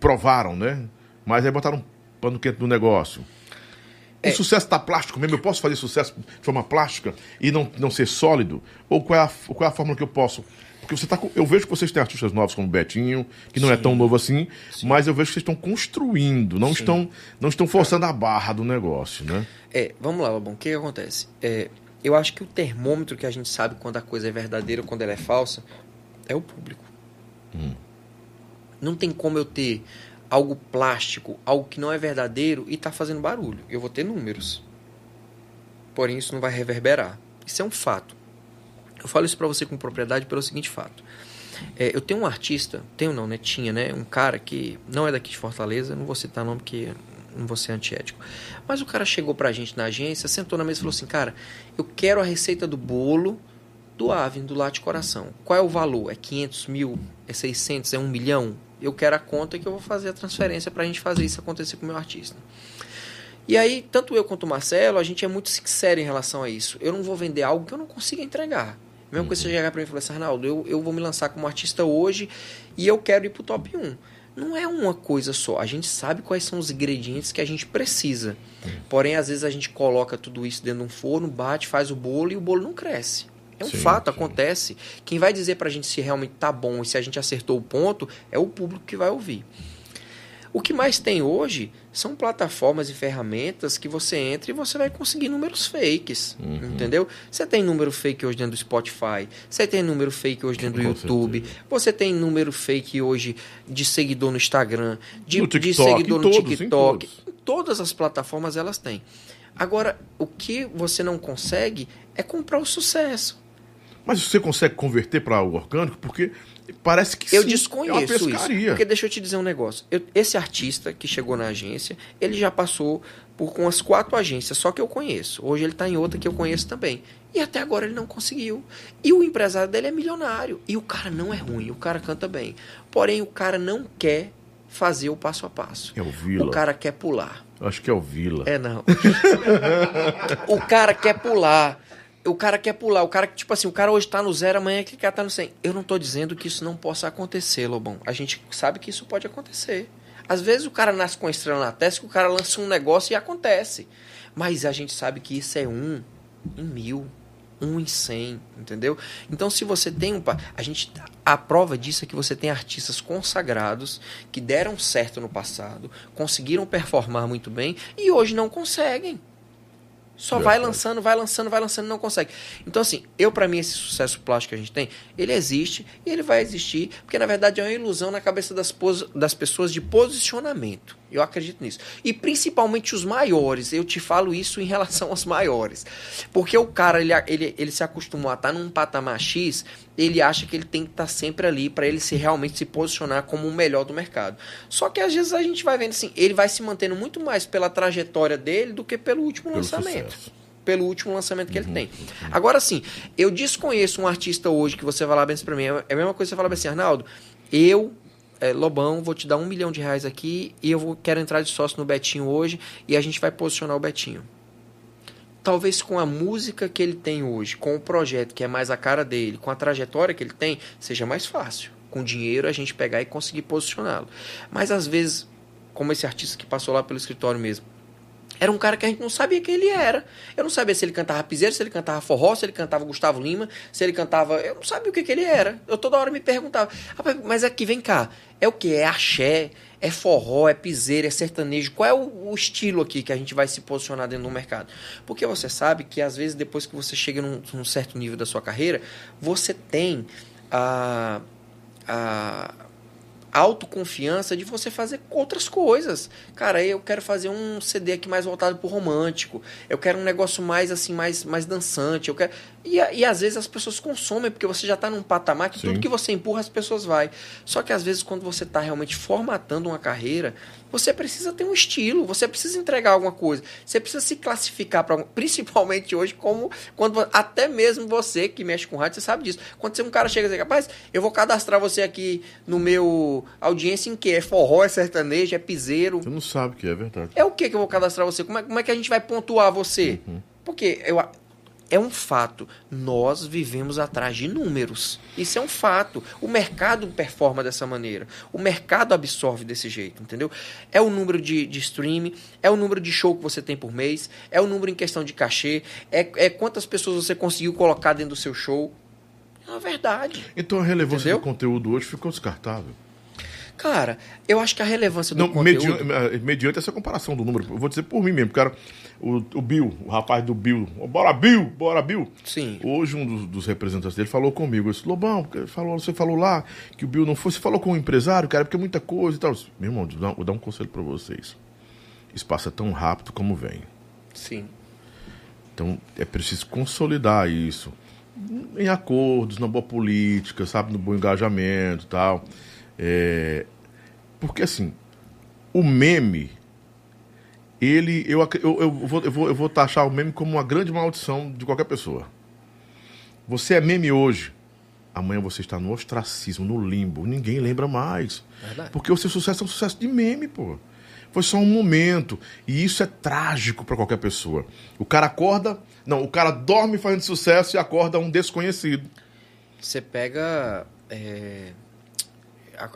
provaram, né? Mas aí botaram um pano quente no negócio. O sucesso está plástico mesmo? Eu posso fazer sucesso de forma plástica e não ser sólido? Ou qual é a fórmula que eu posso? Porque eu vejo que vocês têm artistas novos como Betinho, que não é tão novo assim, mas eu vejo que vocês estão construindo, não estão forçando a barra do negócio, né? Vamos lá, Labão, o que acontece? Eu acho que o termômetro que a gente sabe quando a coisa é verdadeira ou quando ela é falsa é o público. Não tem como eu ter algo plástico, algo que não é verdadeiro e está fazendo barulho. Eu vou ter números. Porém, isso não vai reverberar. Isso é um fato. Eu falo isso para você com propriedade pelo seguinte fato. Eu tenho um artista, tinha, né? Um cara que não é daqui de Fortaleza, não vou citar nome porque não vou ser antiético. Mas o cara chegou pra gente na agência, sentou na mesa e falou assim, cara, eu quero a receita do bolo do Avin, do Latte Coração. Qual é o valor? É 500 mil? É 600? É 1 milhão? Eu quero a conta que eu vou fazer a transferência para a gente fazer isso acontecer com o meu artista. E aí, tanto eu quanto o Marcelo, a gente é muito sincero em relação a isso. Eu não vou vender algo que eu não consiga entregar. Mesmo que você chegar para mim e falar assim, Arnaldo, eu vou me lançar como artista hoje e eu quero ir para o top 1. Não é uma coisa só. A gente sabe quais são os ingredientes que a gente precisa. Porém, às vezes a gente coloca tudo isso dentro de um forno, bate, faz o bolo e o bolo não cresce. É um fato, acontece. Quem vai dizer pra gente se realmente tá bom e se a gente acertou o ponto é o público que vai ouvir. O que mais tem hoje são plataformas e ferramentas que você entra e você vai conseguir números fakes, entendeu? Você tem número fake hoje dentro do Spotify, você tem número fake hoje dentro do YouTube, você tem número fake hoje de seguidor no Instagram, de seguidor no TikTok. Todas as plataformas elas têm. Agora, o que você não consegue é comprar o sucesso. Mas você consegue converter para o orgânico? Porque parece que eu desconheço é isso. Porque deixa eu te dizer um negócio. Esse artista que chegou na agência, ele já passou por umas 4 agências, só que eu conheço. Hoje ele está em outra que eu conheço também. E até agora ele não conseguiu. E o empresário dele é milionário. E o cara não é ruim, o cara canta bem. Porém, o cara não quer fazer o passo a passo. É o Vila. O cara quer pular. Acho que é o Vila. Não. O cara quer pular. O cara que, tipo assim, o cara hoje tá no 0, amanhã que tá no 100. Eu não tô dizendo que isso não possa acontecer, Lobão. A gente sabe que isso pode acontecer. Às vezes o cara nasce com a estrela na testa, que o cara lança um negócio e acontece. Mas a gente sabe que isso é 1 em 1000, 1 em 100, entendeu? Então se você tem a prova disso é que você tem artistas consagrados que deram certo no passado, conseguiram performar muito bem e hoje não conseguem. Só vai lançando, não consegue. Então, assim, pra mim, esse sucesso plástico que a gente tem, ele existe e ele vai existir, porque, na verdade, é uma ilusão na cabeça das pessoas de posicionamento. Eu acredito nisso. E, principalmente, os maiores. Eu te falo isso em relação aos maiores. Porque o cara, ele se acostumou a estar num patamar X, ele acha que ele tem que estar sempre ali para ele realmente se posicionar como o melhor do mercado. Só que, às vezes, a gente vai vendo assim, ele vai se mantendo muito mais pela trajetória dele do que pelo último lançamento. Pelo último lançamento que ele tem. Agora sim, eu desconheço um artista hoje que você vai lá bem pra mim. É a mesma coisa que você falar assim, Arnaldo, Lobão, vou te dar 1 milhão de reais aqui e eu quero entrar de sócio no Betinho hoje e a gente vai posicionar o Betinho. Talvez com a música que ele tem hoje, com o projeto que é mais a cara dele, com a trajetória que ele tem, seja mais fácil. Com dinheiro a gente pegar e conseguir posicioná-lo. Mas às vezes, como esse artista que passou lá pelo escritório mesmo, era um cara que a gente não sabia quem ele era. Eu não sabia se ele cantava piseiro, se ele cantava forró, se ele cantava Gustavo Lima, se ele cantava... Eu não sabia o que ele era. Eu toda hora me perguntava. Rapaz, mas aqui, vem cá. É o quê? É axé? É forró? É piseiro? É sertanejo? Qual é o estilo aqui que a gente vai se posicionar dentro do mercado? Porque você sabe que, às vezes, depois que você chega num certo nível da sua carreira, você tem a autoconfiança de você fazer outras coisas. Cara, eu quero fazer um CD aqui mais voltado pro romântico. Eu quero um negócio mais assim, mais dançante. Eu quero... E às vezes as pessoas consomem, porque você já tá num patamar que tudo que você empurra as pessoas vai. Só que às vezes quando você tá realmente formatando uma carreira, Você precisa ter um estilo, você precisa entregar alguma coisa, você precisa se classificar, principalmente hoje, como quando até mesmo você que mexe com rádio, você sabe disso. Quando você, um cara chega e diz, rapaz, eu vou cadastrar você aqui no meu audiência em que? É forró, é sertanejo, é piseiro? Você não sabe o que é, verdade. É o que eu vou cadastrar você? Como é que a gente vai pontuar você? Uhum. Porque é um fato, nós vivemos atrás de números, isso é um fato, o mercado performa dessa maneira, o mercado absorve desse jeito, entendeu? É o número de streaming, é o número de show que você tem por mês, é o número em questão de cachê, é quantas pessoas você conseguiu colocar dentro do seu show, é uma verdade. Então a relevância, entendeu, do conteúdo hoje ficou descartável? Cara, eu acho que a relevância do conteúdo... Mediante essa comparação do número, eu vou dizer por mim mesmo, cara, o Bill, o rapaz do Bill, bora Bill. Sim. Hoje um dos representantes dele falou comigo, eu disse, Lobão, você falou lá que o Bill não foi, você falou com o empresário, cara, porque é muita coisa e tal. Disse, meu irmão, vou dar um conselho pra vocês, isso passa tão rápido como vem. Sim. Então é preciso consolidar isso, em acordos, na boa política, sabe, no bom engajamento e tal... Porque assim, o meme, ele, eu vou taxar o meme como uma grande maldição de qualquer pessoa. Você é meme hoje, amanhã você está no ostracismo, no limbo, ninguém lembra mais. Verdade. Porque o seu sucesso é um sucesso de meme, pô. Foi só um momento, e isso é trágico para qualquer pessoa. O cara dorme fazendo sucesso e acorda um desconhecido. Você pega...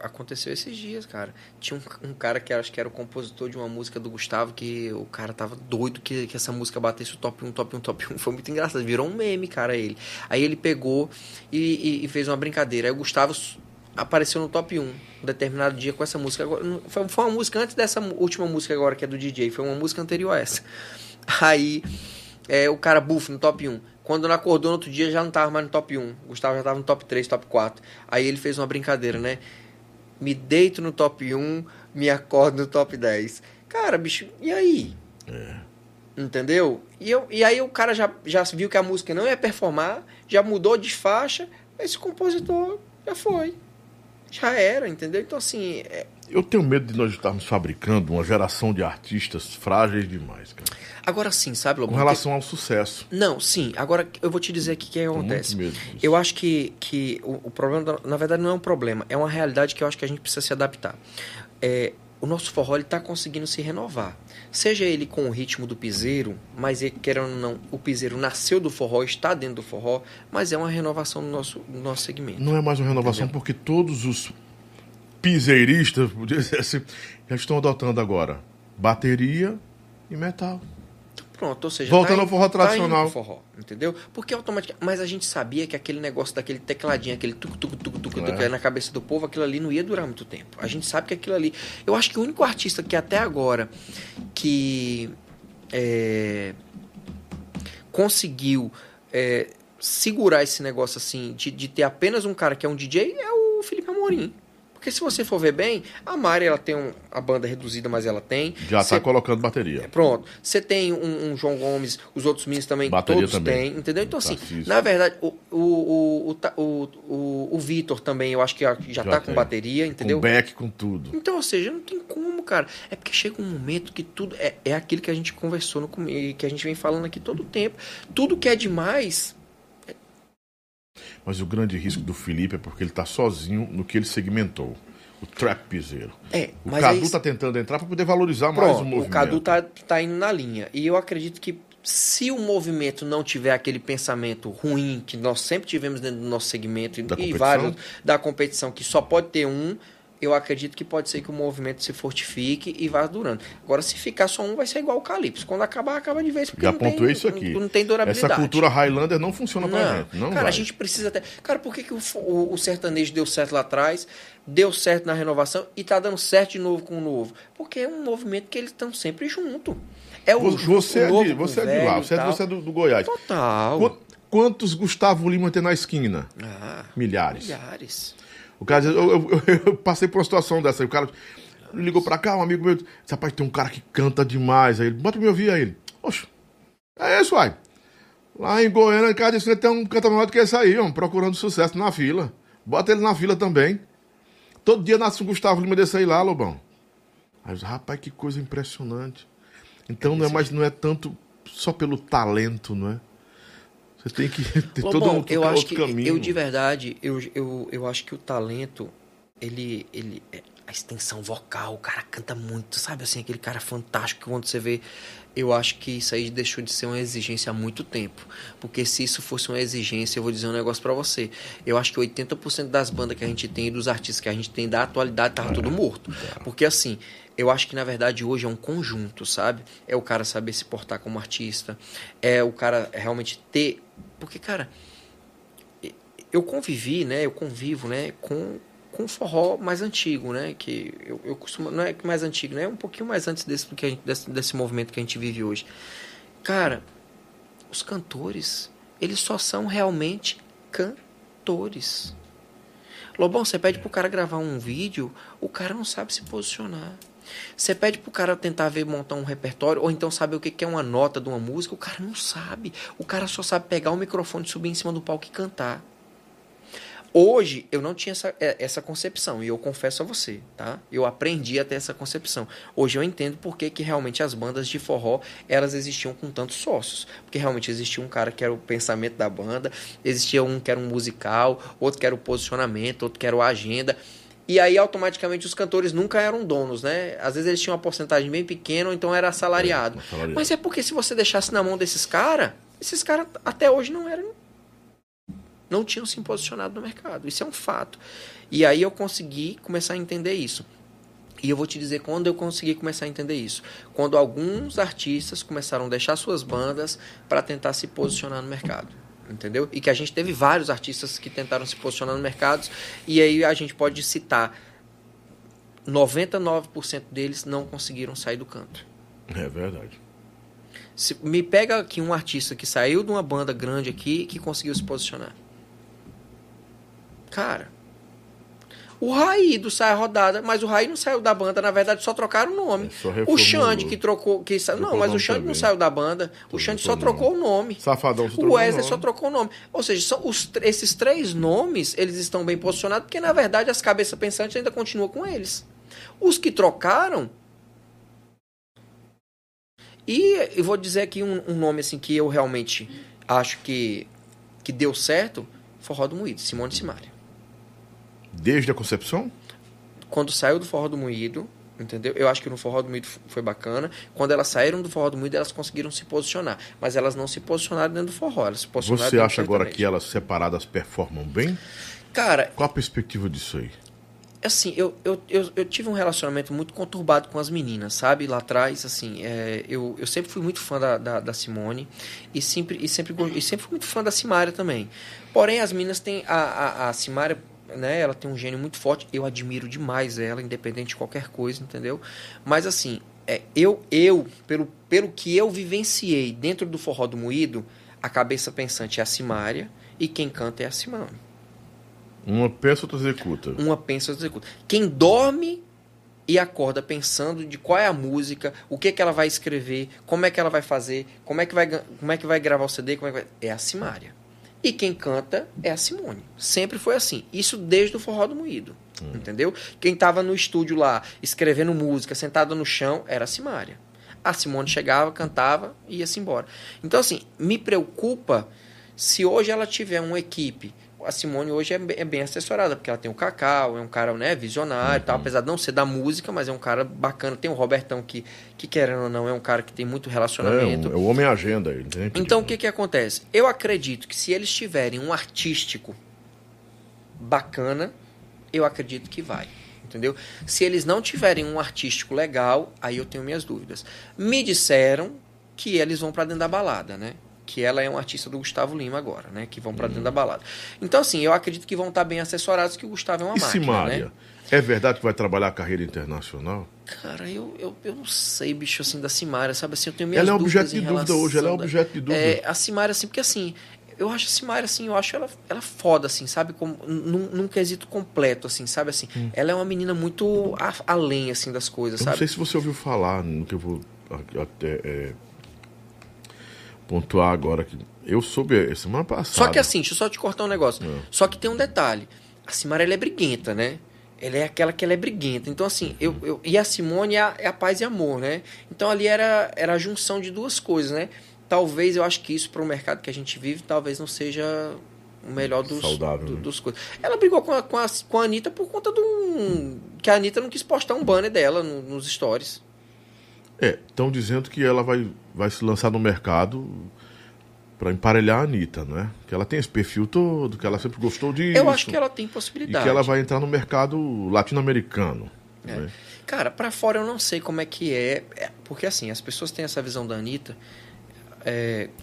Aconteceu esses dias, cara. Tinha um cara que acho que era o compositor de uma música do Gustavo, que o cara tava doido que essa música batesse o top 1. Foi muito engraçado. Virou um meme, cara, ele. Aí ele pegou e fez uma brincadeira. Aí o Gustavo apareceu no top 1 um determinado dia com essa música. Foi uma música antes dessa última música agora, que é do DJ. Foi uma música anterior a essa. Aí o cara no top 1. Quando ele acordou no outro dia, já não tava mais no top 1. O Gustavo já tava no top 3, top 4. Aí ele fez uma brincadeira, né? Me deito no top 1, me acordo no top 10. Cara, bicho, e aí? É. Entendeu? E aí o cara já viu que a música não ia performar, já mudou de faixa, esse compositor já foi. Já era, entendeu? Então, assim... Eu tenho medo de nós estarmos fabricando uma geração de artistas frágeis demais, cara. Agora sim, sabe, Lobão? Com relação ao sucesso. Não, sim. Agora eu vou te dizer aqui o que acontece. Muito medo disso. Eu acho que o problema, na verdade, não é um problema. É uma realidade que eu acho que a gente precisa se adaptar. O nosso forró está conseguindo se renovar. Seja ele com o ritmo do piseiro, mas ele, querendo ou não, o piseiro nasceu do forró, está dentro do forró, mas é uma renovação do nosso segmento. Não é mais uma renovação, entendeu? Porque todos os... piseiristas, podia dizer assim, já estão adotando agora bateria e metal. Pronto, ou seja, voltando ao forró tradicional. Tá forró, entendeu? Porque automaticamente... Mas a gente sabia que aquele negócio daquele tecladinho, aquele tuc-tuc-tuc-tuc na cabeça do povo, aquilo ali não ia durar muito tempo. A gente sabe que aquilo ali... Eu acho que o único artista que até agora conseguiu segurar esse negócio assim, de ter apenas um cara que é um DJ, é o Felipe Amorim. Porque se você for ver bem, a Mari, ela tem a banda reduzida, mas ela tem. Já tá colocando bateria. Pronto. Você tem um João Gomes, os outros meninos também, bateria todos têm, entendeu? Então, assim, na verdade, o Vitor também, eu acho que já tá com bateria, entendeu? Com back, com tudo. Então, ou seja, não tem como, cara. É porque chega um momento que tudo... É aquilo que a gente conversou, que a gente vem falando aqui todo o tempo. Tudo que é demais... Mas o grande risco do Felipe é porque ele tá sozinho no que ele segmentou. O trap piseiro. O Cadu tá tentando entrar para poder valorizar mais o movimento. O Cadu tá indo na linha. E eu acredito que se o movimento não tiver aquele pensamento ruim que nós sempre tivemos dentro do nosso segmento e vários da competição, que só pode ter um, eu acredito que pode ser que o movimento se fortifique e vá durando. Agora, se ficar só um, vai ser igual o Calypso. Quando acabar, acaba de vez. Porque já pontuei isso aqui. Não tem durabilidade. Essa cultura Highlander não funciona pra gente. Não, cara, vai. A gente precisa até... Cara, por que o sertanejo deu certo lá atrás, deu certo na renovação e tá dando certo de novo com o novo? Porque é um movimento que eles estão sempre junto. Você é do Goiás. Total. Quantos Gustavo Lima tem na esquina? Milhares. Milhares. O cara diz, eu passei por uma situação dessa. Aí o cara ligou pra cá, um amigo meu disse, rapaz, tem um cara que canta demais. Aí ele, bota pra me ouvir. Aí ele, oxe, é isso, uai. Lá em Goiânia, o cara disse, tem um canta melhor do que esse aí, ó, procurando sucesso na fila. Bota ele na fila também. Todo dia nasce um Gustavo Lima desse aí lá, Lobão. Mas, rapaz, que coisa impressionante. Então não é tanto só pelo talento, não é? Você tem que ter todo um outro caminho. Eu, de verdade, eu acho que o talento, ele a extensão vocal, o cara canta muito, sabe, assim, aquele cara fantástico, quando você vê, eu acho que isso aí deixou de ser uma exigência há muito tempo, porque se isso fosse uma exigência, eu vou dizer um negócio pra você, eu acho que 80% das bandas que a gente tem, dos artistas que a gente tem da atualidade, tava tudo morto, porque assim, eu acho que na verdade hoje é um conjunto, sabe, é o cara saber se portar como artista, é o cara realmente ter, porque cara, eu convivo, né, com forró mais antigo, né? Que eu costumo... Não é mais antigo, né? É um pouquinho mais antes desse movimento que a gente vive hoje. Cara, os cantores, eles só são realmente cantores. Lobão, você pede pro cara gravar um vídeo, o cara não sabe se posicionar. Você pede pro cara tentar montar um repertório, ou então saber o que é uma nota de uma música, o cara não sabe. O cara só sabe pegar o microfone, subir em cima do palco e cantar. Hoje, eu não tinha essa concepção, e eu confesso a você, tá? Eu aprendi a ter essa concepção. Hoje eu entendo porque realmente as bandas de forró, elas existiam com tantos sócios. Porque realmente existia um cara que era o pensamento da banda, existia um que era um musical, outro que era o posicionamento, outro que era a agenda. E aí, automaticamente, os cantores nunca eram donos, né? Às vezes eles tinham uma porcentagem bem pequena, ou então era assalariado. Mas é porque se você deixasse na mão desses caras, esses caras até hoje não tinham se posicionado no mercado. Isso é um fato. E aí eu consegui começar a entender isso. E eu vou te dizer quando eu consegui começar a entender isso. Quando alguns artistas começaram a deixar suas bandas para tentar se posicionar no mercado. Entendeu? E que a gente teve vários artistas que tentaram se posicionar no mercado. E aí a gente pode citar 99% deles não conseguiram sair do canto. É verdade. Me pega aqui um artista que saiu de uma banda grande aqui que conseguiu se posicionar. Cara, o Raí do Saia Rodada, mas o Raí não saiu da banda, na verdade só trocaram o nome. O Xande que trocou... Não, mas o Xande também não saiu da banda. O Xande só trocou o nome. Safadão só trocou o nome. O Wesley só trocou o nome. Ou seja, são esses três nomes, eles estão bem posicionados, porque na verdade as cabeças pensantes ainda continuam com eles. Os que trocaram... E eu vou dizer aqui um nome assim que eu realmente acho que deu certo, Forró do Moído, Simone Simaria. Desde a concepção? Quando saiu do Forró do Moído, entendeu? Eu acho que no Forró do Moído foi bacana. Quando elas saíram do Forró do Moído, elas conseguiram se posicionar. Mas elas não se posicionaram dentro do forró, elas se posicionaram dentro do... Você acha agora que elas separadas performam bem? Cara... Qual a perspectiva disso aí? Assim, eu tive um relacionamento muito conturbado com as meninas, sabe? Lá atrás, assim, eu sempre fui muito fã da Simone e sempre fui muito fã da Simaria também. Porém, as meninas têm... A Simaria, né? Ela tem um gênio muito forte. Eu admiro demais ela, independente de qualquer coisa, entendeu? Mas, assim, pelo que eu vivenciei dentro do Forró do Moído, a cabeça pensante é a Simaria e quem canta é a Simone. Uma pensa, outra executa. Quem dorme e acorda pensando de qual é a música, o que ela vai escrever, como é que ela vai fazer, como é que vai gravar o CD, é a Simaria. E quem canta é a Simone. Sempre foi assim. Isso desde o Forró do Moído. Entendeu? Quem estava no estúdio lá, escrevendo música, sentada no chão, era a Simaria. A Simone chegava, cantava e ia-se embora. Então, assim, me preocupa se hoje ela tiver uma equipe... A Simone hoje é bem assessorada, porque ela tem o Cacau, é um cara, né, visionário e tal, apesar de não ser da música, mas é um cara bacana. Tem o Robertão que querendo ou não, é um cara que tem muito relacionamento. É o homem-agenda. Então, o que acontece? Eu acredito que se eles tiverem um artístico bacana, eu acredito que vai, entendeu? Se eles não tiverem um artístico legal, aí eu tenho minhas dúvidas. Me disseram que eles vão pra dentro da balada, né? Que ela é um artista do Gustavo Lima agora, né? Que vão pra dentro da balada. Então, assim, eu acredito que vão estar bem assessorados, que o Gustavo é uma máquina, Simaria, né? É verdade que vai trabalhar a carreira internacional? Cara, eu não sei, bicho, assim, da Simaria, sabe? Assim, eu tenho minhas dúvidas em relação... Ela é objeto de dúvida hoje, a Simaria, assim, porque, assim, eu acho a Simaria, assim, eu acho ela foda, assim, sabe? Como, num quesito completo, assim, sabe? Assim, ela é uma menina muito além, assim, das coisas, eu sabe? Não sei se você ouviu falar, no que eu vou até... pontuar agora que eu soube semana passada. Só que assim, deixa eu só te cortar um negócio. Só que tem um detalhe. A Simaria, ela é briguenta, né? Ela é aquela que ela é briguenta. Então, assim, e a Simone é a paz e amor, né? Então, ali era a junção de duas coisas, né? Talvez, eu acho que isso, para o mercado que a gente vive, talvez não seja o melhor dos coisas. Ela brigou com a Anitta por conta que a Anitta não quis postar um banner dela nos stories. Estão dizendo que ela vai se lançar no mercado para emparelhar a Anitta, né? Que ela tem esse perfil todo, que ela sempre gostou disso. Eu acho que ela tem possibilidade. E que ela vai entrar no mercado latino-americano. É. Né? Cara, para fora eu não sei como é que é. Porque assim, as pessoas têm essa visão da Anitta,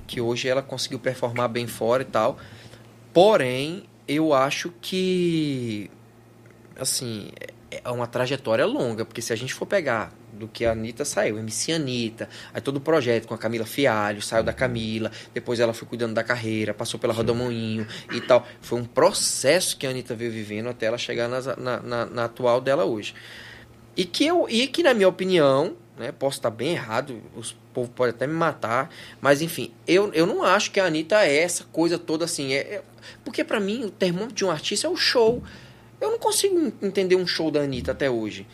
que hoje ela conseguiu performar bem fora e tal. Porém, eu acho que, assim, é uma trajetória longa. Porque se a gente for pegar do que a Anitta saiu, MC Anitta, aí todo o projeto com a Camila Fialho, saiu da Camila, depois ela foi cuidando da carreira, passou pela Rodomoinho e tal. Foi um processo que a Anitta veio vivendo até ela chegar na atual dela hoje. E que na minha opinião, né, posso estar bem errado, os povo pode até me matar, mas enfim, eu não acho que a Anitta é essa coisa toda assim. Porque pra mim o termômetro de um artista é o show. Eu não consigo entender um show da Anitta até hoje.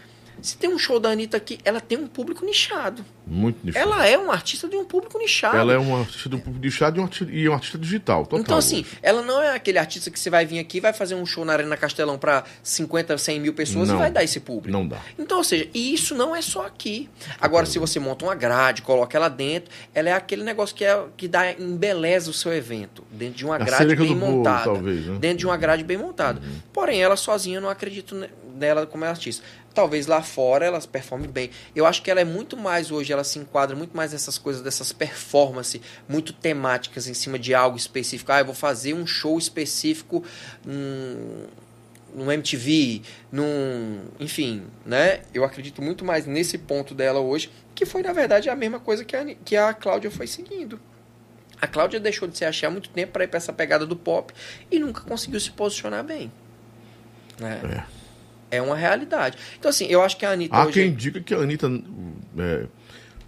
Se tem um show da Anitta aqui, ela tem um público nichado. Muito nichado. Ela é uma artista de um público nichado. Ela é uma artista de um público nichado e um artista digital, total. Então, assim, ela não é aquele artista que você vai vir aqui, vai fazer um show na Arena Castelão para 50, 100 mil pessoas e vai dar esse público. Não dá. Então, ou seja, e isso não é só aqui. Agora, se você monta uma grade, coloca ela dentro, ela é aquele negócio que dá, embeleza o seu evento. Dentro de uma grade bem montada. Bolo, talvez, né? Dentro de uma grade bem montada. Uhum. Porém, ela sozinha, eu não acredito nela como artista. Talvez lá fora elas performem bem. Eu acho que ela é muito mais hoje, ela se enquadra muito mais nessas coisas, dessas performances muito temáticas em cima de algo específico. Eu vou fazer um show específico num MTV, enfim, né? Eu acredito muito mais nesse ponto dela hoje, que foi, na verdade, a mesma coisa que a Cláudia foi seguindo. A Cláudia deixou de se achar há muito tempo para ir para essa pegada do pop e nunca conseguiu se posicionar bem. Né? É uma realidade. Então, assim, eu acho que a Anitta... Há quem diga que a Anitta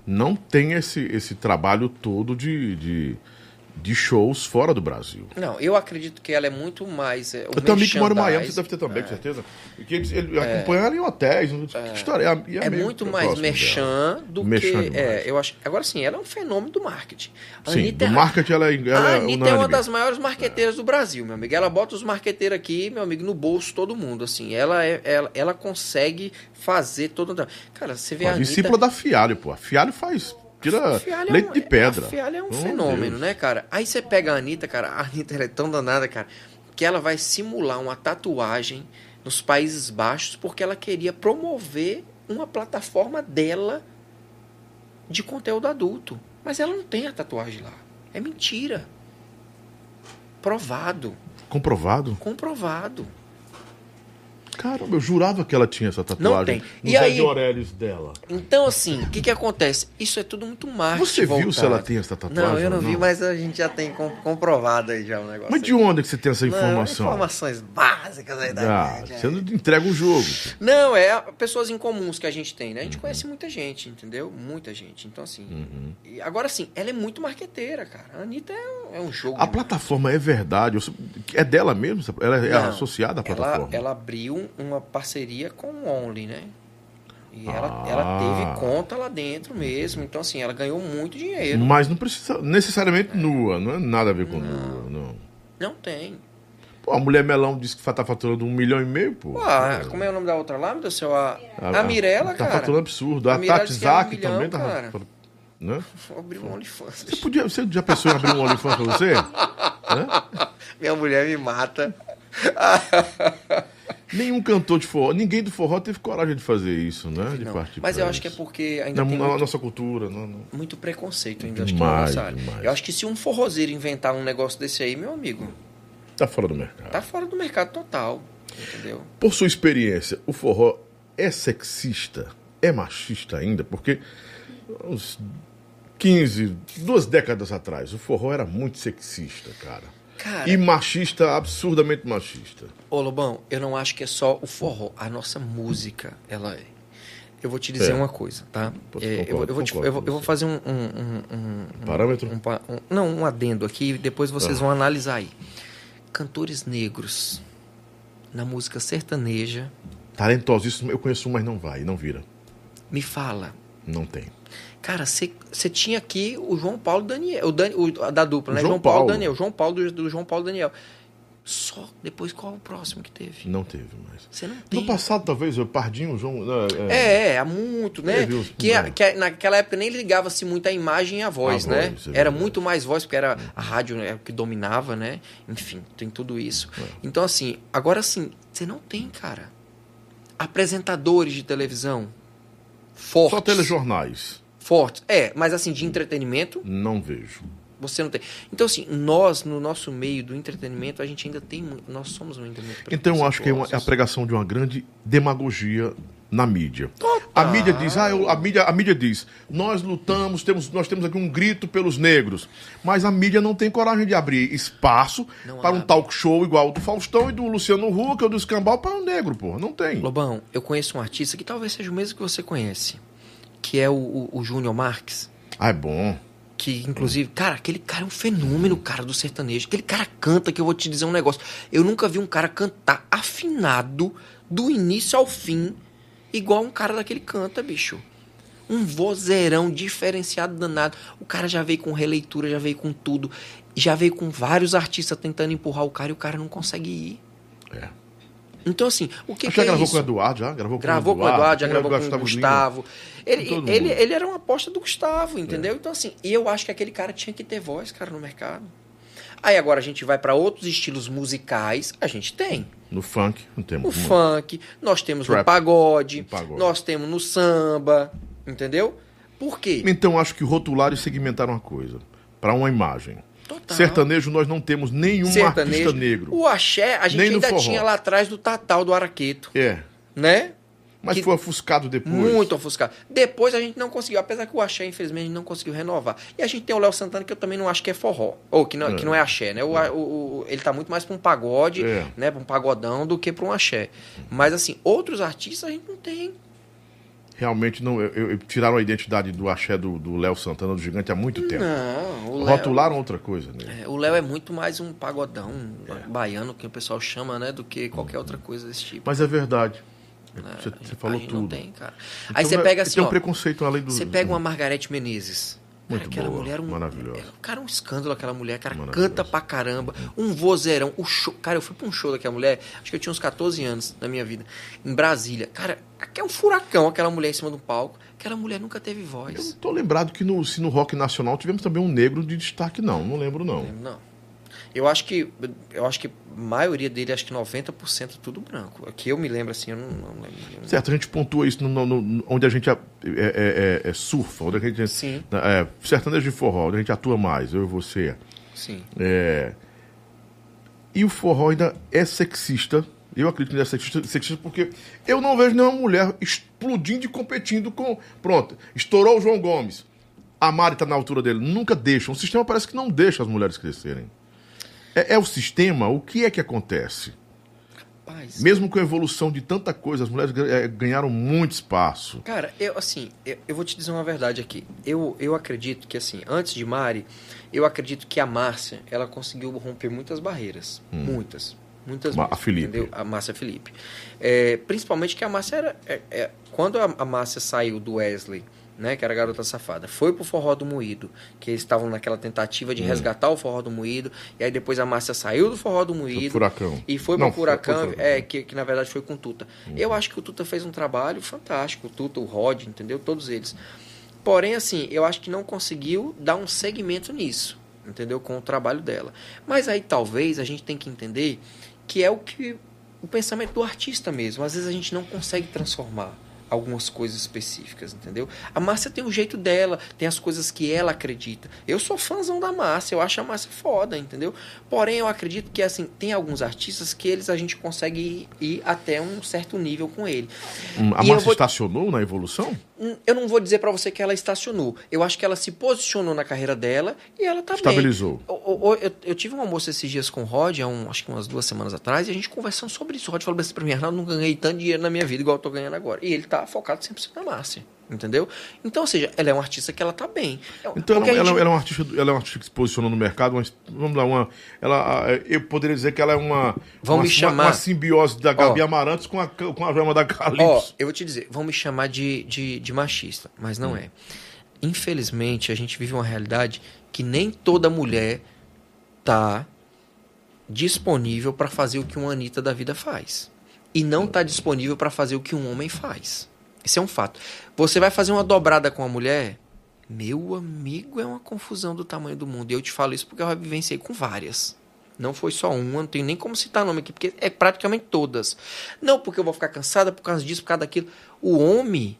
não tem esse trabalho todo de shows fora do Brasil. Não, eu acredito que ela é muito mais... Eu também, que moro em Miami, você deve ter também, com certeza. Que ele acompanha ela em hotéis. Que história? É muito mais merchan do que... Eu acho. Agora, sim, ela é um fenômeno do marketing. Sim, do marketing ela é unânime. A Anitta é uma das maiores marqueteiras do Brasil, meu amigo. Ela bota os marqueteiros aqui, meu amigo, no bolso, todo mundo. Assim, ela consegue fazer todo... Cara, você vê a Anitta... Discípula da Fialho, pô. A Fialho faz... Tira leite de pedra. A Fialho é um fenômeno, Deus, né, cara? Aí você pega a Anitta, cara. A Anitta, ela é tão danada, cara, que ela vai simular uma tatuagem nos Países Baixos porque ela queria promover uma plataforma dela de conteúdo adulto. Mas ela não tem a tatuagem lá. É mentira. Provado. Comprovado. Caramba, eu jurava que ela tinha essa tatuagem nos areoleles dela. Então, assim, o que acontece? Isso é tudo muito marketing. Você viu se ela tem essa tatuagem? Não, eu não vi, mas a gente já tem comprovado aí já o negócio. Mas de onde é que você tem essa informação? Informações básicas aí da internet. Você não entrega o jogo. Não, pessoas incomuns que a gente tem, né? A gente conhece muita gente, entendeu? Muita gente. Então, assim... E agora, assim, ela é muito marqueteira, cara. A Anitta é um jogo. A plataforma é verdade? É dela mesmo? Ela é associada à plataforma? Ela abriu uma parceria com o Only, né? E ela teve conta lá dentro mesmo. Então, assim, ela ganhou muito dinheiro. Mas não precisa necessariamente nua. Não é nada a ver com nua, não. Não tem. Pô, a Mulher Melão disse que tá faturando 1,5 milhão, pô. Como é o nome da outra lá, meu Deus do céu? A Mirella, tá cara. Tá faturando absurdo. A Tati Zaki também tá faturando. Né? Abrir um OnlyFans. Você já pensou em abrir um OnlyFans pra você? Minha mulher me mata. Nenhum cantor de forró, ninguém do forró teve coragem de fazer isso, né? De partir. Mas eu acho que é porque ainda tem muito, nossa cultura, muito preconceito ainda. Eu acho que se um forrozeiro inventar um negócio desse aí, meu amigo, tá fora do mercado. Tá fora do mercado total, entendeu? Por sua experiência, o forró é sexista, é machista ainda? Porque uns 2 décadas atrás, o forró era muito sexista, cara. E machista, absurdamente machista. Ô, Lobão, eu não acho que é só o forró. A nossa música, ela é... Eu vou te dizer uma coisa, tá? Eu vou fazer um parâmetro? Um adendo aqui, e depois vocês vão analisar aí. Cantores negros na música sertaneja talentosíssimo, eu conheço um, mas não vai, não vira. Me fala. Não tem. Cara, você tinha aqui o João Paulo e Daniel, da dupla, né? João Paulo e Daniel, João Paulo do João Paulo e Daniel. Só depois, qual o próximo que teve? Não teve mais. Você não tem. No passado, talvez, o Pardinho, o João... há muito, né? Os... Que naquela época nem ligava-se muito a imagem e a voz, né? Voz, era muito mais voz, porque era a rádio que dominava, né? Enfim, tem tudo isso. É. Então, assim, agora sim, você não tem, cara. Apresentadores de televisão fortes. Só telejornais. Fortes. Mas assim, de entretenimento... Não vejo. Você não tem. Então, assim, nós, no nosso meio do entretenimento, a gente ainda tem... Nós somos um entretenimento. Então, eu acho que é a pregação de uma grande demagogia na mídia. Total. A mídia diz... a mídia diz... Nós lutamos, nós temos aqui um grito pelos negros. Mas a mídia não tem coragem de abrir espaço para um talk show igual o do Faustão e do Luciano Huck ou do Escambau para um negro, porra. Não tem. Lobão, eu conheço um artista que talvez seja o mesmo que você conhece. Que é o Júnior Marques. É bom. Que, inclusive, cara, aquele cara é um fenômeno, cara, do sertanejo. Aquele cara canta, que eu vou te dizer um negócio. Eu nunca vi um cara cantar afinado, do início ao fim, igual um cara daquele canta, bicho. Um vozeirão diferenciado, danado. O cara já veio com releitura, já veio com tudo. Já veio com vários artistas tentando empurrar o cara e o cara não consegue ir. É. Então, assim, o que já gravou com o Eduardo, já? Gravou com o Eduardo, já gravou com o Gustavo. Ele era uma aposta do Gustavo, entendeu? Então, assim, e eu acho que aquele cara tinha que ter voz, cara, no mercado. Aí agora a gente vai para outros estilos musicais, a gente tem. No funk, não temos. No funk, nós temos no pagode, nós temos no samba, entendeu? Por quê? Então, acho que rotular e segmentar uma coisa, para uma imagem. Total. Sertanejo, nós não temos nenhum artista negro. O axé, a gente ainda tinha lá atrás do Tatal, do Araqueto. É. Né? Mas que foi ofuscado depois. Muito ofuscado. Depois a gente não conseguiu, apesar que o axé, infelizmente, a gente não conseguiu renovar. E a gente tem o Léo Santana, que eu também não acho que é forró. Ou que não é axé, né? Ele tá muito mais pra um pagode, né? Pra um pagodão, do que pra um axé. Mas, assim, outros artistas a gente não tem. Realmente não, tiraram a identidade do axé do Léo Santana, do Gigante, há muito tempo. Não, o Léo, rotularam outra coisa. Né? O Léo é muito mais um pagodão baiano, que o pessoal chama, né, do que qualquer outra coisa desse tipo. Mas é verdade. Você falou tudo. Não tem, cara. Então, aí você pega assim, tem um preconceito além do... Você pega uma Margareth Menezes. Muito cara, aquela boa, mulher, maravilhosa. Cara, um escândalo aquela mulher, cara, canta pra caramba, um vozeirão, cara, eu fui pra um show daquela mulher, acho que eu tinha uns 14 anos na minha vida, em Brasília, cara, é um furacão aquela mulher em cima do palco, aquela mulher nunca teve voz. Eu não tô lembrado que no rock nacional tivemos também um negro de destaque, não lembro. Eu acho que a maioria dele, acho que 90% é tudo branco. Aqui eu me lembro assim, eu não lembro. Certo, a gente pontua isso onde a gente surfa, onde a gente... Sim. Sertanejo de forró, onde a gente atua mais, eu e você. Sim. E o forró ainda é sexista. Eu acredito que ele é sexista porque eu não vejo nenhuma mulher explodindo e competindo com... Pronto, estourou o João Gomes. A Mari tá na altura dele. Nunca deixa. O sistema parece que não deixa as mulheres crescerem. É o sistema, o que é que acontece? Rapaz, mesmo com a evolução de tanta coisa, as mulheres ganharam muito espaço. Cara, eu vou te dizer uma verdade aqui. Eu acredito que, assim, antes de Mari, eu acredito que a Márcia, ela conseguiu romper muitas barreiras. Muitas. A Márcia Felipe. Principalmente que a Márcia era... quando a Márcia saiu do Wesley... Né, que era a Garota Safada, foi pro Forró do Moído, que eles estavam naquela tentativa de resgatar o Forró do Moído, e aí depois a Márcia saiu do Forró do Moído e foi pro Furacão, que na verdade foi com o Tuta. Eu acho que o Tuta fez um trabalho fantástico, o Tuta, o Rod, entendeu? Todos eles. Porém, assim, eu acho que não conseguiu dar um segmento nisso, entendeu? Com o trabalho dela. Mas aí talvez a gente tem que entender que é o pensamento do artista mesmo. Às vezes a gente não consegue transformar algumas coisas específicas, entendeu? A Márcia tem o jeito dela, tem as coisas que ela acredita. Eu sou fãzão da Márcia, eu acho a Márcia foda, entendeu? Porém, eu acredito que, assim, tem alguns artistas que a gente consegue ir até um certo nível com ele. A Márcia estacionou na evolução? Eu não vou dizer pra você que ela estacionou. Eu acho que ela se posicionou na carreira dela e ela tá bem. Estabilizou. Eu tive um almoço esses dias com o Rod, acho que umas 2 semanas atrás, e a gente conversando sobre isso. O Rod falou assim pra mim: Arnaldo, não ganhei tanto dinheiro na minha vida igual eu tô ganhando agora. E ele tá focado 100% na Márcia. Entendeu? Então, ou seja, ela é uma artista que ela tá bem. Então, ela é uma artista que se posicionou no mercado, mas vamos lá, eu poderia dizer que ela é uma simbiose da Gabi Amarantos com a Rama da Calypso. Eu vou te dizer, vão me chamar de machista, mas não é. Infelizmente, a gente vive uma realidade que nem toda mulher tá disponível para fazer o que uma Anitta da vida faz. E não tá disponível para fazer o que um homem faz. Isso é um fato. Você vai fazer uma dobrada com a mulher? Meu amigo, é uma confusão do tamanho do mundo. E eu te falo isso porque eu já vivenciei com várias. Não foi só uma, não tenho nem como citar nome aqui, porque é praticamente todas. Não, porque eu vou ficar cansada por causa disso, por causa daquilo. O homem,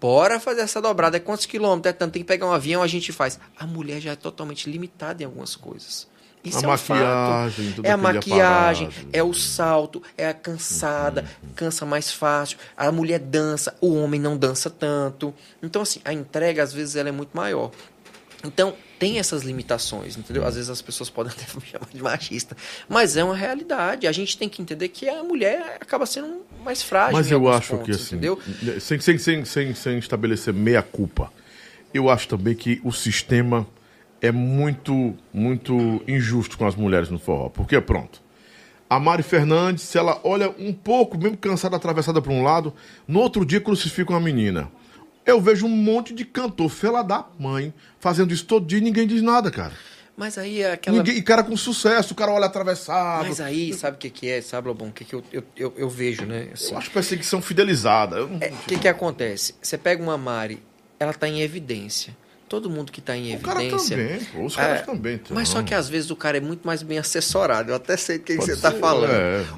bora fazer essa dobrada. É quantos quilômetros? É tanto, tem que pegar um avião, a gente faz. A mulher já é totalmente limitada em algumas coisas. Isso a é maquiagem, um fato. É a maquiagem, é o salto, é a cansada, cansa mais fácil. A mulher dança, o homem não dança tanto. Então, assim, a entrega, às vezes, ela é muito maior. Então, tem essas limitações, entendeu? Às vezes as pessoas podem até me chamar de machista, mas é uma realidade. A gente tem que entender que a mulher acaba sendo mais frágil. Mas eu acho pontos, que, assim, entendeu? Sem estabelecer meia-culpa, eu acho também que o sistema é muito, muito injusto com as mulheres no forró. Porque, pronto, a Mari Fernandes, se ela olha um pouco, mesmo cansada, atravessada para um lado, no outro dia crucificam a menina. Eu vejo um monte de cantor, fela da mãe, fazendo isso todo dia e ninguém diz nada, cara. Mas aí é aquela... E cara com sucesso, o cara olha atravessado. Mas aí, sabe o que é, sabe, Lobão? O que eu vejo, né? Assim, eu acho perseguição fidelizada. O que acontece? Você pega uma Mari, ela tá em evidência. Todo mundo que está em evidência... O cara também, pô, os caras também. Então. Mas só que às vezes o cara é muito mais bem assessorado. Eu até sei do que você está falando.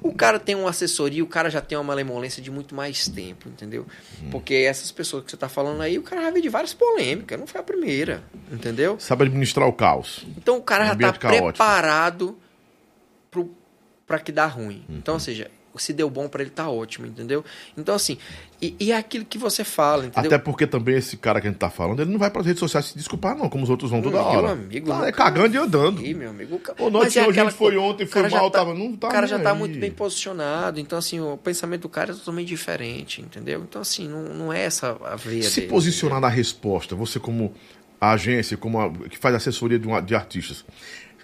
O cara tem uma assessoria, o cara já tem uma malemolência de muito mais tempo, entendeu? Porque essas pessoas que você está falando aí, o cara já veio de várias polêmicas, não foi a primeira, entendeu? Sabe administrar o caos. Então o cara já está preparado para que dá ruim. Então, ou seja... Se deu bom pra ele, tá ótimo, entendeu? Então, assim, e é aquilo que você fala, entendeu? Até porque também esse cara que a gente tá falando, ele não vai pras redes sociais se desculpar, não, como os outros vão toda hora. Meu amigo, tá, é cagando e andando. Ih, meu amigo. Mas é aquela... Foi ontem, foi mal, tava... Não tá. O cara já tá muito bem posicionado, então, assim, o pensamento do cara é totalmente diferente, entendeu? Então, assim, não é essa a veia se dele, posicionar, entendeu? Na resposta, você como a agência, que faz assessoria de artistas...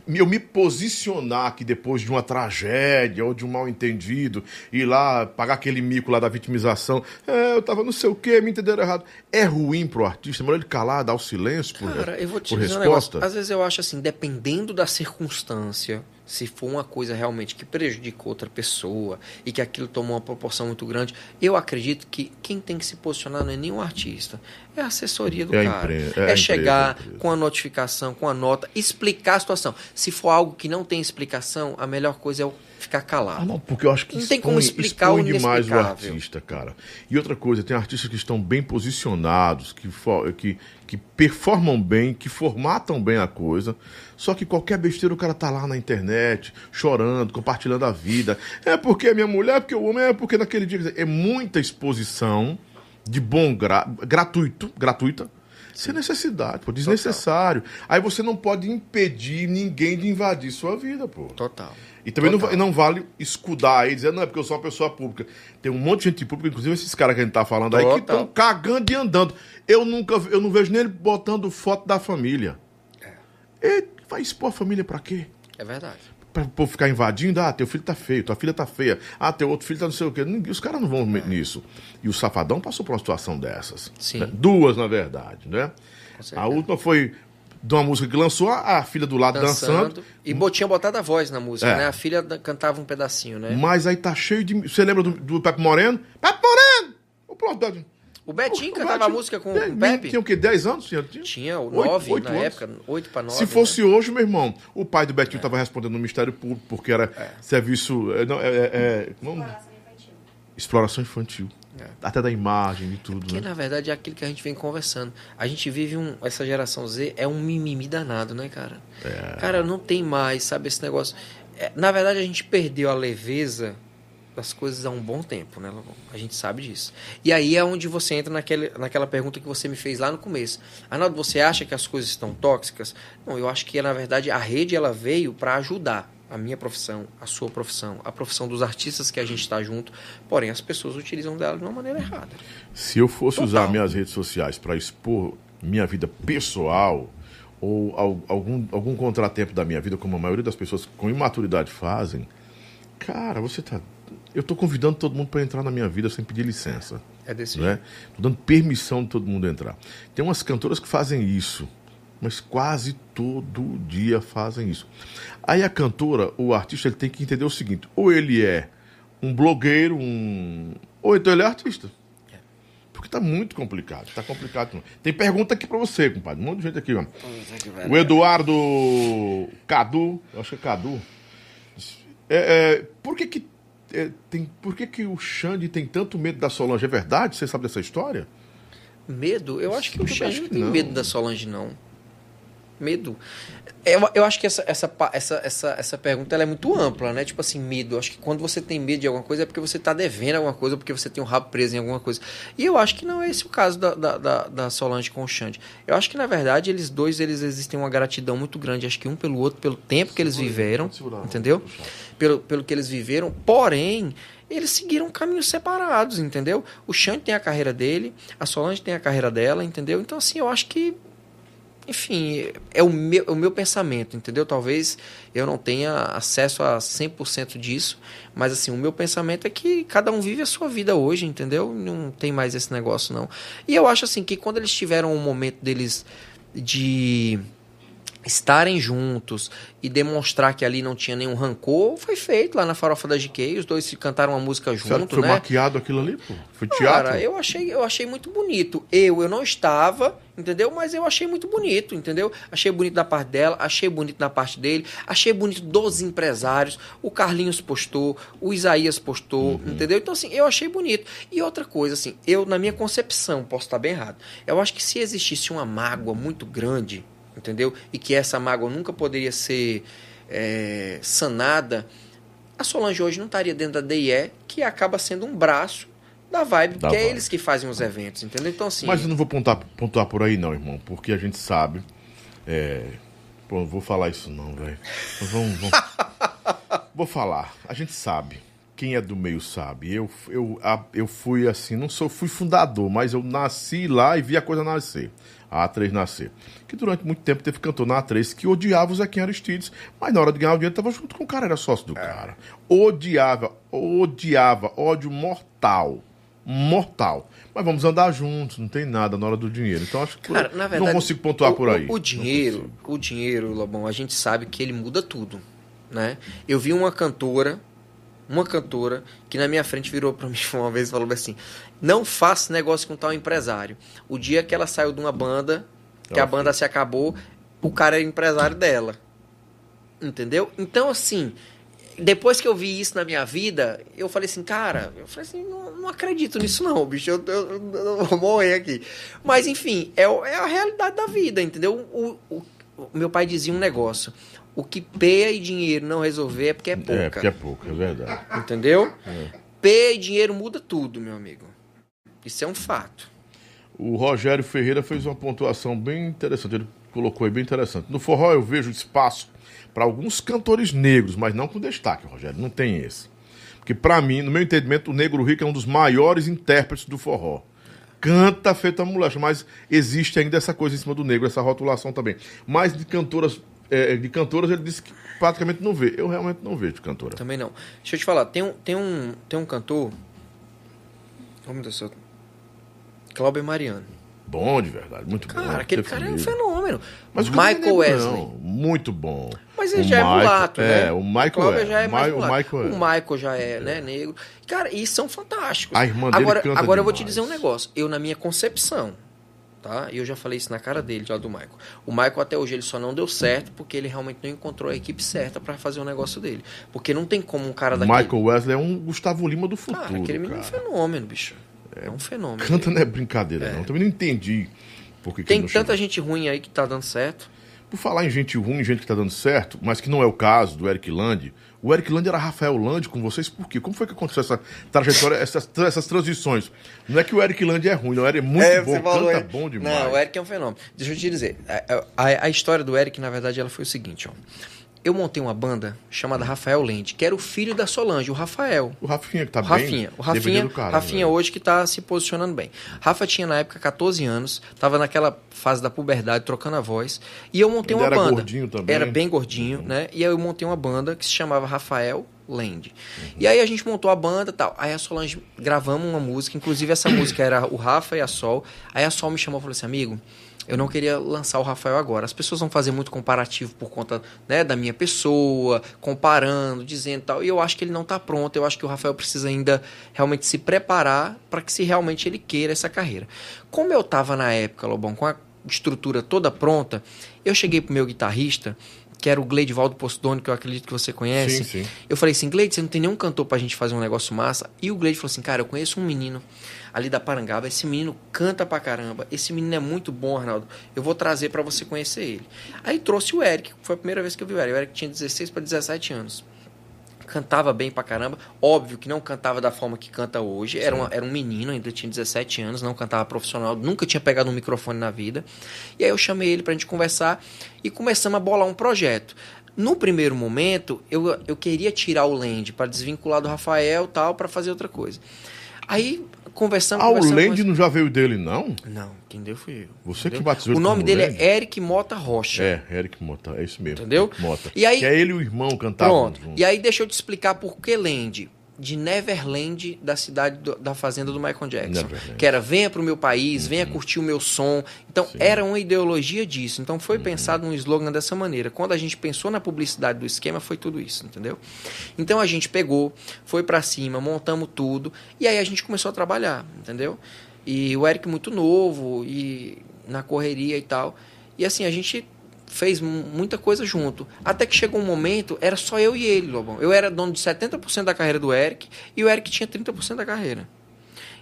Eu me posicionar que depois de uma tragédia ou de um mal-entendido, ir lá pagar aquele mico lá da vitimização, eu tava não sei o quê, me entenderam errado. É ruim pro artista, é melhor ele calar, dar o silêncio por resposta? Cara, eu vou te dizer um negócio. Às vezes eu acho assim, dependendo da circunstância, se for uma coisa realmente que prejudicou outra pessoa e que aquilo tomou uma proporção muito grande, eu acredito que quem tem que se posicionar não é nenhum artista, é a assessoria do cara. É chegar com a notificação, com a nota, explicar a situação. Se for algo que não tem explicação, a melhor coisa é eu ficar calado. Não, porque eu acho que não tem como explicar o inexplicável. Expõe demais o artista, cara. E outra coisa, tem artistas que estão bem posicionados, que performam bem, que formatam bem a coisa, só que qualquer besteira o cara tá lá na internet, chorando, compartilhando a vida. É porque a minha mulher, é porque o homem, é porque naquele dia... É muita exposição de bom grado, gratuita, sem necessidade, pô, desnecessário. Total. Aí você não pode impedir ninguém de invadir sua vida, pô. Total. E também não vale escudar aí, dizer, não, é porque eu sou uma pessoa pública. Tem um monte de gente pública, inclusive esses caras que a gente tá falando aí, que estão cagando e andando. Eu não vejo nem ele botando foto da família. Ele vai expor a família pra quê? É verdade. Pra o povo ficar invadindo, teu filho tá feio, tua filha tá feia, teu outro filho tá não sei o quê. Os caras não vão nisso. E o Safadão passou por uma situação dessas. Sim. Né? Duas, na verdade, né? A última foi de uma música que lançou, a filha do lado dançando. E tinha botado a voz na música, né? A filha cantava um pedacinho, né? Mas aí tá cheio de... Você lembra do Pepe Moreno? Pepe Moreno! O Betinho cantava a música com o Pepe. Tinha o quê? 10 anos? Tinha 9 na época, 8 para 9. Se fosse hoje, meu irmão, o pai do Betinho estava respondendo no Ministério Público, porque era serviço... Exploração infantil. Até da imagem e tudo. Porque, na verdade, é aquilo que a gente vem conversando. A gente vive essa geração Z é um mimimi danado, né, cara? Cara, não tem mais, sabe, esse negócio... Na verdade, a gente perdeu a leveza... as coisas há um bom tempo, né? A gente sabe disso. E aí é onde você entra naquela pergunta que você me fez lá no começo. Arnaldo, você acha que as coisas estão tóxicas? Não, eu acho que, na verdade, a rede ela veio para ajudar. a minha profissão, a sua profissão, a profissão dos artistas que a gente está junto, porém as pessoas utilizam dela de uma maneira errada. Se eu fosse usar minhas redes sociais para expor minha vida pessoal ou algum contratempo da minha vida, como a maioria das pessoas com imaturidade fazem, cara, você tá... Eu estou convidando todo mundo para entrar na minha vida sem pedir licença. É desse jeito. Estou dando permissão de todo mundo entrar. Tem umas cantoras que fazem isso, mas quase todo dia fazem isso. Aí a cantora, o artista, ele tem que entender o seguinte: ou ele é um blogueiro, ou então ele é artista. Porque está muito complicado. Está complicado. Tem pergunta aqui para você, compadre. Um monte de gente aqui. O Eduardo Cadu, eu acho que é Cadu. Por que o Xande tem tanto medo da Solange? É verdade? Você sabe dessa história? Medo? Eu acho que o Xande não tem medo da Solange, não. Medo? Eu acho que essa pergunta ela é muito ampla, né? Tipo assim, medo. Eu acho que quando você tem medo de alguma coisa é porque você está devendo alguma coisa, porque você tem um rabo preso em alguma coisa. E eu acho que não é esse o caso da Solange com o Xande. Eu acho que, na verdade, eles existem uma gratidão muito grande, acho que um pelo outro, pelo tempo que eles viveram, entendeu? Pelo que eles viveram, porém... Eles seguiram caminhos separados, entendeu? O Xande tem a carreira dele, a Solange tem a carreira dela, entendeu? Então, assim, eu acho que... Enfim, é o meu pensamento, entendeu? Talvez eu não tenha acesso a 100% disso, mas assim, o meu pensamento é que cada um vive a sua vida hoje, entendeu? Não tem mais esse negócio, não. E eu acho assim que quando eles tiveram um momento deles de estarem juntos e demonstrar que ali não tinha nenhum rancor, foi feito lá na Farofa da GK, os dois cantaram uma música junto, né? Foi maquiado aquilo ali, pô? Foi teatro? Cara, eu achei muito bonito. Eu não estava, entendeu? Mas eu achei muito bonito, entendeu? Achei bonito da parte dela, achei bonito da parte dele, achei bonito dos empresários. O Carlinhos postou, o Isaías postou, entendeu? Então, assim, eu achei bonito. E outra coisa, assim, eu, na minha concepção, posso estar bem errado, eu acho que se existisse uma mágoa muito grande, entendeu? E que essa mágoa nunca poderia ser sanada, a Solange hoje não estaria dentro da DIE, que acaba sendo um braço da Vibe, porque é eles que fazem os eventos, entendeu? Então, assim... Mas eu não vou pontuar por aí não, irmão, porque a gente sabe... Pô, não vou falar isso não, velho. Vou falar. A gente sabe. Quem é do meio sabe. Eu fui assim, fui fundador, mas eu nasci lá e vi a coisa nascer. A A3 nascer. Que durante muito tempo teve cantor na A3 que odiava o Zequinha Aristides, mas na hora de ganhar o dinheiro tava junto com o cara, era sócio do cara. Odiava, ódio mortal. Mas vamos andar juntos, não tem nada na hora do dinheiro. Então acho que cara, na verdade, não consigo pontuar por aí. O dinheiro, Lobão, a gente sabe que ele muda tudo, né? Eu vi uma cantora que na minha frente virou para mim uma vez e falou assim: não faça negócio com tal empresário. O dia que ela saiu de uma banda, que a banda se acabou, o cara era empresário dela. Entendeu? Então, assim, depois que eu vi isso na minha vida, eu falei assim, cara, não acredito nisso não, bicho, eu vou morrer aqui. Mas, enfim, é a realidade da vida, entendeu? O meu pai dizia um negócio: o que peia e dinheiro não resolver é porque é pouca. É, porque é pouca, é verdade. Entendeu? Peia e dinheiro muda tudo, meu amigo. Isso é um fato. O Rogério Ferreira fez uma pontuação bem interessante. Ele colocou aí bem interessante. No forró eu vejo espaço para alguns cantores negros, mas não com destaque, Rogério. Não tem esse. Porque para mim, no meu entendimento, o Negro Rico é um dos maiores intérpretes do forró. Canta feita molecha, mas existe ainda essa coisa em cima do negro, essa rotulação também. Mas de cantoras... ele disse que praticamente não vê. Eu realmente não vejo cantora. Também não. Deixa eu te falar, tem um cantor. Como do seu Cláudio Mariano. Bom, de verdade, muito bom. Cara, aquele cara é um fenômeno. Mas Michael Wesley. Não, muito bom. Mas ele já é mulato, né? O Michael já é mais mulato. O Michael já é, né, negro. Cara, e são fantásticos. A irmã dele canta demais. Agora eu vou te dizer um negócio. Eu, na minha concepção... Tá? E eu já falei isso na cara dele, lá do Michael. O Michael até hoje ele só não deu certo porque ele realmente não encontrou a equipe certa pra fazer o negócio dele. Porque não tem como um cara daquele... Michael Wesley é um Gustavo Lima do futuro, cara. Aquele menino é um fenômeno, bicho. É um fenômeno. Canta não é brincadeira, não. Eu também não entendi porque tem tanta gente ruim aí que tá dando certo. Por falar em gente ruim, gente que tá dando certo, mas que não é o caso do Eric Landi. O Eric Landi era Rafael Landi com vocês, por quê? Como foi que aconteceu essa trajetória, essas transições? Não é que o Eric Landi é ruim, não, ele é muito bom, canta bom demais. Não, o Eric é um fenômeno. Deixa eu te dizer, a história do Eric, na verdade, ela foi o seguinte, ó. eu montei uma banda chamada Rafael Lente, que era o filho da Solange, o Rafael. O Rafinha, que tá bem. Rafinha hoje que tá se posicionando bem. Rafa tinha, na época, 14 anos, tava naquela fase da puberdade, trocando a voz, e eu montei uma banda. Era gordinho também. Era bem gordinho, né? E aí eu montei uma banda que se chamava Rafael Land. Uhum. E aí a gente montou a banda e tal. Aí a Solange, gravamos uma música, inclusive essa música era o Rafa e a Sol. Aí a Sol me chamou e falou assim, amigo, eu não queria lançar o Rafael agora. As pessoas vão fazer muito comparativo por conta, né, da minha pessoa, comparando, dizendo tal. E eu acho que ele não está pronto. Eu acho que o Rafael precisa ainda realmente se preparar para que se realmente ele queira essa carreira. Como eu estava na época, Lobão, com a estrutura toda pronta, eu cheguei pro meu guitarrista, que era o Gleidivaldo Postoni, que eu acredito que você conhece. Sim, sim. Eu falei assim, Gleide, você não tem nenhum cantor pra gente fazer um negócio massa? E o Gleide falou assim, cara, eu conheço um menino ali da Parangaba, esse menino canta pra caramba, esse menino é muito bom, Arnaldo, eu vou trazer pra você conhecer ele. Aí trouxe o Eric, foi a primeira vez que eu vi o Eric. O Eric tinha 16 pra 17 anos. Cantava bem pra caramba, óbvio que não cantava da forma que canta hoje, era um menino, ainda tinha 17 anos, não cantava profissional, nunca tinha pegado um microfone na vida. E aí eu chamei ele pra gente conversar e começamos a bolar um projeto. No primeiro momento, eu queria tirar o Land pra desvincular do Rafael e tal, pra fazer outra coisa. Aí conversamos... Ah, o Land não já veio dele, não? Não, quem deu foi eu. Você entendeu? Que batizou o nome dele Land? É Eric Mota Rocha. É, Eric Mota, é isso mesmo. Entendeu? Mota. E aí, que é ele e o irmão cantavam. E aí deixa eu te explicar por que Land, de Neverland, da cidade da fazenda do Michael Jackson. Neverland. Que era, venha pro meu país, venha curtir o meu som. Então, sim, era uma ideologia disso. Então, foi pensado um slogan dessa maneira. Quando a gente pensou na publicidade do esquema, foi tudo isso, entendeu? Então, a gente pegou, foi pra cima, montamos tudo, e aí a gente começou a trabalhar, entendeu? E o Eric muito novo, e na correria e tal. E assim, a gente fez muita coisa junto. Até que chegou um momento, era só eu e ele, Lobão. Eu era dono de 70% da carreira do Eric e o Eric tinha 30% da carreira.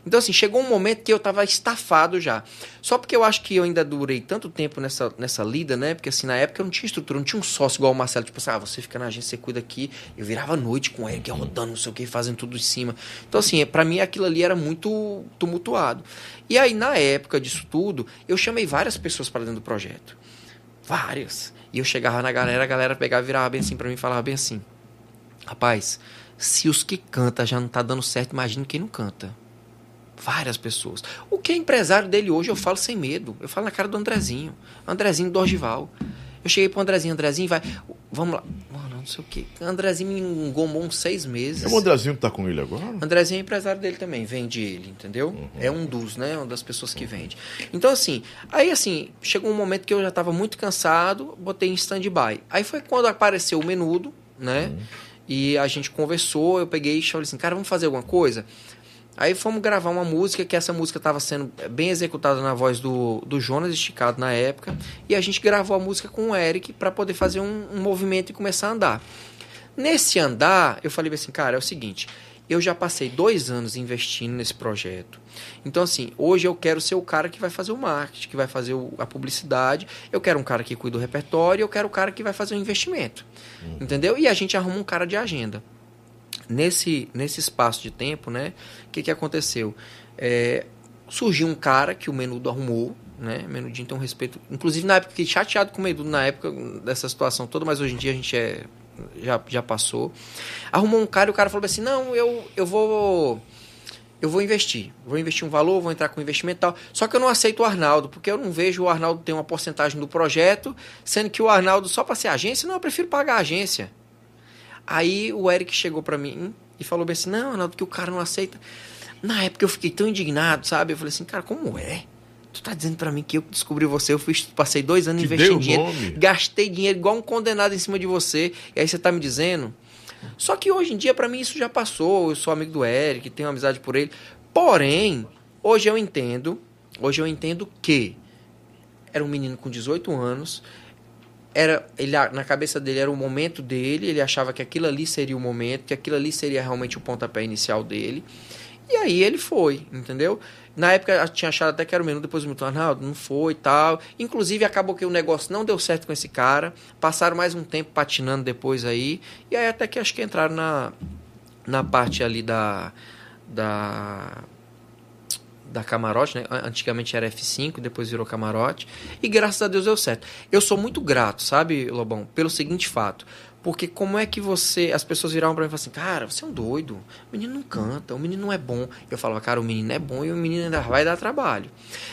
Então, assim, chegou um momento que eu tava estafado já. Só porque eu acho que eu ainda durei tanto tempo nessa lida, né? Porque, assim, na época eu não tinha estrutura, não tinha um sócio igual o Marcelo. Tipo assim, ah, você fica na agência, você cuida aqui. Eu virava à noite com o Eric, rodando, não sei o que, fazendo tudo em cima. Então, assim, pra mim aquilo ali era muito tumultuado. E aí, na época disso tudo, eu chamei várias pessoas para dentro do projeto. Vários. E eu chegava na galera, a galera pegava e virava bem assim pra mim e falava bem assim. Rapaz, se os que cantam já não tá dando certo, imagina quem não canta. Várias pessoas. O que é empresário dele hoje, eu falo sem medo. Eu falo na cara do Andrezinho. Andrezinho do Orgival. Eu cheguei pro Andrezinho, vai... Vamos lá. Mano, não sei o quê. Andrezinho me engomou uns 6 meses. É o Andrezinho que tá com ele agora? Andrezinho é empresário dele também. Vende ele, entendeu? Uhum. É um dos, né? Uma das pessoas que vende. Então, assim... Aí, assim... Chegou um momento que eu já tava muito cansado. Botei em stand-by. Aí foi quando apareceu o Menudo, né? Uhum. E a gente conversou. Eu peguei e falei assim... Cara, vamos fazer alguma coisa? Aí fomos gravar uma música, que essa música estava sendo bem executada na voz do Jonas Esticado na época, e a gente gravou a música com o Eric para poder fazer um movimento e começar a andar. Nesse andar, eu falei assim, cara, é o seguinte, eu já passei 2 anos investindo nesse projeto, então assim, hoje eu quero ser o cara que vai fazer o marketing, que vai fazer a publicidade, eu quero um cara que cuida do repertório, eu quero o cara que vai fazer o investimento, entendeu? E a gente arruma um cara de agenda. Nesse espaço de tempo, né? O que aconteceu? Surgiu um cara que o Menudo arrumou, né? Menudinho tem um respeito. Inclusive, na época, fiquei chateado com o Menudo na época dessa situação toda, mas hoje em dia a gente já passou. Arrumou um cara e o cara falou assim: não, eu vou investir. Vou investir um valor, vou entrar com investimento e tal. Só que eu não aceito o Arnaldo, porque eu não vejo o Arnaldo ter uma porcentagem do projeto, sendo que o Arnaldo, só para ser agência, não, eu prefiro pagar a agência. Aí o Eric chegou pra mim e falou bem assim, não, Arnaldo, que o cara não aceita. Na época eu fiquei tão indignado, sabe? Eu falei assim, cara, como é? Tu tá dizendo pra mim que eu descobri você, eu passei 2 anos investindo dinheiro, gastei dinheiro igual um condenado em cima de você, e aí você tá me dizendo? Só que hoje em dia pra mim isso já passou, eu sou amigo do Eric, tenho amizade por ele. Porém, hoje eu entendo que era um menino com 18 anos, na cabeça dele era o momento dele, ele achava que aquilo ali seria o momento, que aquilo ali seria realmente o pontapé inicial dele. E aí ele foi, entendeu? Na época eu tinha achado até que era o Menudo, depois o Milton Arnaldo, não foi e tal. Inclusive acabou que o negócio não deu certo com esse cara, passaram mais um tempo patinando depois aí, e aí até que acho que entraram na parte ali da Camarote, né? Antigamente era F5, depois virou Camarote, e graças a Deus deu certo. Eu sou muito grato, sabe, Lobão, pelo seguinte fato, Porque como é que você... As pessoas viravam pra mim e falavam assim, cara, você é um doido. O menino não canta, o menino não é bom. Eu falava, cara, o menino é bom e o menino ainda vai dar trabalho.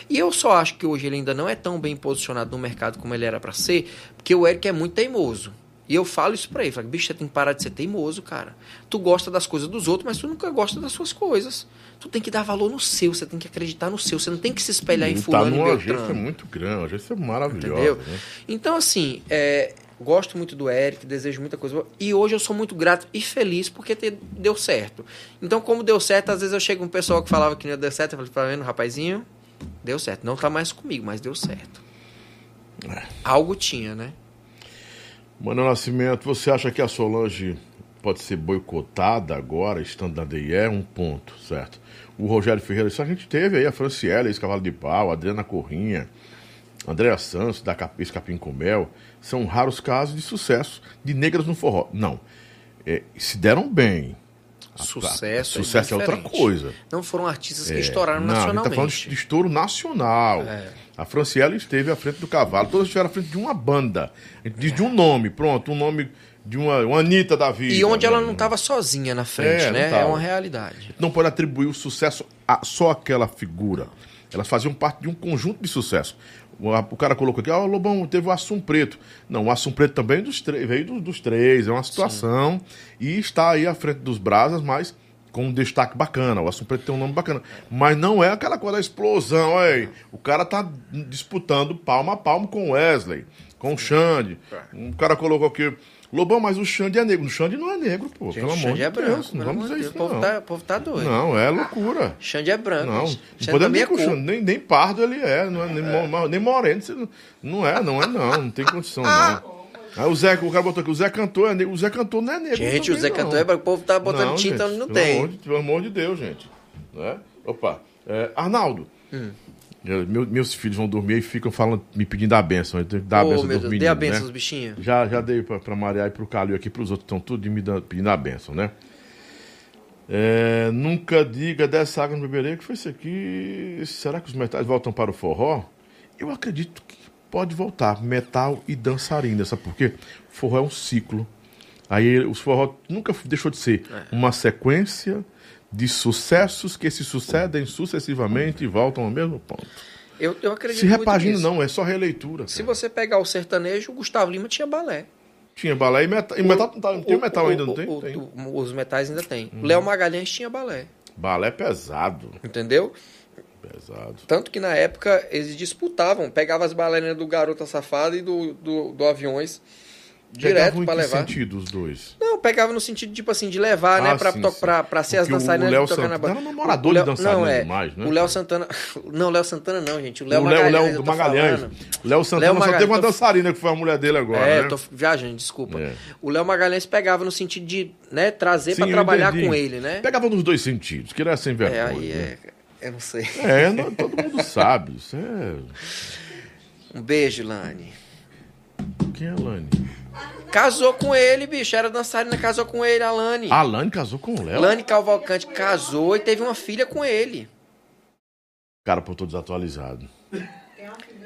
E eu só acho que hoje ele ainda não é tão bem posicionado no mercado como ele era pra ser, porque o Eric é muito teimoso. E eu falo isso pra ele, falo, bicho, você tem que parar de ser teimoso, cara. Tu gosta das coisas dos outros, mas tu nunca gosta das suas coisas. Tu tem que dar valor no seu, você tem que acreditar no seu, você não tem que se espelhar em fulano e beltrano. Tá numa agência muito grande, uma agência maravilhosa. Entendeu? Né? Então, assim, gosto muito do Eric, desejo muita coisa. E hoje eu sou muito grato e feliz porque deu certo. Então, como deu certo, às vezes eu chego com um pessoal que falava que não ia dar certo, eu falo, tá vendo, rapazinho? Deu certo. Não tá mais comigo, mas deu certo. Algo tinha, né? Manoel Nascimento, você acha que a Solange pode ser boicotada agora, estando na DIE? É um ponto, certo? O Rogério Ferreira, isso a gente teve aí, a Franciele, Escavalo de Pau, a Adriana Corrinha, Andréa Santos, da Escapim com Mel, são raros casos de sucesso de negras no forró. Não, se deram bem. Sucesso é outra coisa. Não foram artistas que estouraram nacionalmente. A gente tá falando de estouro nacional. A Franciela esteve à frente do cavalo. Todas estiveram à frente de uma banda. A gente diz de um nome, pronto. Um nome de uma Anitta da vida. E onde ela não estava sozinha na frente, né? É uma realidade. Não pode atribuir o sucesso a só aquela figura. Elas faziam parte de um conjunto de sucesso. O cara colocou aqui, ó, Lobão, teve o Assum Preto. Não, o Assum Preto também veio dos três, é uma situação. Sim. E está aí à frente dos Brasas, mas com um destaque bacana. O Assum Preto tem um nome bacana. Mas não é aquela coisa da explosão, aí. O cara tá disputando palmo a palmo com o Wesley, com o Xande. O cara colocou aqui, Lobão, mas o Xande é negro. O Xande não é negro, pô. Gente, pelo amor de Deus. Branco, não vamos dizer isso, não. O povo tá doido. Não, é loucura. Xande é branco. Não, não podemos nem com o Xande. Nem pardo ele é. Não é, nem moreno. Não tem condição, não. Aí o Zé, o cara botou aqui, o Zé Cantor é negro. O Zé Cantor não é negro. Gente, também, o Zé Cantor é branco. O povo tá botando tinta onde não tem. Pelo amor de Deus, gente. Né? Opa. Arnaldo. Meus filhos vão dormir e ficam falando, me pedindo a benção. Eu tenho que dar a benção dos meninos. Dê a benção, né? Os bichinhos. Já dei pra Maria e pro Calil aqui, pros outros que estão tudo pedindo a benção, né? Nunca diga dessa água no beberei, que foi isso aqui. Será que os metais voltam para o forró? Eu acredito que pode voltar. Metal e dançarina, sabe por quê? Forró é um ciclo. Aí os forró nunca deixou de ser uma sequência de sucessos que se sucedem sucessivamente e voltam ao mesmo ponto. Eu acredito se repagina muito nisso. Não, é só releitura. Cara. Se você pegar o sertanejo, o Gustavo Lima tinha balé. Tinha balé e metal ainda não tem? Os metais ainda tem. Léo Magalhães tinha balé. Balé pesado. Entendeu? Pesado. Tanto que na época eles disputavam, pegavam as bailarinas do Garota Safada e do Aviões. Direto para levar. Sentido os dois? Não, pegava no sentido, tipo assim, de levar, né? Pra ser as dançarinas de tocar na banda. Era namorador de dançarina demais, né? O Léo Santana. Não, Léo Santana não, gente. O Léo Magalhães. O Léo do Magalhães. Léo Santana só teve uma dançarina que foi a mulher dele agora. Tô viajando, desculpa. O Léo Magalhães pegava no sentido de, né, trazer pra trabalhar com ele, né? Pegava nos dois sentidos, que era sem vergonha. Eu não sei. Todo mundo sabe. Isso é. Um beijo, Lani. Quem é Lani? Casou com ele, bicho, era dançarina, casou com ele, a Lani. A Lani casou com o Léo? Lani Cavalcante casou e teve uma filha com ele. Cara, pô, tô desatualizado.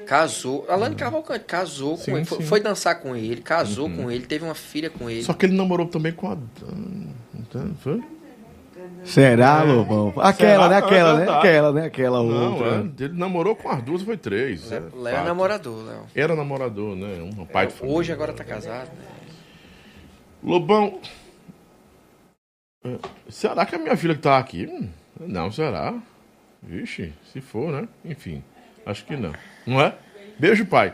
Casou, a Lani Cavalcante casou com ele, foi dançar com ele, casou com ele, teve uma filha com ele. Só que ele namorou também com a... Foi? Será, Lobão? Aquela outra. Não, ele namorou com as duas, foi três. Léo é namorador, Léo. Era namorador, né? Um pai de família. Hoje agora tá casado, né? Lobão, será que a minha filha que tá aqui? Não, será? Vixe, se for, né? Enfim, acho que não. Não é? Beijo, pai.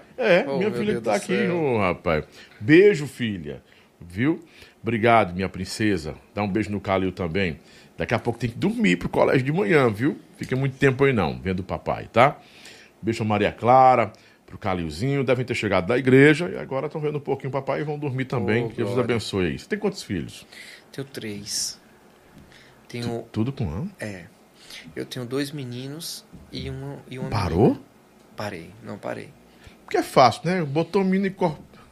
Minha filha que tá aqui, rapaz. Beijo, filha. Viu? Obrigado, minha princesa. Dá um beijo no Calil também. Daqui a pouco tem que dormir pro colégio de manhã, viu? Fica muito tempo aí não, vendo o papai, tá? Beijo a Maria Clara, pro Calilzinho. Devem ter chegado da igreja e agora estão vendo um pouquinho o papai e vão dormir também. Que Deus abençoe aí. Você tem quantos filhos? Tenho 3. Tenho... Tudo com ano? Eu tenho 2 meninos e uma menina. Parou? Parei, não parei. Porque é fácil, né? Botou mina e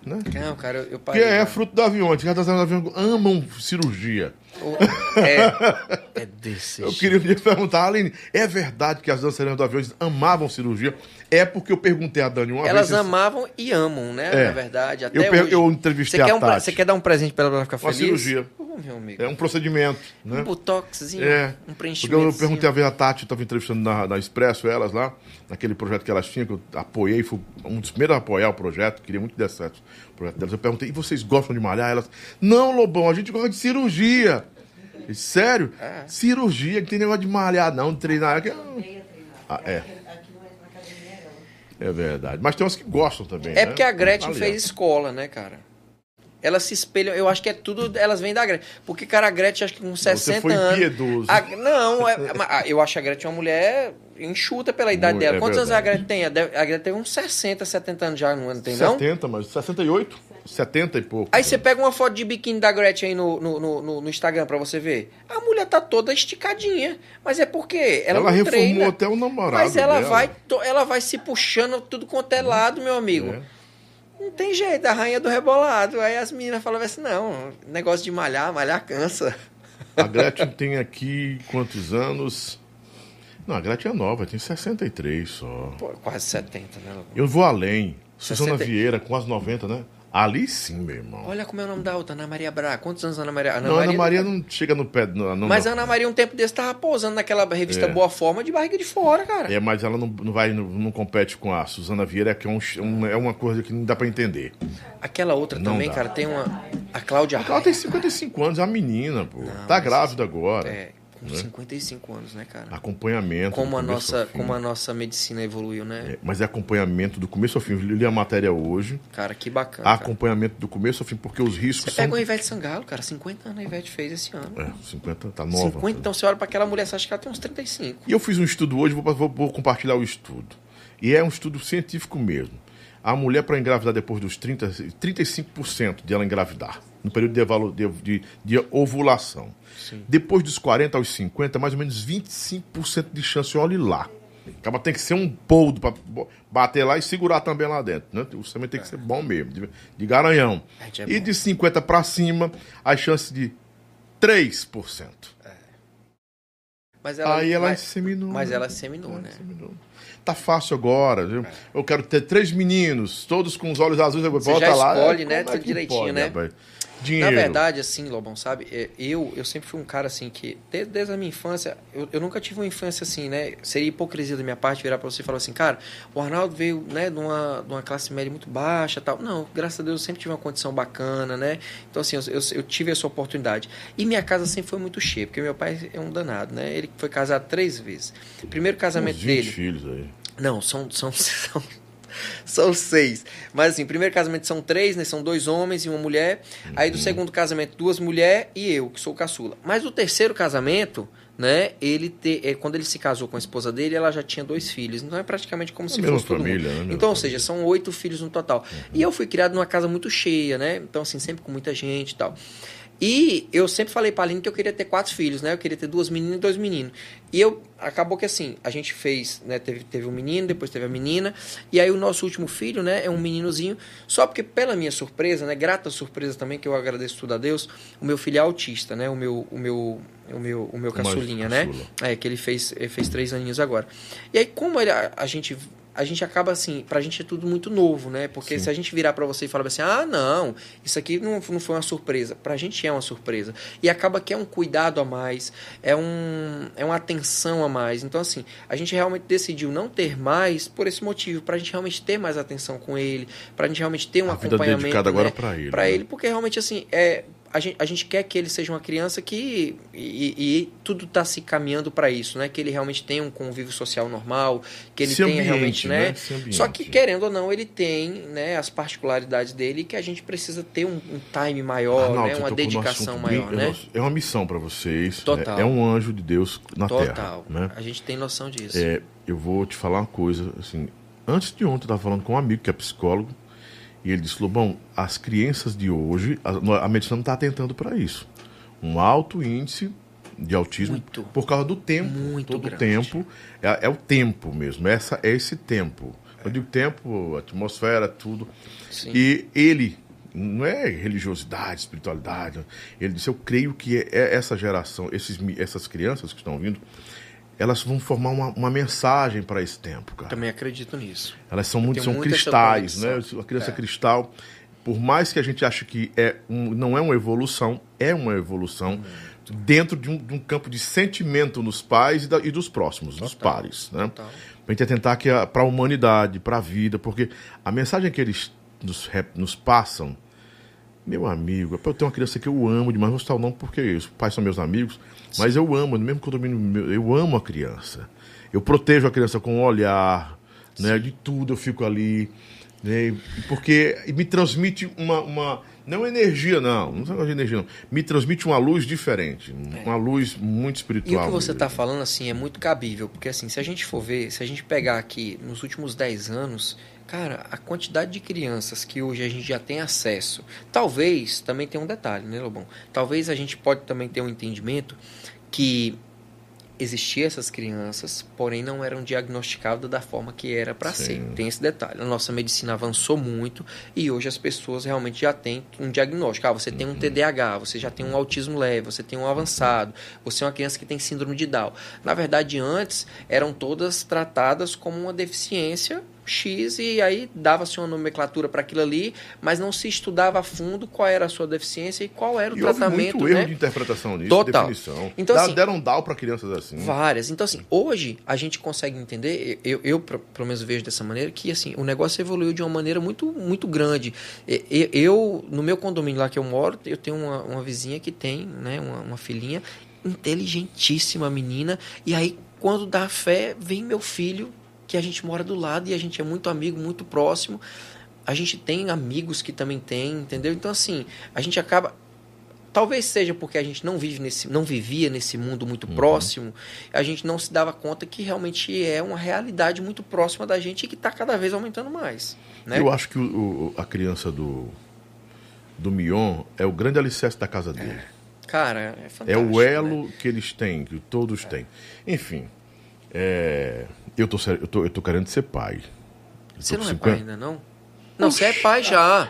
Né? Não, cara, eu parei. Que é fruto do avião. As caras do avião amam cirurgia. É desse jeito. Eu queria me perguntar, Aline, é verdade que as dançarinas do avião amavam cirurgia? É porque eu perguntei a Dani uma vez. Elas amavam e amam, né? É. Na verdade, até hoje. Eu entrevistei a Tati. Você quer dar um presente pra ela ficar feliz? Uma cirurgia. Meu amigo. É um procedimento. Né? Um botoxzinho, um preenchimento. Porque eu perguntei a vez a Tati, eu estava entrevistando na Expresso elas lá, naquele projeto que elas tinham, que eu apoiei, fui um dos primeiros a apoiar o projeto, queria muito que desse certo o projeto delas. Eu perguntei, e vocês gostam de malhar? Elas, não, Lobão, a gente gosta de cirurgia. E, sério? É. Cirurgia, não tem negócio de malhar, não, de treinar. É verdade. Mas tem umas que gostam também. É porque a Gretchen fez escola, né, cara? Elas se espelham, eu acho que é tudo, elas vêm da Gretchen. Porque, cara, a Gretchen, acho que com 60 anos... Você foi impiedoso. Eu acho a Gretchen uma mulher enxuta pela idade dela. Quantos anos a Gretchen tem? A Gretchen tem uns 60, 70 anos já, não tem não? 70, mas 68, 70 e pouco. Aí você pega uma foto de biquíni da Gretchen aí no Instagram pra você ver. A mulher tá toda esticadinha, mas é porque ela não treina. Reformou até o namorado dela. Mas ela vai se puxando tudo quanto é lado, meu amigo. Não tem jeito, a rainha do rebolado. Aí as meninas falavam assim, não, negócio de malhar cansa. A Gretchen tem aqui quantos anos? Não, a Gretchen é nova, tem 63 só. Pô, quase 70, né? Logo? Eu vou além. 60... Suzana Vieira, quase 90, né? Ali sim, meu irmão. Olha como é o nome da outra, Ana Maria Braga. Quantos anos Ana Maria? Ana Maria não chega no pé. Mas a Ana Maria, um tempo desse, tava pousando naquela revista Boa Forma de barriga de fora, cara. É, mas ela não compete com a Suzana Vieira, que é uma coisa que não dá pra entender. Aquela outra não também, dá. Cara, tem uma... A Cláudia Raia. Ela tem 55 anos, a menina, pô. Não, tá grávida agora. É, com 55 anos, né, cara? Acompanhamento. Como a nossa medicina evoluiu, né? É, mas é acompanhamento do começo ao fim. Eu li a matéria hoje. Cara, que bacana. Acompanhamento do começo ao fim, porque os riscos. Você pega uma Ivete Sangalo, cara. 50 anos a Ivete fez esse ano. É, 50, tá nova. 50, então você olha pra aquela mulher, você acha que ela tem uns 35. E eu fiz um estudo hoje, vou compartilhar o estudo. E é um estudo científico mesmo. A mulher, para engravidar depois dos 30, 35% de ela engravidar, no período de ovulação. Sim. Depois dos 40 aos 50, mais ou menos 25% de chance, olhe lá. Acaba tem que ser um boldo para bater lá e segurar também lá dentro. Né? O semente tem que ser bom mesmo, de garanhão. É bom. E de 50 para cima, a chance de 3%. É. Mas ela seminou. Tá fácil agora, viu? Eu quero ter 3 meninos, todos com os olhos azuis. Você já escolhe, né? Tudo direitinho, né? Dinheiro. Na verdade, assim, Lobão, sabe? Eu sempre fui um cara, assim, que desde a minha infância... Eu nunca tive uma infância assim, né? Seria hipocrisia da minha parte virar pra você e falar assim, cara, o Arnaldo veio, né, de uma classe média muito baixa e tal. Não, graças a Deus eu sempre tive uma condição bacana, né? Então, assim, eu tive essa oportunidade. E minha casa sempre foi muito cheia, porque meu pai é um danado, né? Ele foi casado 3 vezes. O primeiro casamento dele... 20 filhos aí. Não, são 6. Mas assim, primeiro casamento são 3, né? São 2 homens e uma mulher. Aí do segundo casamento, 2 mulheres e eu, que sou caçula. Mas o terceiro casamento, né? Quando ele se casou com a esposa dele, ela já tinha 2 filhos. Então é praticamente como se fosse família, todo mundo. Né? Então, ou seja, são 8 filhos no total. E eu fui criado numa casa muito cheia, né? Então, assim, sempre com muita gente e tal. E eu sempre falei pra Aline que eu queria ter 4 filhos, né? Eu queria ter 2 meninas e 2 meninos. E acabou que assim, a gente fez, né? Teve um menino, depois teve a menina. E aí o nosso último filho, né? É um meninozinho. Só porque pela minha surpresa, né? Grata surpresa também, que eu agradeço tudo a Deus. O meu filho é autista, né? O meu caçulinha, né? É, que ele fez 3 aninhos agora. E aí como a gente acaba assim, pra gente é tudo muito novo, né? Porque Sim. se a gente virar pra você e falar assim, ah, não, isso aqui não foi uma surpresa. Pra gente é uma surpresa. E acaba que é um cuidado a mais, é uma atenção a mais. Então, assim, a gente realmente decidiu não ter mais por esse motivo, pra gente realmente ter mais atenção com ele, pra gente realmente ter um acompanhamento, dedicado agora, né? Pra ele. Pra ele, porque realmente, assim, a gente quer que ele seja uma criança que... E tudo está se caminhando para isso, né? Que ele realmente tenha um convívio social normal, que ele tenha realmente... né? Só que, querendo ou não, ele tem, né, as particularidades dele, que a gente precisa ter um time maior, Arnaldo, né? Uma dedicação maior, né? É uma missão para vocês. Total. É um anjo de Deus na Terra. Total. Né? A gente tem noção disso. Eu vou te falar uma coisa, assim... Antes de ontem, eu estava falando com um amigo que é psicólogo, e ele disse, Lobão, as crianças de hoje, a medicina não está atentando para isso. Um alto índice de autismo muito, por causa do tempo. Muito grande. Todo o tempo. É o tempo mesmo. É esse tempo. Eu digo tempo, atmosfera, tudo. Sim. E ele, não é religiosidade, espiritualidade. Ele disse, eu creio que essa geração, essas crianças que estão vindo, elas vão formar uma mensagem para esse tempo, cara. Também acredito nisso. Elas são muito, são cristais, né? A criança cristal, por mais que a gente ache que não é uma evolução, é uma evolução dentro de um campo de sentimento nos pais e dos próximos, dos pares, né? Total. A gente atentar que para a humanidade, para a vida, porque a mensagem que eles nos passam, meu amigo, eu tenho uma criança que eu amo demais, não vou citar o nome porque os pais são meus amigos, mas eu amo, mesmo que eu domino, eu amo a criança. Eu protejo a criança com o olhar, né, de tudo eu fico ali, né, porque me transmite não energia, não é de energia, não. Me transmite uma luz diferente, uma luz muito espiritual. E o que você está falando, assim, é muito cabível, porque, assim, se a gente for ver, se a gente pegar aqui nos últimos 10 anos... Cara, a quantidade de crianças que hoje a gente já tem acesso, talvez, também tem um detalhe, né, Lobão? Talvez a gente pode também ter um entendimento que existiam essas crianças, porém não eram diagnosticadas da forma que era para ser. Tem esse detalhe. A nossa medicina avançou muito e hoje as pessoas realmente já têm um diagnóstico. Ah, você tem um TDAH, você já tem um autismo leve, você tem um avançado, você é uma criança que tem síndrome de Down. Na verdade, antes, eram todas tratadas como uma deficiência X, e aí dava-se uma nomenclatura para aquilo ali, mas não se estudava a fundo qual era a sua deficiência e qual era o tratamento. Houve muito erro de interpretação nisso, total. De definição. Então, assim, deram DAO para crianças assim. Várias. Então, assim, hoje a gente consegue entender, eu pelo menos vejo dessa maneira, que assim, o negócio evoluiu de uma maneira muito, muito grande. Eu, no meu condomínio lá que eu moro, eu tenho uma vizinha que tem, né, uma filhinha inteligentíssima menina, e aí quando dá fé, vem meu filho, que a gente mora do lado e a gente é muito amigo, muito próximo. A gente tem amigos que também tem, entendeu? Então, assim, a gente acaba... Talvez seja porque a gente não vivia nesse mundo muito próximo, a gente não se dava conta que realmente é uma realidade muito próxima da gente e que está cada vez aumentando mais, né? Eu acho que a criança do Mion é o grande alicerce da casa dele. Cara, é fantástico. É o elo, né, que eles têm, que todos têm. Enfim... Eu tô querendo ser pai. Você não é pai ainda, não? Não, você é pai já.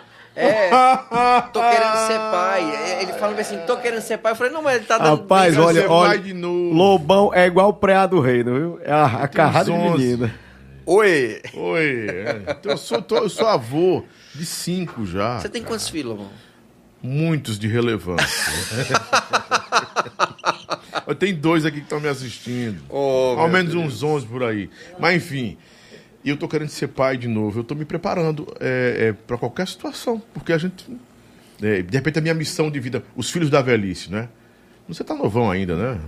Tô querendo ser pai. Ele falou assim, tô querendo ser pai. Eu falei, não, mas ele tá dando... Rapaz, olha, pai de novo. Lobão é igual o preá do reino, viu? É a carrada de menina. Oi. Então, eu sou avô de 5 já. Você tem quantos filhos, Lobão? Muitos de relevância. Tem 2 aqui que estão me assistindo. Ao menos uns 11 por aí. Mas enfim, eu tô querendo ser pai de novo. Eu tô me preparando para qualquer situação. Porque a gente... de repente a minha missão de vida... Os filhos da velhice, né? Você tá novão ainda, né?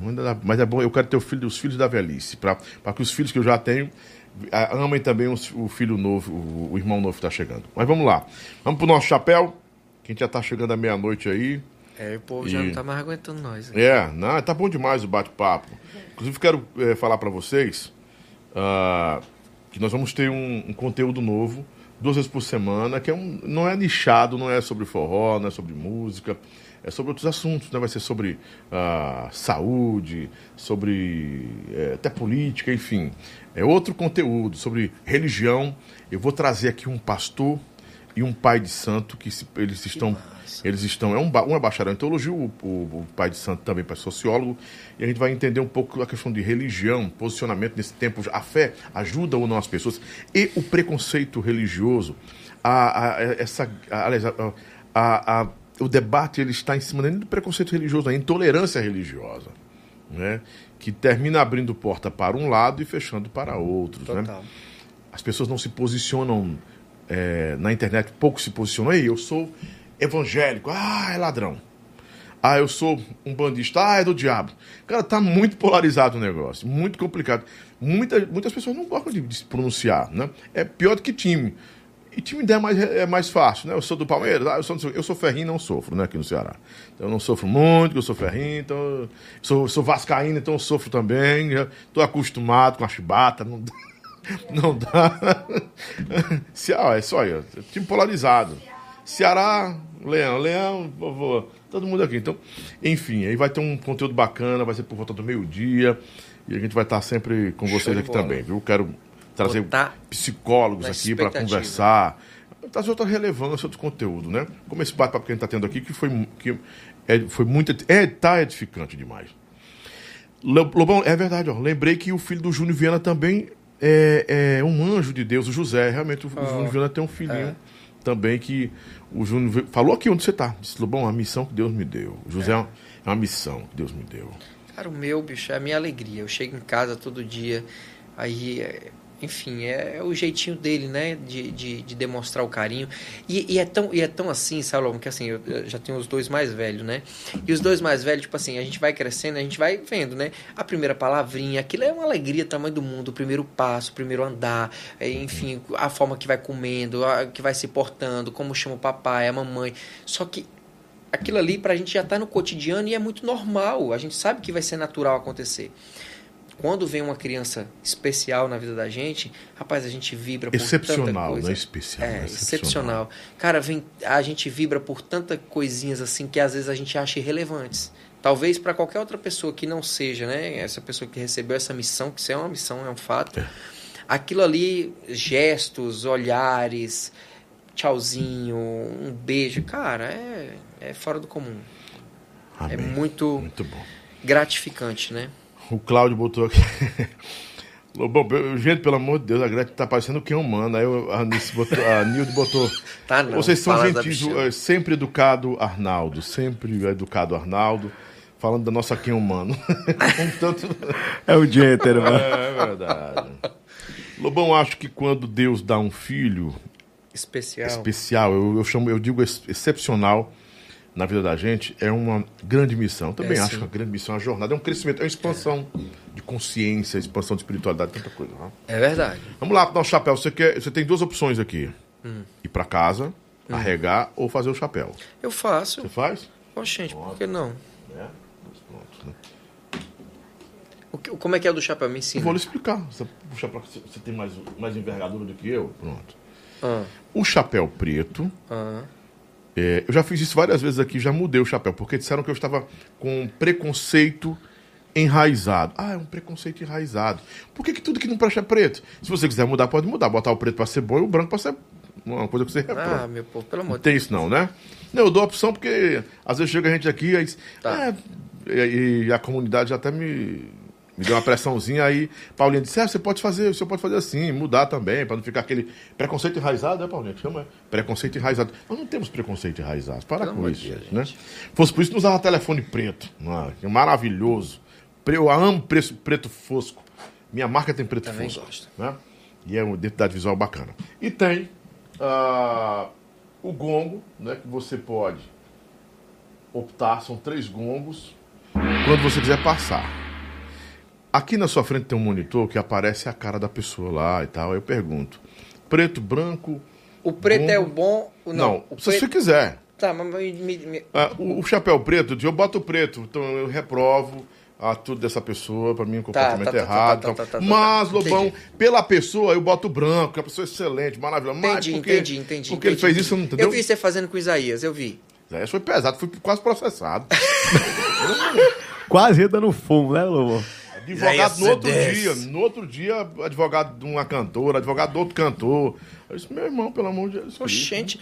Mas é bom, eu quero ter os filhos da velhice. Para que os filhos que eu já tenho amem também o filho novo, o irmão novo que tá chegando. Mas vamos lá. Vamos pro nosso chapéu. Que a gente já tá chegando à meia-noite aí. O povo já não tá mais aguentando nós. Né? Tá bom demais o bate-papo. Inclusive, quero falar para vocês que nós vamos ter um conteúdo novo, 2 vezes por semana, que não é nichado, não é sobre forró, não é sobre música, é sobre outros assuntos, né? Vai ser sobre saúde, sobre até política, enfim. É outro conteúdo, sobre religião. Eu vou trazer aqui um pastor e um pai de santo, eles estão um é bacharel em teologia, o pai de santo também é sociólogo, e a gente vai entender um pouco a questão de religião, posicionamento nesse tempo, a fé ajuda ou não as pessoas, e o preconceito religioso, o debate ele está em cima nem do preconceito religioso, da intolerância religiosa, né, que termina abrindo porta para um lado e fechando para outros, né? As pessoas não se posicionam na internet, pouco se posicionam. Eu sou evangélico, é ladrão. Eu sou um bandista, é do diabo. Cara, tá muito polarizado o negócio, muito complicado. Muitas pessoas não gostam de se pronunciar, né? É pior do que time. E time é mais fácil, né? Eu sou do Palmeiras, eu sou ferrinho e não sofro, né? Aqui no Ceará. Então eu não sofro muito, eu sou ferrinho, então eu sou vascaíno, então eu sofro também. Tô acostumado com a chibata, não dá. É só aí, time polarizado. Ceará, Leão, vovô, todo mundo aqui. Então, enfim, aí vai ter um conteúdo bacana, vai ser por volta do meio-dia, e a gente vai estar sempre com vocês aqui também, viu? Quero trazer psicólogos aqui para conversar, trazer outra relevância, outro conteúdo, né? Como esse bate-papo que a gente está tendo aqui, que foi muito edificante demais. Lobão, é verdade, ó. Lembrei que o filho do Júnior Viana também é um anjo de Deus, o José. Realmente, o Júnior Viana tem um filhinho também que o Júnior falou aqui onde você está. Disse, Lobão, é uma missão que Deus me deu. O José é uma missão que Deus me deu. Cara, o meu, bicho, é a minha alegria. Eu chego em casa todo dia, aí, enfim, é o jeitinho dele, né, de demonstrar o carinho. E é tão assim, Salomão, que assim, eu já tenho os dois mais velhos, né? E os dois mais velhos, tipo assim, a gente vai crescendo, a gente vai vendo, né? A primeira palavrinha, aquilo é uma alegria tamanho do mundo, o primeiro passo, o primeiro andar, enfim, a forma que vai comendo, que vai se portando, como chama o papai, a mamãe. Só que aquilo ali pra gente já tá no cotidiano e é muito normal, a gente sabe que vai ser natural acontecer. Quando vem uma criança especial na vida da gente, rapaz, a gente vibra por tanta coisa. Não é especial, é excepcional. Cara, a gente vibra por tantas coisinhas assim que às vezes a gente acha irrelevantes. Talvez para qualquer outra pessoa que não seja, né? Essa pessoa que recebeu essa missão, que isso é uma missão, é um fato. É. Aquilo ali, gestos, olhares, tchauzinho, um beijo, cara, é fora do comum. Amém. É muito bom. Gratificante, né? O Cláudio botou aqui. Lobão, gente, pelo amor de Deus, a Gretchen tá parecendo que é humana. Aí a Nilde botou. Tá, não. Vocês são gentis, sempre educado, Arnaldo. Sempre educado, Arnaldo. Falando da nossa quem humano. É o gênero, mano. É verdade. Lobão, acho que quando Deus dá um filho especial, eu digo excepcional, na vida da gente, é uma grande missão. Eu também acho que é uma grande missão, é uma jornada, é um crescimento, é uma expansão de consciência, expansão de espiritualidade, tanta coisa. Né? É verdade. Vamos lá, dar um chapéu. Você tem duas opções aqui. Ir para casa, arregar ou fazer o chapéu. Eu faço. Você faz? Oxente, por que não? É, pronto, né? Como é que é o do chapéu? Me ensina. Eu vou lhe explicar. Você tem mais envergadura do que eu? Pronto. O chapéu preto... eu já fiz isso várias vezes aqui, já mudei o chapéu, porque disseram que eu estava com um preconceito enraizado. É um preconceito enraizado. Por que tudo que não presta é preto? Se você quiser mudar, pode mudar. Botar o preto para ser bom e o branco para ser uma coisa que você reprova. Meu povo, pelo amor de Deus. Tem isso não, né? Não, eu dou a opção porque às vezes chega a gente aqui e diz, e a comunidade já até me deu uma pressãozinha, aí Paulinha disse, você pode fazer assim, mudar também, para não ficar aquele preconceito enraizado, Paulinha? Chama preconceito enraizado. Nós não temos preconceito enraizado, para com isso, né? Fosse por isso, não usava telefone preto, é maravilhoso. Eu amo preto fosco, minha marca tem preto também fosco, né? E é uma identidade visual bacana. E tem o gongo, né, que você pode optar, são 3 gongos, quando você quiser passar. Aqui na sua frente tem um monitor que aparece a cara da pessoa lá e tal. Eu pergunto, preto, branco... O preto é o bom? Não, o se preto... você quiser. Tá, mas... o chapéu preto, eu boto o preto, então eu reprovo a tudo dessa pessoa, para mim é um comportamento errado. Mas, Lobão, entendi. Pela pessoa eu boto o branco, que é uma pessoa excelente, maravilhosa. Entendi. Porque ele fez isso, não entendeu? Eu vi você fazendo com o Isaías, eu vi. Isaías foi pesado, fui quase processado. Quase dando fumo, né, Lobão? Advogado no outro dia, advogado de uma cantora, advogado do outro cantor. Eu disse, meu irmão, pelo amor de Deus. Oxente.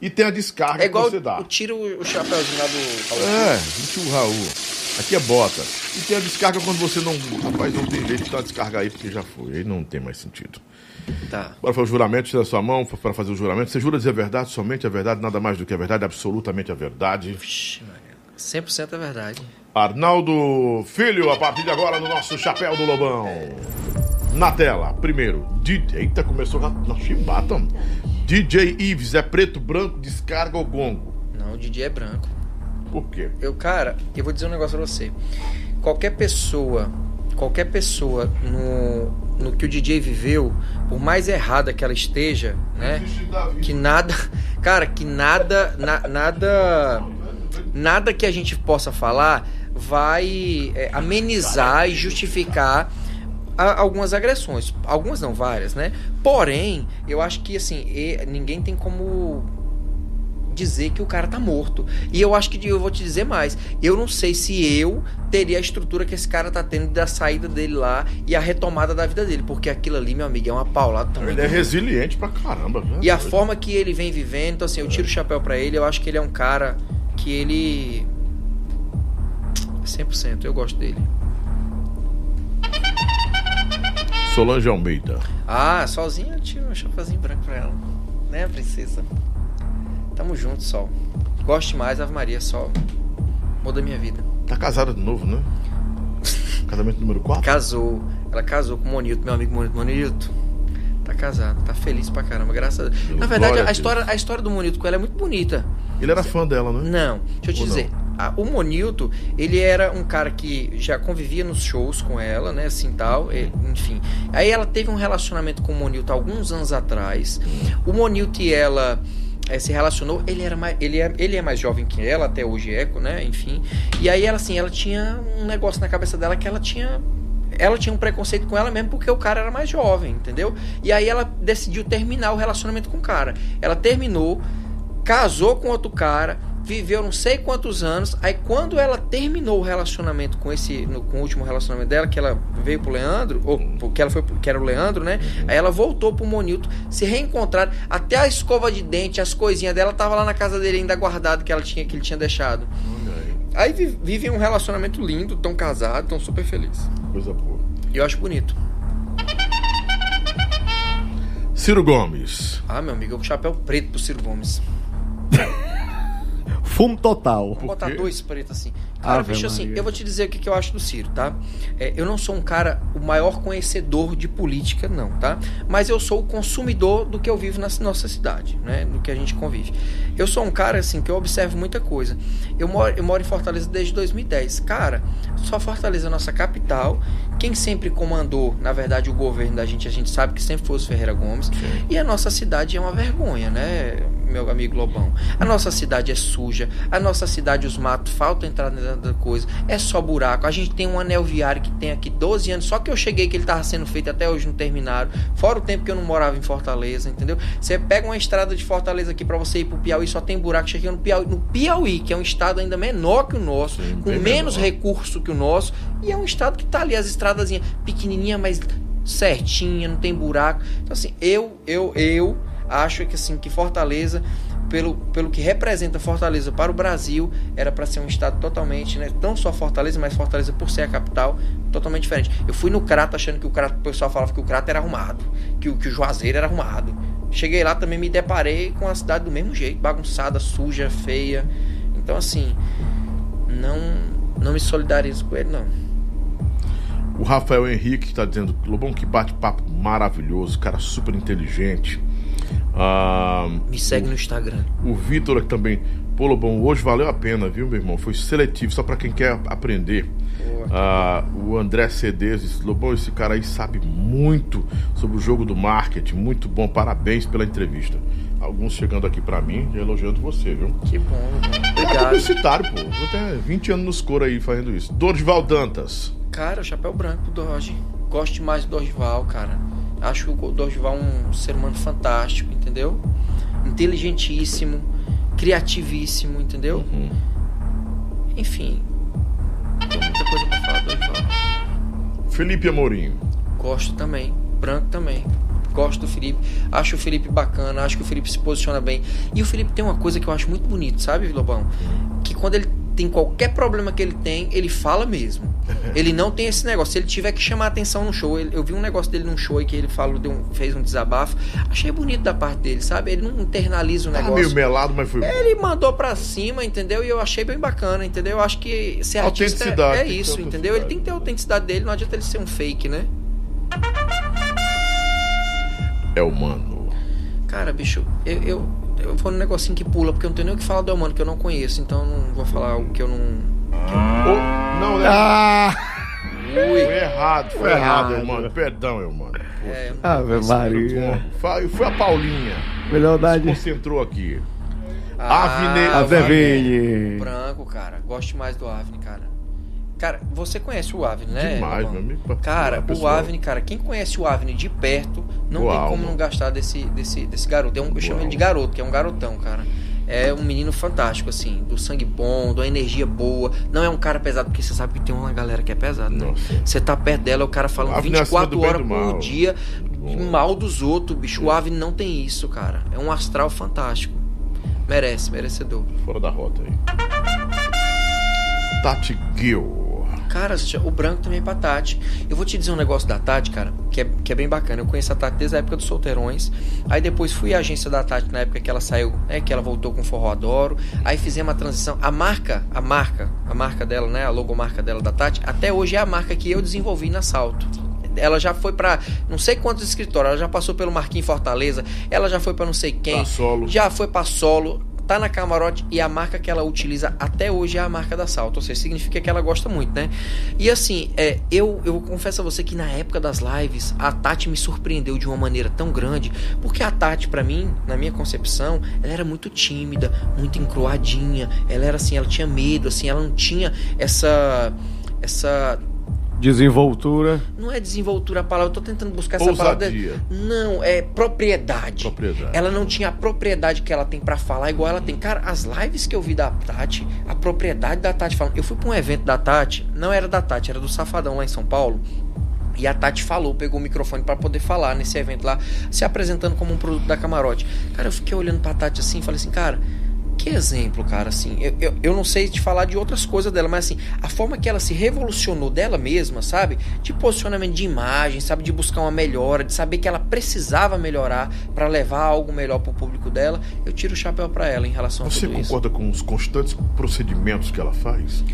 E tem a descarga que você dá. Tira o chapéuzinho lá do Raul. O Raul. Aqui é bota. E tem a descarga quando você não... Rapaz, não tem jeito de dar descarga aí, porque já foi. Aí não tem mais sentido. Tá. Agora foi o juramento, tira a sua mão para fazer o juramento. Você jura dizer a verdade, somente a verdade, nada mais do que a verdade, absolutamente a verdade. Vixe, Maria. 100% é verdade. Arnaldo Filho, a partir de agora no nosso Chapéu do Lobão. Na tela, primeiro, DJ... Eita, começou na chibata. DJ Ives, é preto, branco, descarga ou gongo? Não, o DJ é branco. Por quê? Eu vou dizer um negócio pra você. Qualquer pessoa no que o DJ viveu, por mais errada que ela esteja, né? Que nada... Cara, que nada... Nada que a gente possa falar vai amenizar e justificar algumas agressões. Algumas não, várias, né? Porém, eu acho que, assim, ninguém tem como dizer que o cara tá morto. E eu acho que eu vou te dizer mais. Eu não sei se eu teria a estrutura que esse cara tá tendo da saída dele lá e a retomada da vida dele. Porque aquilo ali, meu amigo, é uma paulada também. Ele é resiliente pra caramba, né? E a forma que ele vem vivendo, então assim, eu tiro o chapéu pra ele. Eu acho que ele é um cara que ele... 100%, eu gosto dele. Solange Almeida. Ah, Solzinha, eu tiro um chapéuzinho branco pra ela. Né, princesa? Tamo junto, Sol. Gosto mais, Ave Maria, Sol. Muda minha vida. Tá casada de novo, né? Casamento número 4? Casou. Ela casou com o Monilto, meu amigo Monilto. Tá casado, tá feliz pra caramba, graças a Deus. Na verdade, a história do Monilto com ela é muito bonita. Ele era fã dela, né? Não, deixa eu te dizer. O Monilto, ele era um cara que já convivia nos shows com ela, né, assim, tal, enfim. Aí ela teve um relacionamento com o Monilto alguns anos atrás. O Monilto e ela se relacionou, ele é mais jovem que ela, até hoje é, né, enfim. E aí ela, assim, ela tinha um negócio na cabeça dela que ela tinha um preconceito com ela mesmo porque o cara era mais jovem, entendeu? E aí ela decidiu terminar o relacionamento com o cara. Ela terminou, casou com outro cara, viveu não sei quantos anos. Aí quando ela terminou o relacionamento com o último relacionamento dela, que ela veio pro Leandro, ou que ela foi, que era o Leandro, né? Aí ela voltou pro Monilto, se reencontraram, até a escova de dente, as coisinhas dela tava lá na casa dele ainda guardado, que ele tinha deixado. Aí vivem um relacionamento lindo, tão casados, tão super felizes. Coisa boa. E eu acho bonito. Ciro Gomes. Ah, meu amigo, eu com chapéu preto pro Ciro Gomes. Fumo total. Vou botar dois pretos assim. Cara, bicho, assim, eu vou te dizer o que eu acho do Ciro, tá? Eu não sou um cara, o maior conhecedor de política, não, tá? Mas eu sou o consumidor do que eu vivo na nossa cidade, né? Do que a gente convive. Eu sou um cara, assim, que eu observo muita coisa. Eu moro em Fortaleza desde 2010. Cara, só Fortaleza é a nossa capital. Quem sempre comandou, na verdade, o governo da gente, a gente sabe que sempre foi o Ferreira Gomes. Sim. E a nossa cidade é uma vergonha, né, meu amigo Lobão? A nossa cidade é suja, a nossa cidade, os matos, falta entrar da coisa, é só buraco. A gente tem um anel viário que tem aqui 12 anos, só que eu cheguei que ele tava sendo feito, até hoje não terminaram, fora o tempo que eu não morava em Fortaleza, entendeu? Você pega uma estrada de Fortaleza aqui pra você ir pro Piauí, só tem buraco chegando no Piauí, que é um estado ainda menor que o nosso, sim, com menos recurso que o nosso, e é um estado que tá ali, as estradazinhas pequenininha, mas certinha, não tem buraco. Então assim, eu acho que assim, que Fortaleza, pelo que representa Fortaleza para o Brasil, era para ser um estado totalmente, né, não só Fortaleza, mas Fortaleza por ser a capital, totalmente diferente. Eu fui no Crato achando que o Crato, o pessoal falava que o Crato era arrumado, que o Juazeiro era arrumado. Cheguei lá também, me deparei com a cidade do mesmo jeito, bagunçada, suja, feia. Então assim, não me solidarizo com ele, não. O Rafael Henrique está dizendo: Lobão, que bate-papo maravilhoso, cara super inteligente. Me segue no Instagram. O Vitor também. Pô, Lobão, hoje valeu a pena, viu, meu irmão? Foi seletivo, só pra quem quer aprender. O André Cedes, Lobão, esse cara aí sabe muito sobre o jogo do marketing. Muito bom, parabéns pela entrevista. Alguns chegando aqui pra mim e elogiando você, viu? Que bom, Lobão. Obrigado. É publicitário, pô. Eu tenho 20 anos nos coros aí fazendo isso. Dorival Dantas. Cara, chapéu branco do Roger. Gosto demais do Dorival, cara. Acho o Dorival um ser humano fantástico, entendeu? Inteligentíssimo, criativíssimo, entendeu? Uhum. Enfim, tem muita coisa pra falar do Dorival. Felipe Amorim. Gosto também, branco também. Gosto do Felipe, acho o Felipe bacana, acho que o Felipe se posiciona bem. E o Felipe tem uma coisa que eu acho muito bonito, sabe, Lobão? Que quando ele tem qualquer problema que ele tem, ele fala mesmo. Ele não tem esse negócio. Se ele tiver que chamar atenção no show, eu vi um negócio dele num show aí que ele falou, fez um desabafo. Achei bonito da parte dele, sabe? Ele não internaliza o negócio. Tá meio melado, mas foi bom. Ele mandou pra cima, entendeu? E eu achei bem bacana, entendeu? Eu acho que ser artista é isso, entendeu? Ele tem que ter a autenticidade dele, não adianta ele ser um fake, né? É humano. Cara, bicho, eu vou num negocinho que pula, porque eu não tenho nem o que falar do Elmano, que eu não conheço, então eu não vou falar algo que eu não... Não, né? Foi errado, Elmano. Perdão, Elmano. Ave Maria. Foi a Paulinha. Verdade. Se concentrou aqui. Avni. Branco, cara. Gosto mais do Avni, cara. Cara, você conhece o Avni, né? Demais, meu amigo. Cara, o Avni, cara, quem conhece o Avni de perto, não tem como não gastar desse garoto. Eu chamo ele de garoto, que é um garotão, cara. é um menino fantástico, assim, do sangue bom, da energia boa. Não é um cara pesado, porque você sabe que tem uma galera que é pesada, né? Você tá perto dela, o cara falando 24 horas por dia mal dos outros, bicho. O Avni não tem isso, cara. É um astral fantástico. Merece, merecedor. Fora da rota aí. Tati Gil. Cara, o branco também é pra Tati. Eu vou te dizer um negócio da Tati, cara, que é bem bacana. Eu conheço a Tati desde a época dos Solteirões. Aí depois fui à agência da Tati na época que ela saiu, né? Que ela voltou com o Forró Adoro. Aí fizemos a transição. A marca dela, né? A logomarca dela da Tati, até hoje é a marca que eu desenvolvi na Salto. Ela já foi pra não sei quantos escritórios. Ela já passou pelo Marquinhos Fortaleza. Ela já foi pra não sei quem. Tá solo. Já foi pra solo. Tá na Camarote. E a marca que ela utiliza até hoje é a marca da Salto. Ou seja, significa que ela gosta muito, né? E assim, eu confesso a você que na época das lives, a Tati me surpreendeu de uma maneira tão grande. Porque a Tati, pra mim, na minha concepção, ela era muito tímida, muito encruadinha. Ela era assim, ela tinha medo, assim. Ela não tinha essa... Desenvoltura. Não é desenvoltura a palavra, eu tô tentando buscar ousadia. Essa palavra. Não, é propriedade. Ela não tinha a propriedade que ela tem pra falar igual ela tem. Cara, as lives que eu vi da Tati, a propriedade da Tati falando. Eu fui pra um evento da Tati, não era da Tati, era do Safadão lá em São Paulo. E a Tati falou, pegou o microfone pra poder falar nesse evento lá, se apresentando como um produto da Camarote. Cara, eu fiquei olhando pra Tati assim e falei assim, cara... Que exemplo, cara, assim, eu não sei te falar de outras coisas dela, mas assim, a forma que ela se revolucionou dela mesma, sabe, de posicionamento de imagem, sabe, de buscar uma melhora, de saber que ela precisava melhorar pra levar algo melhor pro público dela, eu tiro o chapéu pra ela em relação a tudo isso. Você concorda com os constantes procedimentos que ela faz?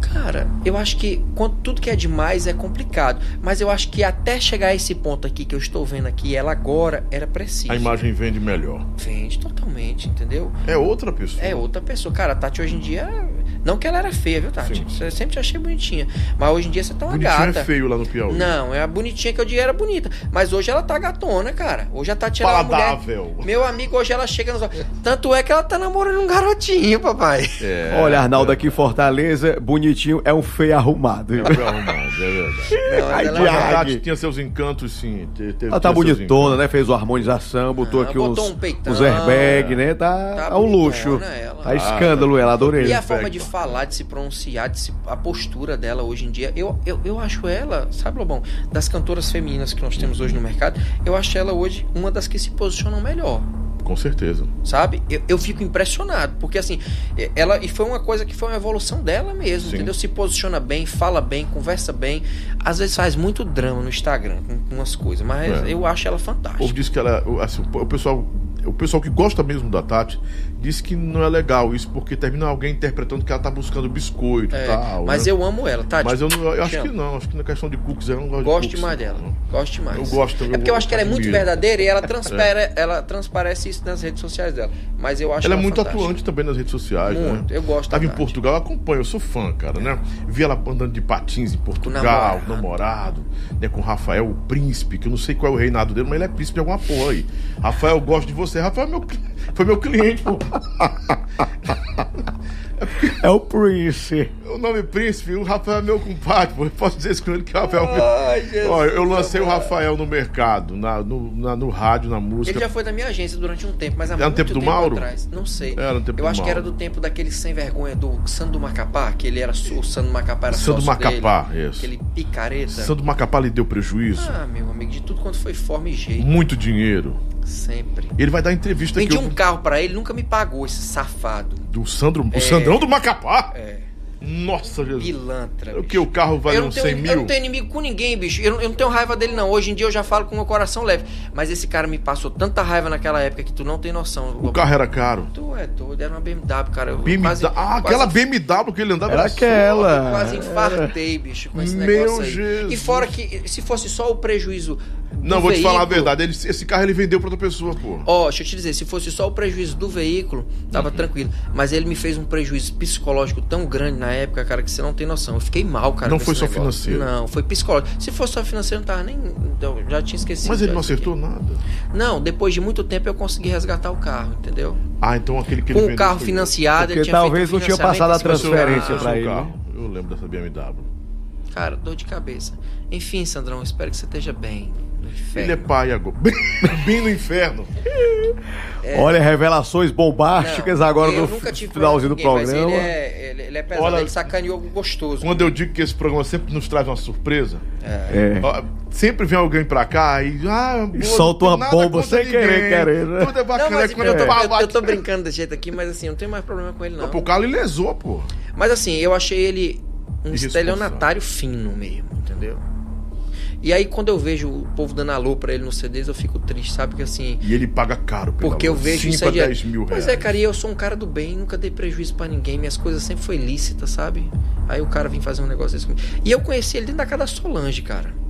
Cara, eu acho que tudo que é demais é complicado, mas eu acho que até chegar a esse ponto aqui que eu estou vendo aqui, ela agora era precisa. A imagem vende melhor. Vende totalmente, entendeu? É outra pessoa. É outra pessoa. Cara, a Tati hoje em dia... Não que ela era feia, viu, Tati? Você sempre te achei bonitinha. Mas hoje em dia você tá uma bonitinha gata. É feio lá no Piauí. Não, é a bonitinha que eu diria era bonita. Mas hoje ela tá gatona, cara. Hoje a Tati era uma mulher... Meu amigo, hoje ela chega nos... Tanto é que ela tá namorando um garotinho, papai. É, olha, Arnaldo, aqui em Fortaleza, bonitinho é um feio arrumado. É um feio arrumado, é verdade. Não, a Tati tinha seus encantos, sim. Ela tá bonitona, né? Fez uma harmonização, botou aqui uns airbag, né? Tá um luxo. Tá escândalo, ela adorei. E a forma de falar, de se pronunciar, a postura dela hoje em dia, eu acho ela, sabe, Lobão, das cantoras femininas que nós temos hoje no mercado, eu acho ela hoje uma das que se posicionam melhor. Com certeza. Sabe? Eu fico impressionado, porque assim, ela, e foi uma coisa que foi uma evolução dela mesmo, sim, entendeu? Se posiciona bem, fala bem, conversa bem, às vezes faz muito drama no Instagram, com umas coisas, mas eu acho ela fantástica. O povo diz que ela, assim, o pessoal que gosta mesmo da Tati diz que não é legal isso, porque termina alguém interpretando que ela tá buscando biscoito e tal. Mas né? Eu amo ela, Tati. Mas eu acho que não, acho que na questão de cookies eu não gosto de cookies. Gosto demais dela, não. Gosto demais. Eu gosto também. É porque eu acho que ela é muito verdadeira e ela ela transparece isso nas redes sociais dela. Mas eu acho ela é muito fantástica. Atuante também nas redes sociais, muito, né? Eu gosto. Tava em Portugal, eu acompanho, eu sou fã, cara, né? Vi ela andando de patins em Portugal, namorado, né? Com o Rafael, o príncipe, que eu não sei qual é o reinado dele, mas ele é príncipe de alguma porra aí. Rafael, eu gosto de você. Rafael foi meu cliente, pô. É o Prince. O nome é Príncipe, o Rafael é meu compadre, pô. Eu posso dizer isso com ele que o Rafael é meu. Olha, eu lancei o Rafael no mercado, no rádio, na música. Ele já foi da minha agência durante um tempo, mas há muito tempo atrás. Não sei. Era no tempo do Mauro? Eu acho que era do tempo daquele sem vergonha do Sandro Macapá, que ele era o Sandro Macapá era sócio dele. Sandro Macapá, isso. Aquele picareta. Sandro Macapá lhe deu prejuízo. Ah, meu amigo, de tudo quanto foi forma e jeito. Muito dinheiro. Sempre. Ele vai dar entrevista aqui. Vendi um carro pra ele, nunca me pagou, esse safado. Do Sandro, o Sandrão do Macapá? É. Nossa, Jesus. Pilantra, bicho. O que o carro vale uns 100 mil? Eu não tenho inimigo com ninguém, bicho. Eu não tenho raiva dele, não. Hoje em dia eu já falo com o meu coração leve. Mas esse cara me passou tanta raiva naquela época que tu não tem noção. O carro era caro. Tu é doido, era uma BMW, cara. Aquela BMW que ele andava. Era aquela. Eu quase infartei, bicho, com esse negócio aí. Meu Jesus. E fora que, se fosse só o prejuízo... Não, vou te falar a verdade. Esse carro ele vendeu pra outra pessoa, pô. Ó, deixa eu te dizer, se fosse só o prejuízo do veículo, tava tranquilo. Mas ele me fez um prejuízo psicológico tão grande na época, cara, que você não tem noção. Eu fiquei mal, cara. Não foi só financeiro. Não, foi psicológico. Se fosse só financeiro, não tava nem... Eu já tinha esquecido. Mas ele não acertou nada. Não, depois de muito tempo eu consegui resgatar o carro, entendeu? Ah, então aquele que ele vendeu. Com o carro financiado, ele tinha feito o financiamento. Porque talvez não tinha passado a transferência pra ele. Eu lembro dessa BMW. Cara, dor de cabeça. Enfim, Sandrão, espero que você esteja bem. No inferno. Ele é pai agora. Bem no inferno. É... Olha, revelações bombásticas. Não, agora no finalzinho do programa. Ele é pesado. Olha, ele sacaneou gostoso. Quando eu digo que esse programa sempre nos traz uma surpresa, sempre vem alguém pra cá e solta uma bomba sem querer. Né? Tudo é bacana. Não, mas, eu tô brincando desse jeito aqui, mas assim, não tem mais problema com ele, não. O Carlos ele lesou, pô. Mas assim, eu achei ele um estelionatário fino mesmo, entendeu? E aí quando eu vejo o povo dando alô pra ele nos CDs, eu fico triste, sabe? Porque assim... E ele paga caro pelo porque alô. Eu vejo 5 isso a 10 mil reais. Pois é, cara, e eu sou um cara do bem, nunca dei prejuízo pra ninguém, minhas coisas sempre foi lícitas, sabe? Aí o cara vem fazer um negócio desse comigo. E eu conheci ele dentro da casa da Solange, cara.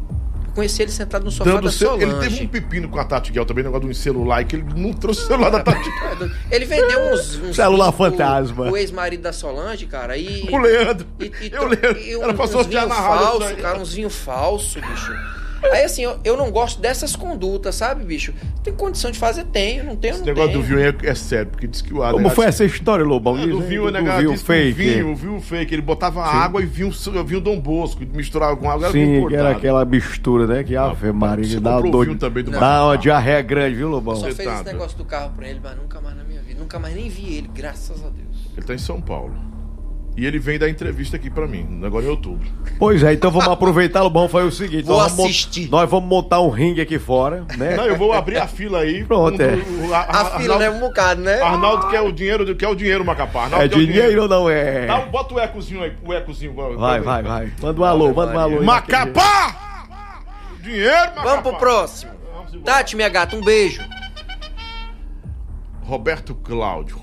Conheci ele sentado no sofá da Solange. Ele teve um pepino com a Tati Guel também, negócio de um celular, que ele não trouxe o celular da Tati Guel. Ele vendeu uns celular fantasma. O ex-marido da Solange, cara. E, o Leandro. Ela passou uns vinhos falsos, cara. Uns vinhos falsos, bicho. Aí assim, eu não gosto dessas condutas, sabe, bicho? Tem condição de fazer? Tenho, não tenho, não tenho. Esse negócio do vinho é sério, porque diz que o Adriano... Como foi essa história, Lobão? O vinho fake. Ele botava água e vinho Dom Bosco, misturava com água. Sim, que era aquela mistura, né? Que Ave Maria, ele dá uma diarreia grande, viu, Lobão? Eu só fiz esse negócio do carro pra ele, mas nunca mais na minha vida. Nunca mais nem vi ele, graças a Deus. Ele tá em São Paulo. E ele vem dar entrevista aqui pra mim, agora em outubro. Pois é, então vamos aproveitar, Lobão. Foi o seguinte: nós vamos montar um ringue aqui fora, né? Não, eu vou abrir a fila aí. Pronto, a fila leva um bocado, né? Arnaldo quer o dinheiro, Macapá. Arnaldo é dinheiro ou não é? Não, bota o ecozinho aí, o ecozinho. Vai. Manda um alô. Macapá! Dinheiro, Macapá! Vamos pro próximo. Tati, minha gata, um beijo. Roberto Cláudio,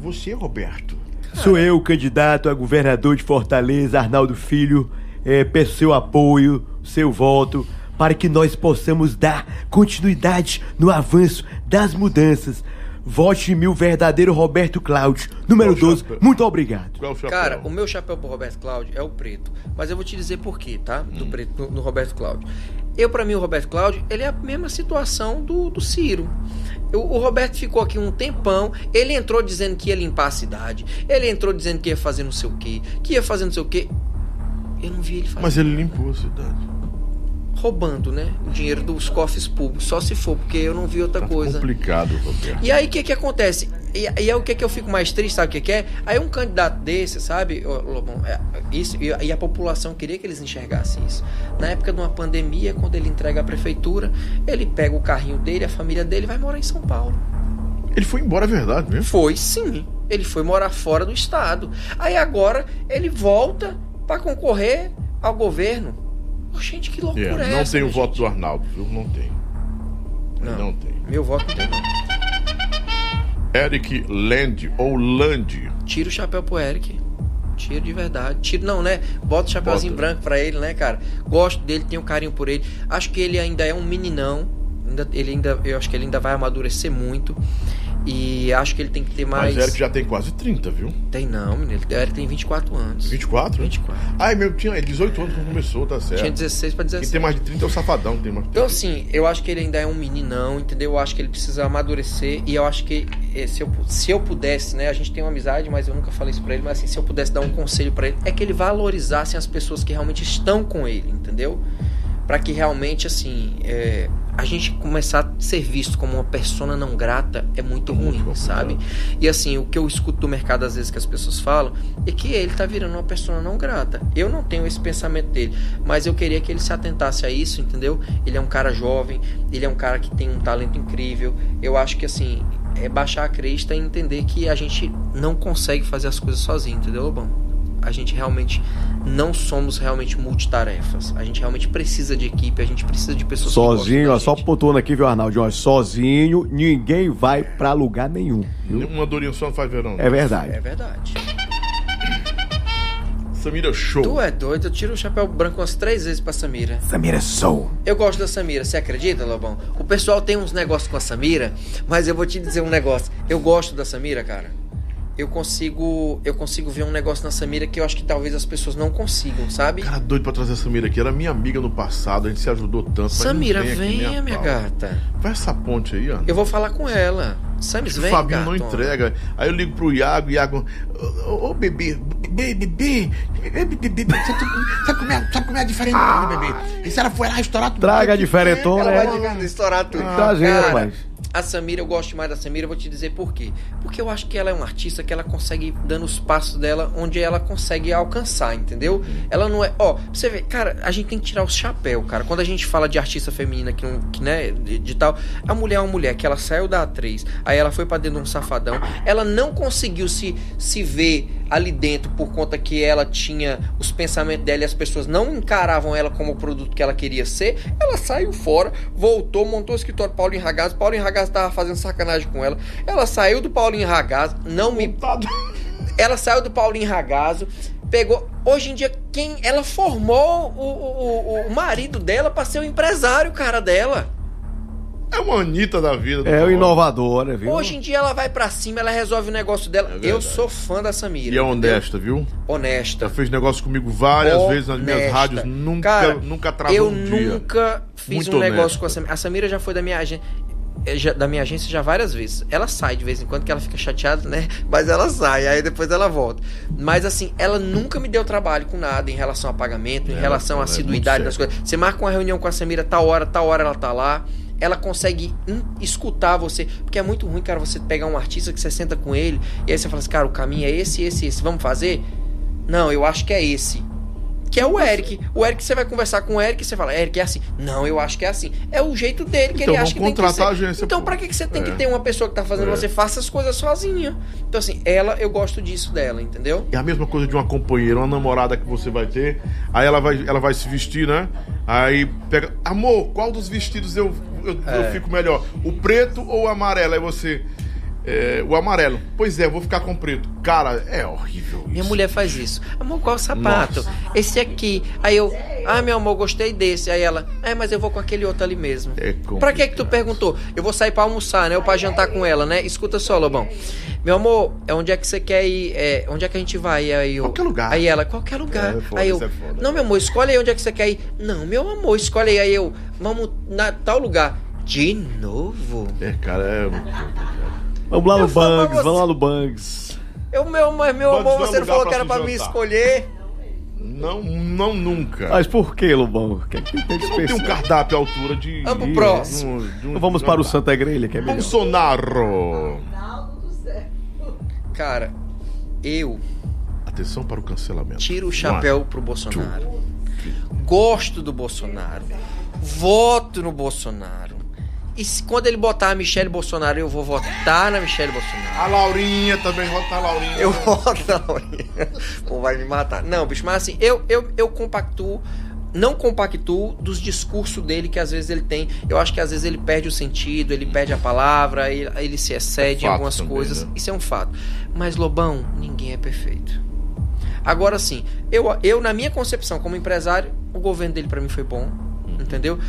você, Roberto. Sou eu, candidato a governador de Fortaleza, Arnaldo Filho. Peço seu apoio, seu voto, para que nós possamos dar continuidade no avanço das mudanças. Vote em meu verdadeiro Roberto Cláudio, número 12. Muito obrigado. Cara, o meu chapéu pro Roberto Cláudio é o preto. Mas eu vou te dizer por quê, tá? Do preto no Roberto Cláudio. Pra mim, o Roberto Cláudio, ele é a mesma situação do Ciro. O Roberto ficou aqui um tempão, ele entrou dizendo que ia limpar a cidade, ele entrou dizendo que ia fazer não sei o quê, Eu não vi ele fazer. Mas ele limpou a cidade. Roubando, né? O dinheiro dos cofres públicos, só se for, porque eu não vi outra coisa. Complicado, Roberto. E aí, o que acontece? E aí, o que eu fico mais triste, sabe o que é? Aí, um candidato desse, sabe, Lobão, isso, e a população queria que eles enxergassem isso. Na época de uma pandemia, quando ele entrega a prefeitura, ele pega o carrinho dele, a família dele, vai morar em São Paulo. Ele foi embora, é verdade, né? Foi, sim. Ele foi morar fora do estado. Aí, agora, ele volta pra concorrer ao governo. Gente, que loucura é essa? Não tem o voto do Arnaldo, viu? Não tem. Não tem. Meu voto não tem. Eric Land ou Land. Tira o chapéu pro Eric. Tiro de verdade. Tiro não, né? Bota o chapéuzinho branco pra ele, né, cara? Gosto dele, tenho carinho por ele. Acho que ele ainda é um meninão. Eu acho que ele ainda vai amadurecer muito. E acho que ele tem que ter mais... Mas Eric já tem quase 30, viu? Tem não, menino. Eric tem 24 anos. 24? 24. Ai, meu, tinha 18 anos quando começou, tá certo. Tinha 16 pra 17. Quem tem mais de 30 é o safadão. Tem mais de 30. Então, assim, eu acho que ele ainda é um meninão, entendeu? Eu acho que ele precisa amadurecer. E eu acho que se eu pudesse, né? A gente tem uma amizade, mas eu nunca falei isso pra ele. Mas, assim, se eu pudesse dar um conselho pra ele, é que ele valorizasse as pessoas que realmente estão com ele, entendeu? Pra que realmente, assim... A gente começar a ser visto como uma persona não grata é muito ruim, sabe? E assim, o que eu escuto do mercado às vezes que as pessoas falam é que ele tá virando uma persona não grata. Eu não tenho esse pensamento dele, mas eu queria que ele se atentasse a isso, entendeu? Ele é um cara jovem, ele é um cara que tem um talento incrível. Eu acho que assim, é baixar a cresta e entender que a gente não consegue fazer as coisas sozinho, entendeu, Lobão? A gente realmente não somos realmente multitarefas. A gente realmente precisa de equipe, a gente precisa de pessoas... Sozinho, ó, só pontuando aqui, viu, Arnaldo? Sozinho, ninguém vai pra lugar nenhum. Uma dorinha só não faz verão. É verdade. É verdade. Samira Show. Tu é doido, eu tiro o chapéu branco umas 3 vezes pra Samira. Samira Show. Eu gosto da Samira, você acredita, Lobão? O pessoal tem uns negócios com a Samira, mas eu vou te dizer um negócio. Eu gosto da Samira, cara. Eu consigo ver um negócio na Samira que eu acho que talvez as pessoas não consigam, sabe? Cara, doido pra trazer a Samira aqui. Era minha amiga no passado, a gente se ajudou tanto. Samira, venha, minha gata. Vai essa ponte aí, Ana. Eu vou falar com ela. Sames vem, o Fabinho cara, não entrega. Aí eu ligo pro Iago, ô bebê, sabe como é a diferentona, bebê? E se ela for lá estourar tudo? Traga a diferentona, ela vai estourar tudo. A Samira, eu gosto mais da Samira, eu vou te dizer por quê. Porque eu acho que ela é uma artista que ela consegue ir dando os passos dela onde ela consegue alcançar, entendeu? Ela não é... Ó, você vê, cara, a gente tem que tirar o chapéu, cara. Quando a gente fala de artista feminina, que né, de tal... A mulher é uma mulher que ela saiu da atriz, aí ela foi pra dentro de um safadão, ela não conseguiu se ver ali dentro por conta que ela tinha os pensamentos dela e as pessoas não encaravam ela como o produto que ela queria ser. Ela saiu fora, voltou, montou o escritório Paulo Enragazzo tava fazendo sacanagem com ela. Ela saiu do Paulinho Ragazzo, ela saiu do Paulinho Ragazzo, pegou. Hoje em dia, quem ela formou o marido dela para ser o empresário, cara, dela. É uma Anitta da vida. É o inovador, né, viu? Hoje em dia ela vai pra cima, ela resolve o negócio dela. É, eu sou fã da Samira. E é honesta, viu? Honesta. Ela fez negócio comigo várias vezes nas minhas rádios. Nunca, cara, nunca travou um dia. Eu nunca fiz muito um honesta. Negócio com a Samira. A Samira já foi da minha agenda. Da minha agência já várias vezes. Ela sai de vez em quando, que ela fica chateada, né? Mas ela sai, aí depois ela volta. Mas assim, ela nunca me deu trabalho com nada em relação a pagamento, em relação à assiduidade das coisas. Você marca uma reunião com a Samira, tal hora ela tá lá. Ela consegue escutar você. Porque é muito ruim, cara, você pegar um artista que você senta com ele e aí você fala assim, cara, o caminho é esse. Vamos fazer? Não, eu acho que é esse. Que é o Eric. O Eric, você vai conversar com o Eric e você fala, Eric, é assim. Não, eu acho que é assim. É o jeito dele que então, ele acha que tem que ser. A agência, então, pra que você tem que ter uma pessoa que tá fazendo você? Faça as coisas sozinha. Então, assim, ela, eu gosto disso dela, entendeu? É a mesma coisa de uma companheira, uma namorada que você vai ter. Aí ela vai se vestir, né? Aí pega... Amor, qual dos vestidos eu fico melhor? O preto ou o amarelo? Aí você... o amarelo. Pois é, eu vou ficar com o preto. Cara, é horrível isso. Minha mulher faz isso. Amor, qual sapato? Nossa. Esse aqui. Aí eu, meu amor, gostei desse. Aí ela, mas eu vou com aquele outro ali mesmo. Pra que tu perguntou? Eu vou sair pra almoçar, né? Ou pra jantar com ela, né? Escuta só, Lobão. Meu amor, onde é que você quer ir? Onde é que a gente vai? Aí eu, qualquer lugar. Aí ela, qualquer lugar. Aí eu, não, meu amor, escolhe aí onde é que você quer ir. Não, meu amor, escolhe aí. Aí eu, vamos na tal lugar. De novo? Vamos lá no Bangs. Meu amor, você não falou que era pra me escolher? Não, nunca. Mas por que, Lobão? Porque não tem um cardápio à altura de... Vamos pro próximo. Vamos para o Santa Grelha, que é melhor. Bolsonaro. Cara, eu... Atenção para o cancelamento. Tiro o chapéu pro Bolsonaro. Gosto do Bolsonaro. Voto no Bolsonaro. E se, quando ele botar a Michelle Bolsonaro, eu vou votar na Michelle Bolsonaro. A Laurinha também, vota a Laurinha. Eu voto na Laurinha. Pô, vai me matar. Não, bicho, mas assim, eu compactuo, não compactuo dos discursos dele que às vezes ele tem. Eu acho que às vezes ele perde o sentido, ele perde a palavra, ele se excede em algumas coisas. Né? Isso é um fato. Mas, Lobão, ninguém é perfeito. Agora sim, eu na minha concepção como empresário, o governo dele pra mim foi bom, entendeu?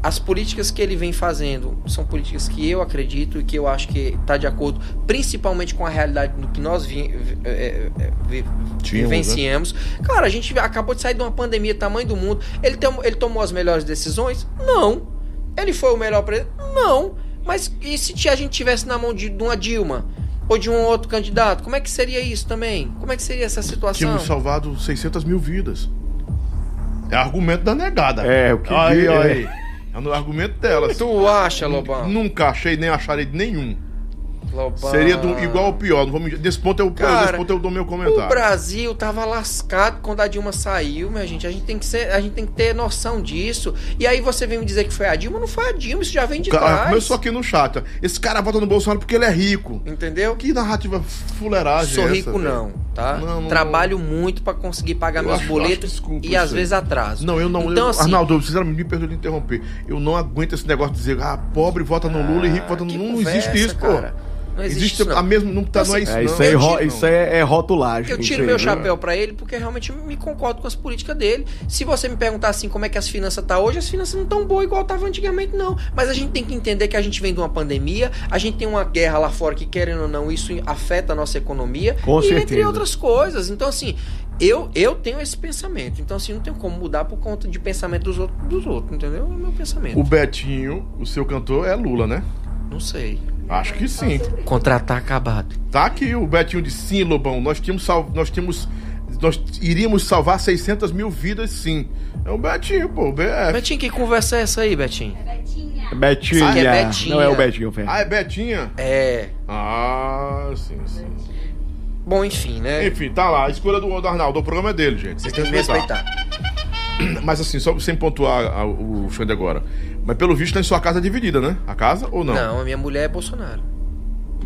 As políticas que ele vem fazendo são políticas que eu acredito e que eu acho que está de acordo principalmente com a realidade do que nós vivenciamos. Né? Cara, a gente acabou de sair de uma pandemia tamanho do mundo. Ele tomou as melhores decisões? Não. Ele foi o melhor presidente? Não. Mas e se a gente tivesse na mão de uma Dilma? Ou de um outro candidato? Como é que seria isso também? Como é que seria essa situação? Tínhamos salvado 600 mil vidas. É argumento da negada. É, o que aí, é no argumento dela. Tu acha, Lobão? Nunca achei, nem acharei nenhum. Lobão. Seria igual ou pior. Não vou mentir. Desse ponto eu dou meu comentário. O Brasil tava lascado quando a Dilma saiu, minha gente. A gente tem que ter noção disso. E aí você vem me dizer que foi a Dilma. Não foi a Dilma, isso já vem de trás. Começou aqui no chat. Esse cara vota no Bolsonaro porque ele é rico. Entendeu? Que narrativa fuleiragem é essa? Sou rico não, tá? Não, trabalho muito pra conseguir pagar meus boletos e às vezes atraso. Não, eu não... Então, assim, Arnaldo, eu preciso me perdoar de interromper. Eu não aguento esse negócio de dizer pobre vota no Lula e rico vota no Lula. Não existe isso, cara. Pô. Não existe isso, não. A mesma, não, tá, então, assim, não é isso, não. Isso é rotulagem. Eu tiro meu chapéu pra ele porque realmente me concordo com as políticas dele. Se você me perguntar assim como é que as finanças tá hoje, as finanças não tão boas igual estavam antigamente, não. Mas a gente tem que entender que a gente vem de uma pandemia, a gente tem uma guerra lá fora que, querendo ou não, isso afeta a nossa economia. Com certeza. Entre outras coisas. Então, assim, eu tenho esse pensamento. Então, assim, não tem como mudar por conta de pensamento dos outros, entendeu? É o meu pensamento. O Betinho, o seu cantor, é Lula, né? Não sei. Acho que sim. Contratar acabado. Tá aqui o Betinho de sim, Lobão. Nós iríamos salvar 600 mil vidas, sim. É o Betinho, pô, o BF. Betinho, que conversa é essa aí, Betinho? É Betinha. Betinha. Ah, é Betinha. Não é o Betinho, velho. Ah, é Betinha? É. Ah, sim, sim. Bom, enfim, né? Enfim, tá lá. A escolha do Arnaldo, o programa é dele, gente. Vocês têm que respeitar. Mas assim, só sem pontuar o Xande agora. Mas pelo visto tem sua casa dividida, né? A casa ou não? Não, a minha mulher é Bolsonaro.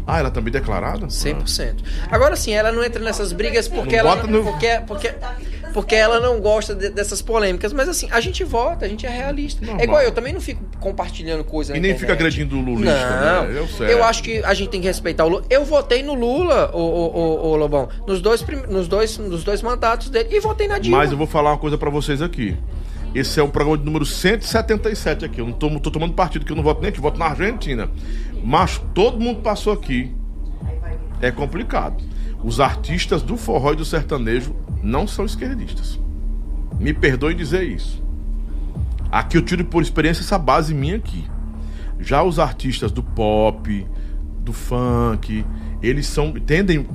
Ah, ela também declarada? 100%. Agora sim, ela não entra nessas brigas porque ela não, porque ela não gosta dessas polêmicas. Mas assim, a gente vota, a gente é realista. Normal. É igual eu também não fico compartilhando coisa na internet. E nem fica agredindo o lulista, não, né? Eu acho que a gente tem que respeitar o Lula. Eu votei no Lula, ô Lobão, nos dois mandatos dele e votei na Dilma. Mas eu vou falar uma coisa pra vocês aqui. Esse é o programa de número 177 aqui. Eu não tô tomando partido, que eu não voto nem aqui, voto na Argentina. Mas todo mundo passou aqui. É complicado. Os artistas do forró e do sertanejo não são esquerdistas. Me perdoe dizer isso. Aqui eu tiro por experiência essa base minha aqui. Já os artistas do pop, do funk, eles são, tendem,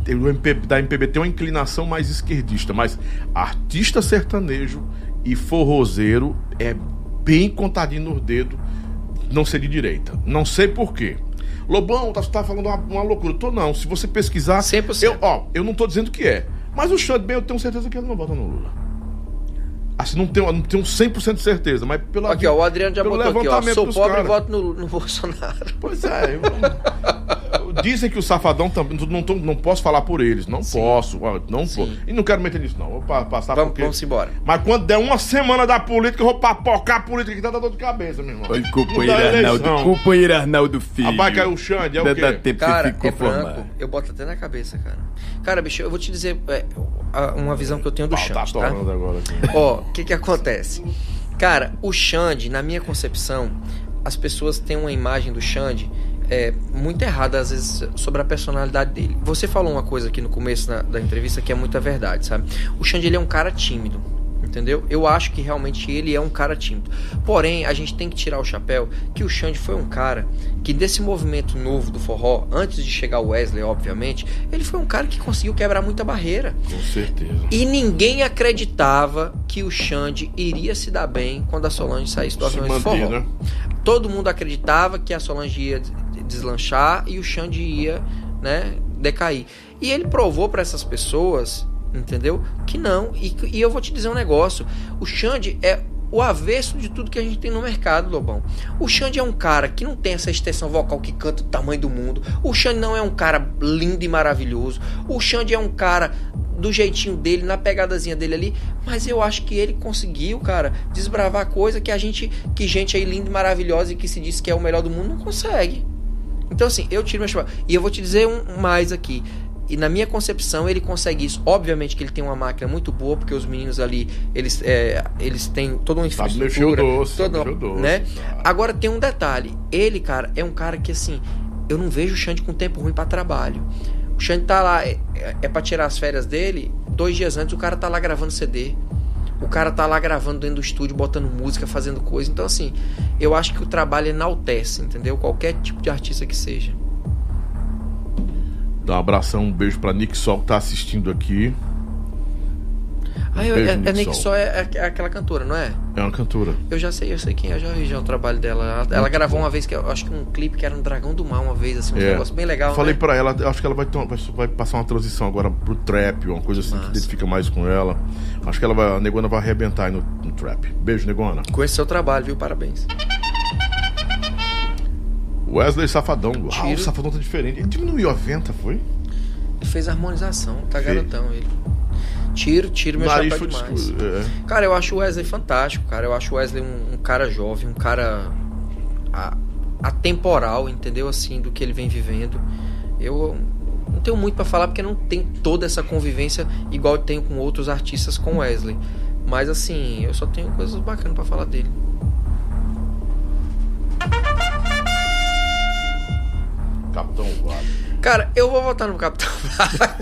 da MPB tem uma inclinação mais esquerdista. Mas artista sertanejo e forrozeiro é bem contadinho nos dedos, não ser de direita. Não sei por quê. Lobão, você tá falando uma loucura. Eu tô não. Se você pesquisar... 100%. Eu não tô dizendo que é. Mas o Xande, bem, eu tenho certeza que ele não vota no Lula. Assim, não tenho 100% de certeza, mas pelo... Aqui, o Adriano já botou aqui, sou pobre cara. E voto no Bolsonaro. Pois é, dizem que o Safadão também... Não posso falar por eles, não. Sim. Posso. Não posso. E não quero meter nisso, não. Vou passar por quê? Vamos embora. Mas quando der uma semana da política, eu vou papocar a política que tá dor de cabeça, meu irmão. Oi, companheiro Arnaldo Filho. Rapaz, caiu o Xande, é o quê? Cara, é branco. Eu boto até na cabeça, cara. Cara, bicho, eu vou te dizer uma visão que eu tenho do Xande, tá? Tornando agora aqui. Ó, o que acontece? Cara, o Xande, na minha concepção, as pessoas têm uma imagem do Xande... muito errada às vezes sobre a personalidade dele. Você falou uma coisa aqui no começo da entrevista que é muita verdade, sabe? O Xande, ele é um cara tímido, entendeu? Eu acho que realmente ele é um cara tímido. Porém, a gente tem que tirar o chapéu que o Xande foi um cara que desse movimento novo do forró, antes de chegar o Wesley, obviamente, ele foi um cara que conseguiu quebrar muita barreira. Com certeza. E ninguém acreditava que o Xande iria se dar bem quando a Solange saísse do avião de forró. Né? Todo mundo acreditava que a Solange ia deslanchar e o Xande ia, né, decair. E ele provou para essas pessoas, entendeu? Que não. E eu vou te dizer um negócio. O Xande é o avesso de tudo que a gente tem no mercado, Lobão. O Xande é um cara que não tem essa extensão vocal que canta do tamanho do mundo. O Xande não é um cara lindo e maravilhoso. O Xande é um cara do jeitinho dele, na pegadazinha dele ali, mas eu acho que ele conseguiu, cara, desbravar coisa que gente aí linda e maravilhosa e que se diz que é o melhor do mundo não consegue. Então assim, eu tiro meu chapéu. E eu vou te dizer um mais aqui. E na minha concepção ele consegue isso. Obviamente que ele tem uma máquina muito boa, porque os meninos ali, eles têm toda uma infraestrutura, né? Agora tem um detalhe. Ele, cara, é um cara que assim, eu não vejo o Xande com tempo ruim pra trabalho. O Xande tá lá, é pra tirar as férias dele, 2 dias antes o cara tá lá gravando CD. O cara tá lá gravando dentro do estúdio, botando música, fazendo coisa. Então assim, eu acho que o trabalho enaltece, entendeu? Qualquer tipo de artista que seja. Dá um abração, um beijo pra Nick Sol que tá assistindo aqui. Nick Sol é aquela cantora, não é? É uma cantora. Eu sei quem é, já vi o trabalho dela. Ela gravou uma vez, que eu acho que um clipe que era um Dragão do Mar, uma vez, assim, um negócio bem legal. Eu falei, né, pra ela, acho que ela vai passar uma transição agora pro trap, uma coisa assim. Massa. Que identifica mais com ela. Acho que a Negona vai arrebentar aí no trap. Beijo, Negona. Conheço seu trabalho, viu? Parabéns. Wesley Safadão. Ah, o Safadão tá diferente. Ele diminuiu a venta, foi? Ele fez harmonização, tá garotão ele. Tiro meu chapéu demais. Cara, eu acho o Wesley fantástico, cara. Eu acho o Wesley um cara jovem, um cara atemporal, entendeu? Assim, do que ele vem vivendo. Eu não tenho muito pra falar, porque não tenho toda essa convivência igual eu tenho com outros artistas com o Wesley. Mas assim, eu só tenho coisas bacanas pra falar dele. Capitão Vlad. Cara, eu vou votar no Capitão Vlad.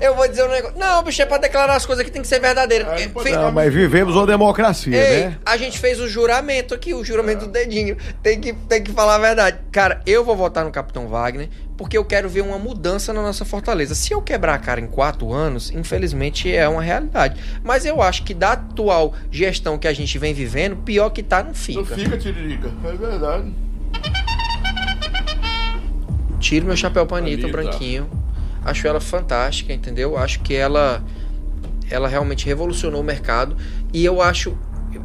eu vou dizer um negócio. Não, bicho, é pra declarar as coisas que tem que ser verdadeira. Não, mas vivemos uma democracia, ei, né? A gente fez o juramento aqui, o juramento do dedinho. Tem que falar a verdade. Cara, eu vou votar no Capitão Wagner porque eu quero ver uma mudança na nossa Fortaleza. Se eu quebrar a cara em 4 anos, infelizmente é uma realidade. Mas eu acho que da atual gestão que a gente vem vivendo, pior que tá, não fica. Não fica, Tiririca. É verdade. Tiro meu chapéu pra Anitta, branquinho. Acho ela fantástica, entendeu? Acho que ela realmente revolucionou o mercado. E eu acho...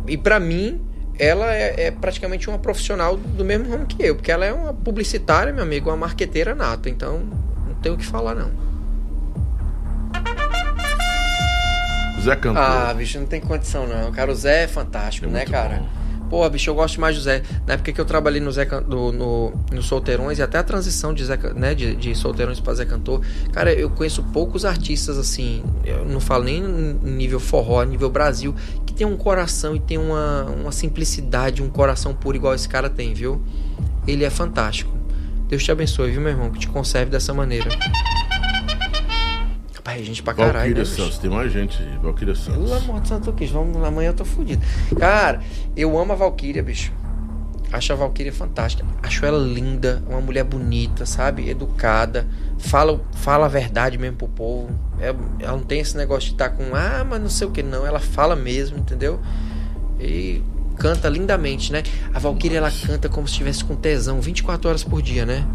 E pra mim, ela é praticamente uma profissional do mesmo ramo que eu. Porque ela é uma publicitária, meu amigo. Uma marqueteira nata. Então, não tenho o que falar, não. Zé cantor. Ah, bicho, não tem condição, não. Cara, o Zé é fantástico, é né, cara? Bom. Pô, bicho, eu gosto mais do Zé. Na época que eu trabalhei no Zé no Solteirões, e até a transição de Zé, né, de Solteirões pra Zé Cantor, cara, eu conheço poucos artistas assim, eu não falo nem nível forró, nível Brasil, que tem um coração e tem uma simplicidade, um coração puro igual esse cara tem, viu? Ele é fantástico. Deus te abençoe, viu, meu irmão? Que te conserve dessa maneira. Pai, gente pra caralho, Valquíria, né, Santos, tem mais gente aí, Valquíria Santos. Pelo amor de Santo Cristo, vamos lá, amanhã eu tô fudido. Cara, eu amo a Valquíria, bicho. Acho a Valquíria fantástica. Acho ela linda, uma mulher bonita, sabe? Educada. Fala a verdade mesmo pro povo. Ela não tem esse negócio de estar com, mas não sei o que, não. Ela fala mesmo, entendeu? E canta lindamente, né? A Valquíria, ela canta como se estivesse com tesão 24 horas por dia, né?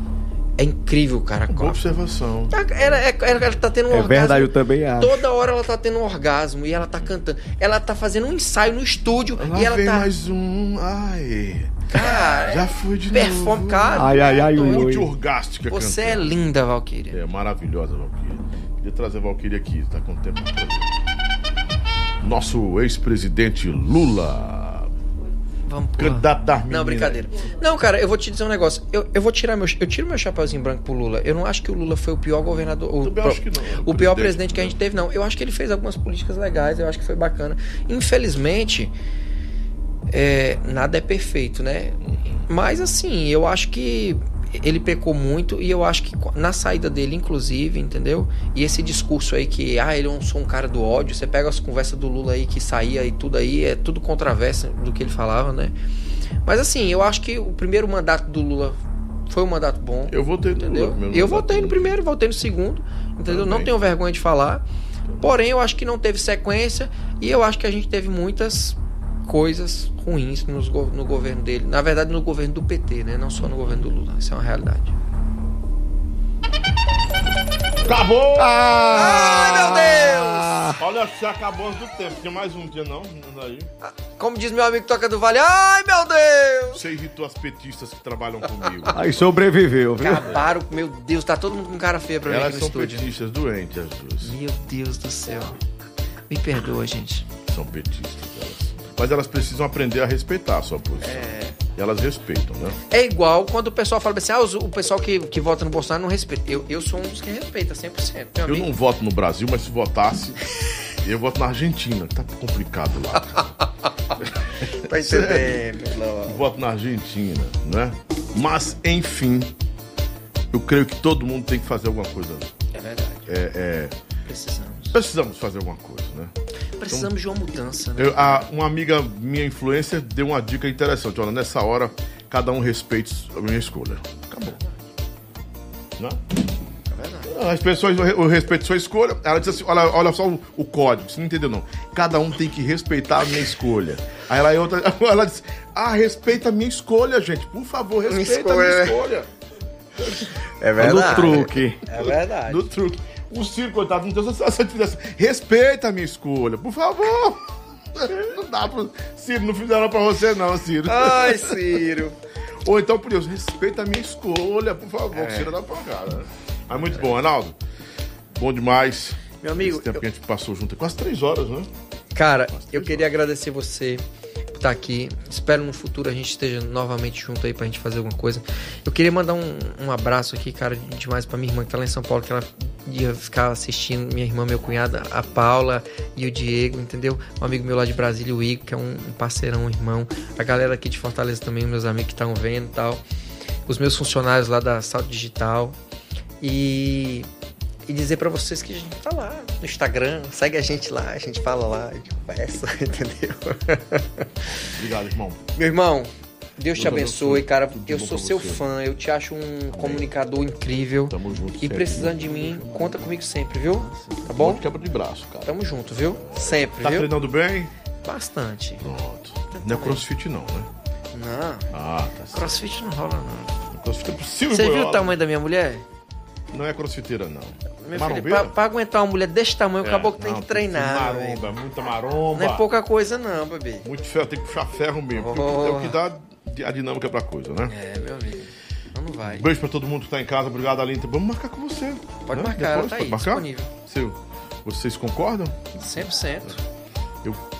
É incrível, cara. Boa observação. Ela tá tendo um orgasmo. É verdade, eu também acho. Toda hora ela tá tendo um orgasmo e ela tá cantando. Ela tá fazendo um ensaio no estúdio e ela tá... mais um... Ai... Cara, já fui de novo. Cara, ai, muito orgástica. Você cantando. É linda, Valquíria. É maravilhosa, Valquíria. Queria trazer a Valquíria aqui, tá com tempo. Nosso ex-presidente Lula... Vamos pular. Não, brincadeira. Não, cara, eu vou te dizer um negócio. Eu vou tirar eu tiro meu chapeuzinho branco pro Lula. Eu não acho que o Lula foi o pior governador. O pior presidente que a gente teve, não. Eu acho que ele fez algumas políticas legais, eu acho que foi bacana. Infelizmente, nada é perfeito, né? Mas assim, eu acho que ele pecou muito e eu acho que na saída dele, inclusive, entendeu? E esse discurso aí que, ele é um cara do ódio, você pega as conversas do Lula aí que saía e tudo aí, é tudo controverso do que ele falava, né? Mas assim, eu acho que o primeiro mandato do Lula foi um mandato bom. Eu votei no Lula, entendeu? Eu votei no primeiro, votei no segundo, entendeu? Também. Não tenho vergonha de falar. Porém, eu acho que não teve sequência e eu acho que a gente teve muitas coisas ruins no governo dele. Na verdade, no governo do PT, né? Não só no governo do Lula. Isso é uma realidade. Acabou! Ai, meu Deus! Olha, se acabou antes do tempo. Tinha mais um dia, não? Aí. Como diz meu amigo Toca do Vale, ai, meu Deus! Você irritou as petistas que trabalham comigo. Aí sobreviveu, viu? Acabaram, meu Deus, tá todo mundo com cara feia pra mim aqui no estúdio. Elas são petistas doentes, as duas. Meu Deus do céu. Me perdoa, gente. São petistas, elas. Mas elas precisam aprender a respeitar a sua posição. E elas respeitam, né? É igual quando o pessoal fala assim, o pessoal que vota no Bolsonaro não respeita. Eu sou um dos que respeita 100%. Eu não voto no Brasil, mas se votasse, eu voto na Argentina. Tá complicado lá, cara. Tá entendendo? Voto na Argentina, né? Mas, enfim, eu creio que todo mundo tem que fazer alguma coisa. É verdade. Precisamos fazer alguma coisa, né? Precisamos de uma mudança, né? Uma amiga minha influencer deu uma dica interessante. Olha, nessa hora, cada um respeite a minha escolha. Acabou. Não? É verdade. As pessoas respeitam sua escolha. Ela disse assim, olha só o código. Você não entendeu, não. Cada um tem que respeitar a minha escolha. Aí ela disse, respeita a minha escolha, gente. Por favor, respeita a minha escolha. É verdade. No truque. É verdade. No truque. O circo, coitado, não tem essa diferença. Respeita a minha escolha, por favor. Não dá pro... Ciro, não fizeram pra você não, Ciro. Ai, Ciro. Ou então, por Deus, respeita a minha escolha, por favor. Ciro dá pra cá, né? Mas muito bom, Arnaldo. Bom demais. Meu amigo... Esse tempo que a gente passou junto, quase 3 horas, né? Cara, eu queria agradecer você por estar aqui. Espero no futuro a gente esteja novamente junto aí pra gente fazer alguma coisa. Eu queria mandar um abraço aqui, cara, demais pra minha irmã que tá lá em São Paulo, que ela... ia ficar assistindo, minha irmã, meu cunhado, a Paula e o Diego, entendeu? Um amigo meu lá de Brasília, o Igor, que é um parceirão, um irmão. A galera aqui de Fortaleza também, meus amigos que estão vendo e tal. Os meus funcionários lá da Salto Digital. E e dizer pra vocês que a gente tá lá no Instagram, segue a gente lá, a gente fala lá, a gente conversa, entendeu? Obrigado, irmão. Meu irmão, Deus te abençoe, cara. Eu sou seu fã, eu te acho um comunicador incrível. Tamo junto. E precisando de mim, conta comigo sempre, viu? Tá bom? Quebra de braço, cara. Tamo junto, viu? Sempre, viu? Tá treinando bem? Bastante. Pronto. Não é crossfit não, né? Não. Ah, tá certo. Crossfit não rola, não. Crossfit é possível. Você viu o tamanho da minha mulher? Não é crossfiteira, não. Meu filho, pra aguentar uma mulher desse tamanho, acabou que tem que treinar. Maromba, muita maromba. Não é pouca coisa, não, bebê. Muito ferro, tem que puxar ferro mesmo. Oh. É o que dá a dinâmica pra coisa, né? É, meu amigo. Não vai. Um beijo pra todo mundo que tá em casa. Obrigado, Aline. Vamos marcar com você. Pode marcar, ela tá aí, disponível. Vocês concordam? 100%.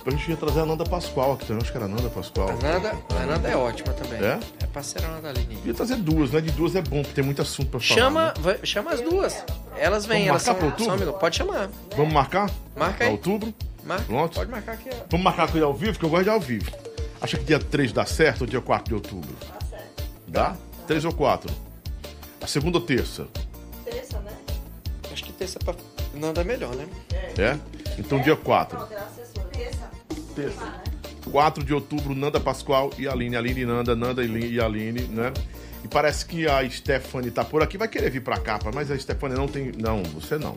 A gente ia trazer a Nanda Pascoal aqui também, acho que era a Nanda Pascoal. A Nanda é ótima também. É? É parceirona da Aline. Ia trazer duas, né? De duas é bom, porque tem muito assunto pra falar. Né? Chama as duas. Elas vêm, elas são amigas. Pode chamar. Vamos marcar? Marca aí. Outubro? Marca. Pronto. Pode marcar aqui. Vamos marcar com ele ao vivo, que eu gosto de ao vivo. Acha que dia 3 dá certo ou dia 4 de outubro? Dá certo. Dá? 3 ou 4? A segunda ou terça? Terça, né? Acho que terça pra Nanda é melhor, né? É? Então dia 4. Terça. 4 de outubro, Nanda Pascoal e Aline. Aline e Nanda, Nanda e Aline, né? E parece que a Stephanie tá por aqui, vai querer vir pra cá, mas a Stephanie não tem... Não, você não.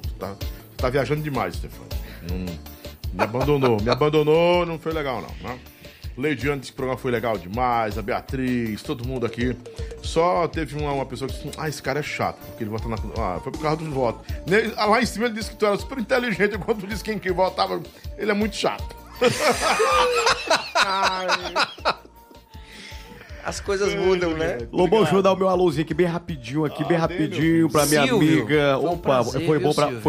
Tá viajando demais, Stephanie. Me abandonou, não foi legal não, né? Leidiane disse que o programa foi legal demais, a Beatriz, todo mundo aqui. Só teve uma pessoa que disse, esse cara é chato, porque ele vota na... foi por causa dos votos. Lá em cima ele disse que tu era super inteligente, enquanto tu disse quem votava, ele é muito chato. As coisas mudam, né? Lobão, deixa eu dar o meu alôzinho aqui bem rapidinho pra minha amiga. Opa, foi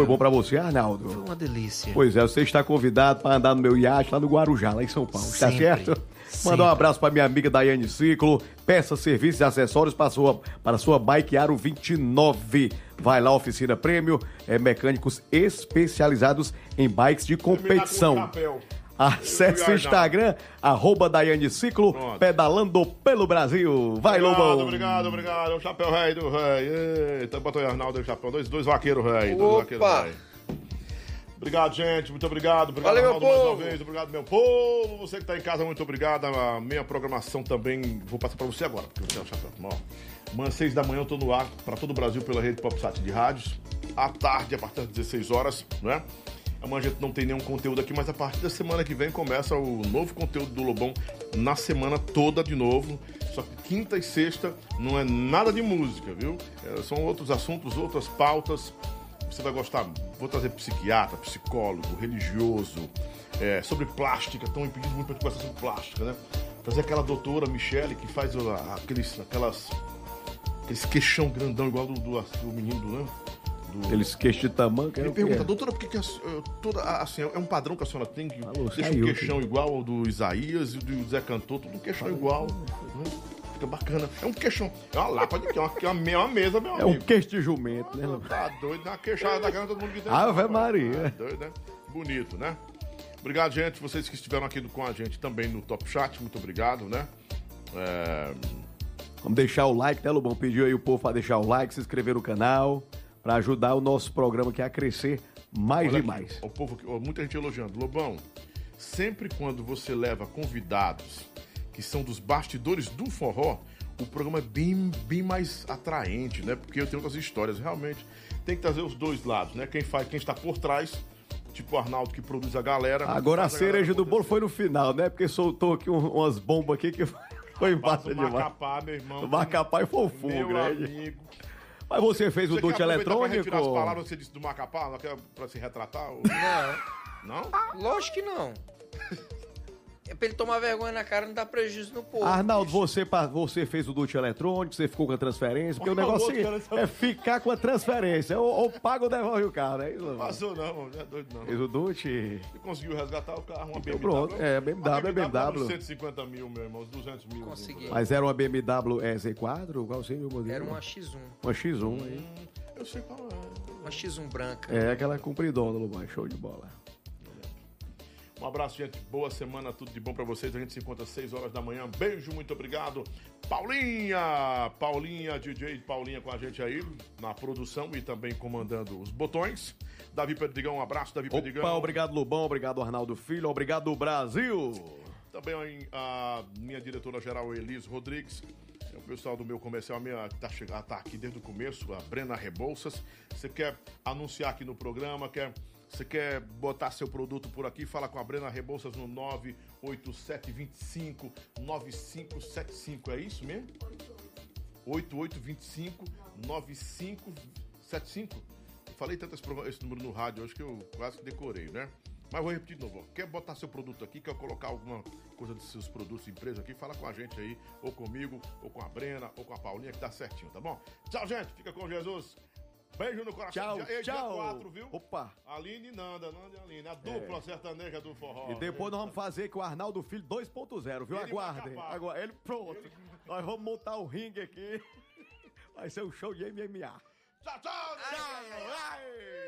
bom pra você, Arnaldo? Foi uma delícia. Pois é, você está convidado pra andar no meu iate lá no Guarujá, lá em São Paulo, tá certo? Mandar um abraço pra minha amiga Daiane Ciclo, peças, serviços e acessórios para sua bike Aro 29. Vai lá, Oficina Prêmio, mecânicos especializados em bikes de competição. Acesse o Instagram, @DaianeCiclo, pedalando pelo Brasil. Vai, Lobão! Obrigado. O chapéu velho do rei. Eita, botou aí, Arnaldo, o chapéu. Dois vaqueiros, velho. Obrigado, gente. Muito obrigado. Obrigado, Arnaldo, mais uma vez. Obrigado, meu povo. Você que está em casa, muito obrigado. A minha programação também. Vou passar para você agora, porque você é o chapéu. Amanhã, 6 da manhã, eu estou no ar para todo o Brasil pela rede PopSat de rádios. À tarde, a partir das 16 horas, né? Amanhã a gente não tem nenhum conteúdo aqui, mas a partir da semana que vem começa o novo conteúdo do Lobão na semana toda de novo. Só que quinta e sexta não é nada de música, viu? São outros assuntos, outras pautas. Você vai gostar. Vou trazer psiquiatra, psicólogo, religioso, sobre plástica. Estão impedindo muito para conversar sobre plástica, né? Trazer aquela doutora Michele que faz aqueles queixão grandão igual do menino do Lã. Eles queixam de tamanho. Me pergunta, doutora, por que assim, é um padrão que a senhora tem que deixa o queixão igual ao do Isaías e do Zé Cantor, tudo um queixão igual. Fica bacana. É um queixão. É uma lapa de queixão, uma mesa, meu amigo. É um queixo de jumento, né? Tá doido, dá uma queixada da cara todo mundo que tem. Ave Maria. Tá doido, né? Bonito, né? Obrigado, gente. Vocês que estiveram aqui com a gente também no Top Chat, muito obrigado, né? Vamos deixar o like, né, Lobão? Pediu aí o povo pra deixar o like, se inscrever no canal, para ajudar o nosso programa aqui a crescer mais e mais. O povo, muita gente elogiando. Lobão, sempre quando você leva convidados que são dos bastidores do forró, o programa é bem mais atraente, né? Porque eu tenho outras histórias. Realmente, tem que trazer os dois lados, né? Quem está por trás, tipo o Arnaldo, que produz a galera. Agora a cereja do bolo foi no final, né? Porque soltou aqui umas bombas aqui que foi embaixo demais. Macapá, meu irmão. Macapá e fofo, meu grande amigo. Mas você fez o dote eletrônico? Você retirar as palavras você disse do Macapá, não quer pra se retratar? Ou... Não. Não? Lógico que não. É pra ele tomar vergonha na cara e não dar prejuízo no povo. Arnaldo, você fez o dote eletrônico, você ficou com a transferência, porque o negócio é ficar com a transferência. Ou paga ou devolve o carro, é isso? Não passou não, não é doido não. Fez o dote. E conseguiu resgatar o carro, uma BMW. Pronto, BMW. 150 mil, meu irmão, 200 mil. Consegui. Mas era uma BMW Z4? Qual seria o modelo? Era uma X1. Uma X1. Eu sei qual é. Uma X1 branca. É, aquela compridona, Lobão, show de bola. Um Um abraço, gente. Boa semana. Tudo de bom pra vocês. A gente se encontra às 6 horas da manhã. Beijo, muito obrigado. Paulinha, DJ Paulinha com a gente aí na produção e também comandando os botões. Davi Perdigão, um abraço, Davi Perdigão. Opa, obrigado, Lobão. Obrigado, Arnaldo Filho. Obrigado, Brasil. Também a minha diretora-geral, Elis Rodrigues. O pessoal do meu comercial, tá aqui desde o começo, a Brena Rebouças. Você quer anunciar aqui no programa, você quer botar seu produto por aqui, fala com a Brena Rebouças no 98725-9575, é isso mesmo? 8825-9575. Falei tanto esse número no rádio hoje que eu quase decorei, né? Mas vou repetir de novo. Quer botar seu produto aqui? Quer colocar alguma coisa dos seus produtos, empresa aqui? Fala com a gente aí, ou comigo, ou com a Brena, ou com a Paulinha, que dá certinho, tá bom? Tchau, gente. Fica com Jesus. Beijo no coração. Tchau, tchau. Dia 4, viu? Opa. Aline e Nanda e Aline. A dupla sertaneja do forró. E depois nós vamos fazer com o Arnaldo Filho 2.0, viu? Aguardem. Agora, pronto. Nós vamos montar o ringue aqui. Vai ser um show de MMA. Tchau, tchau. Tchau.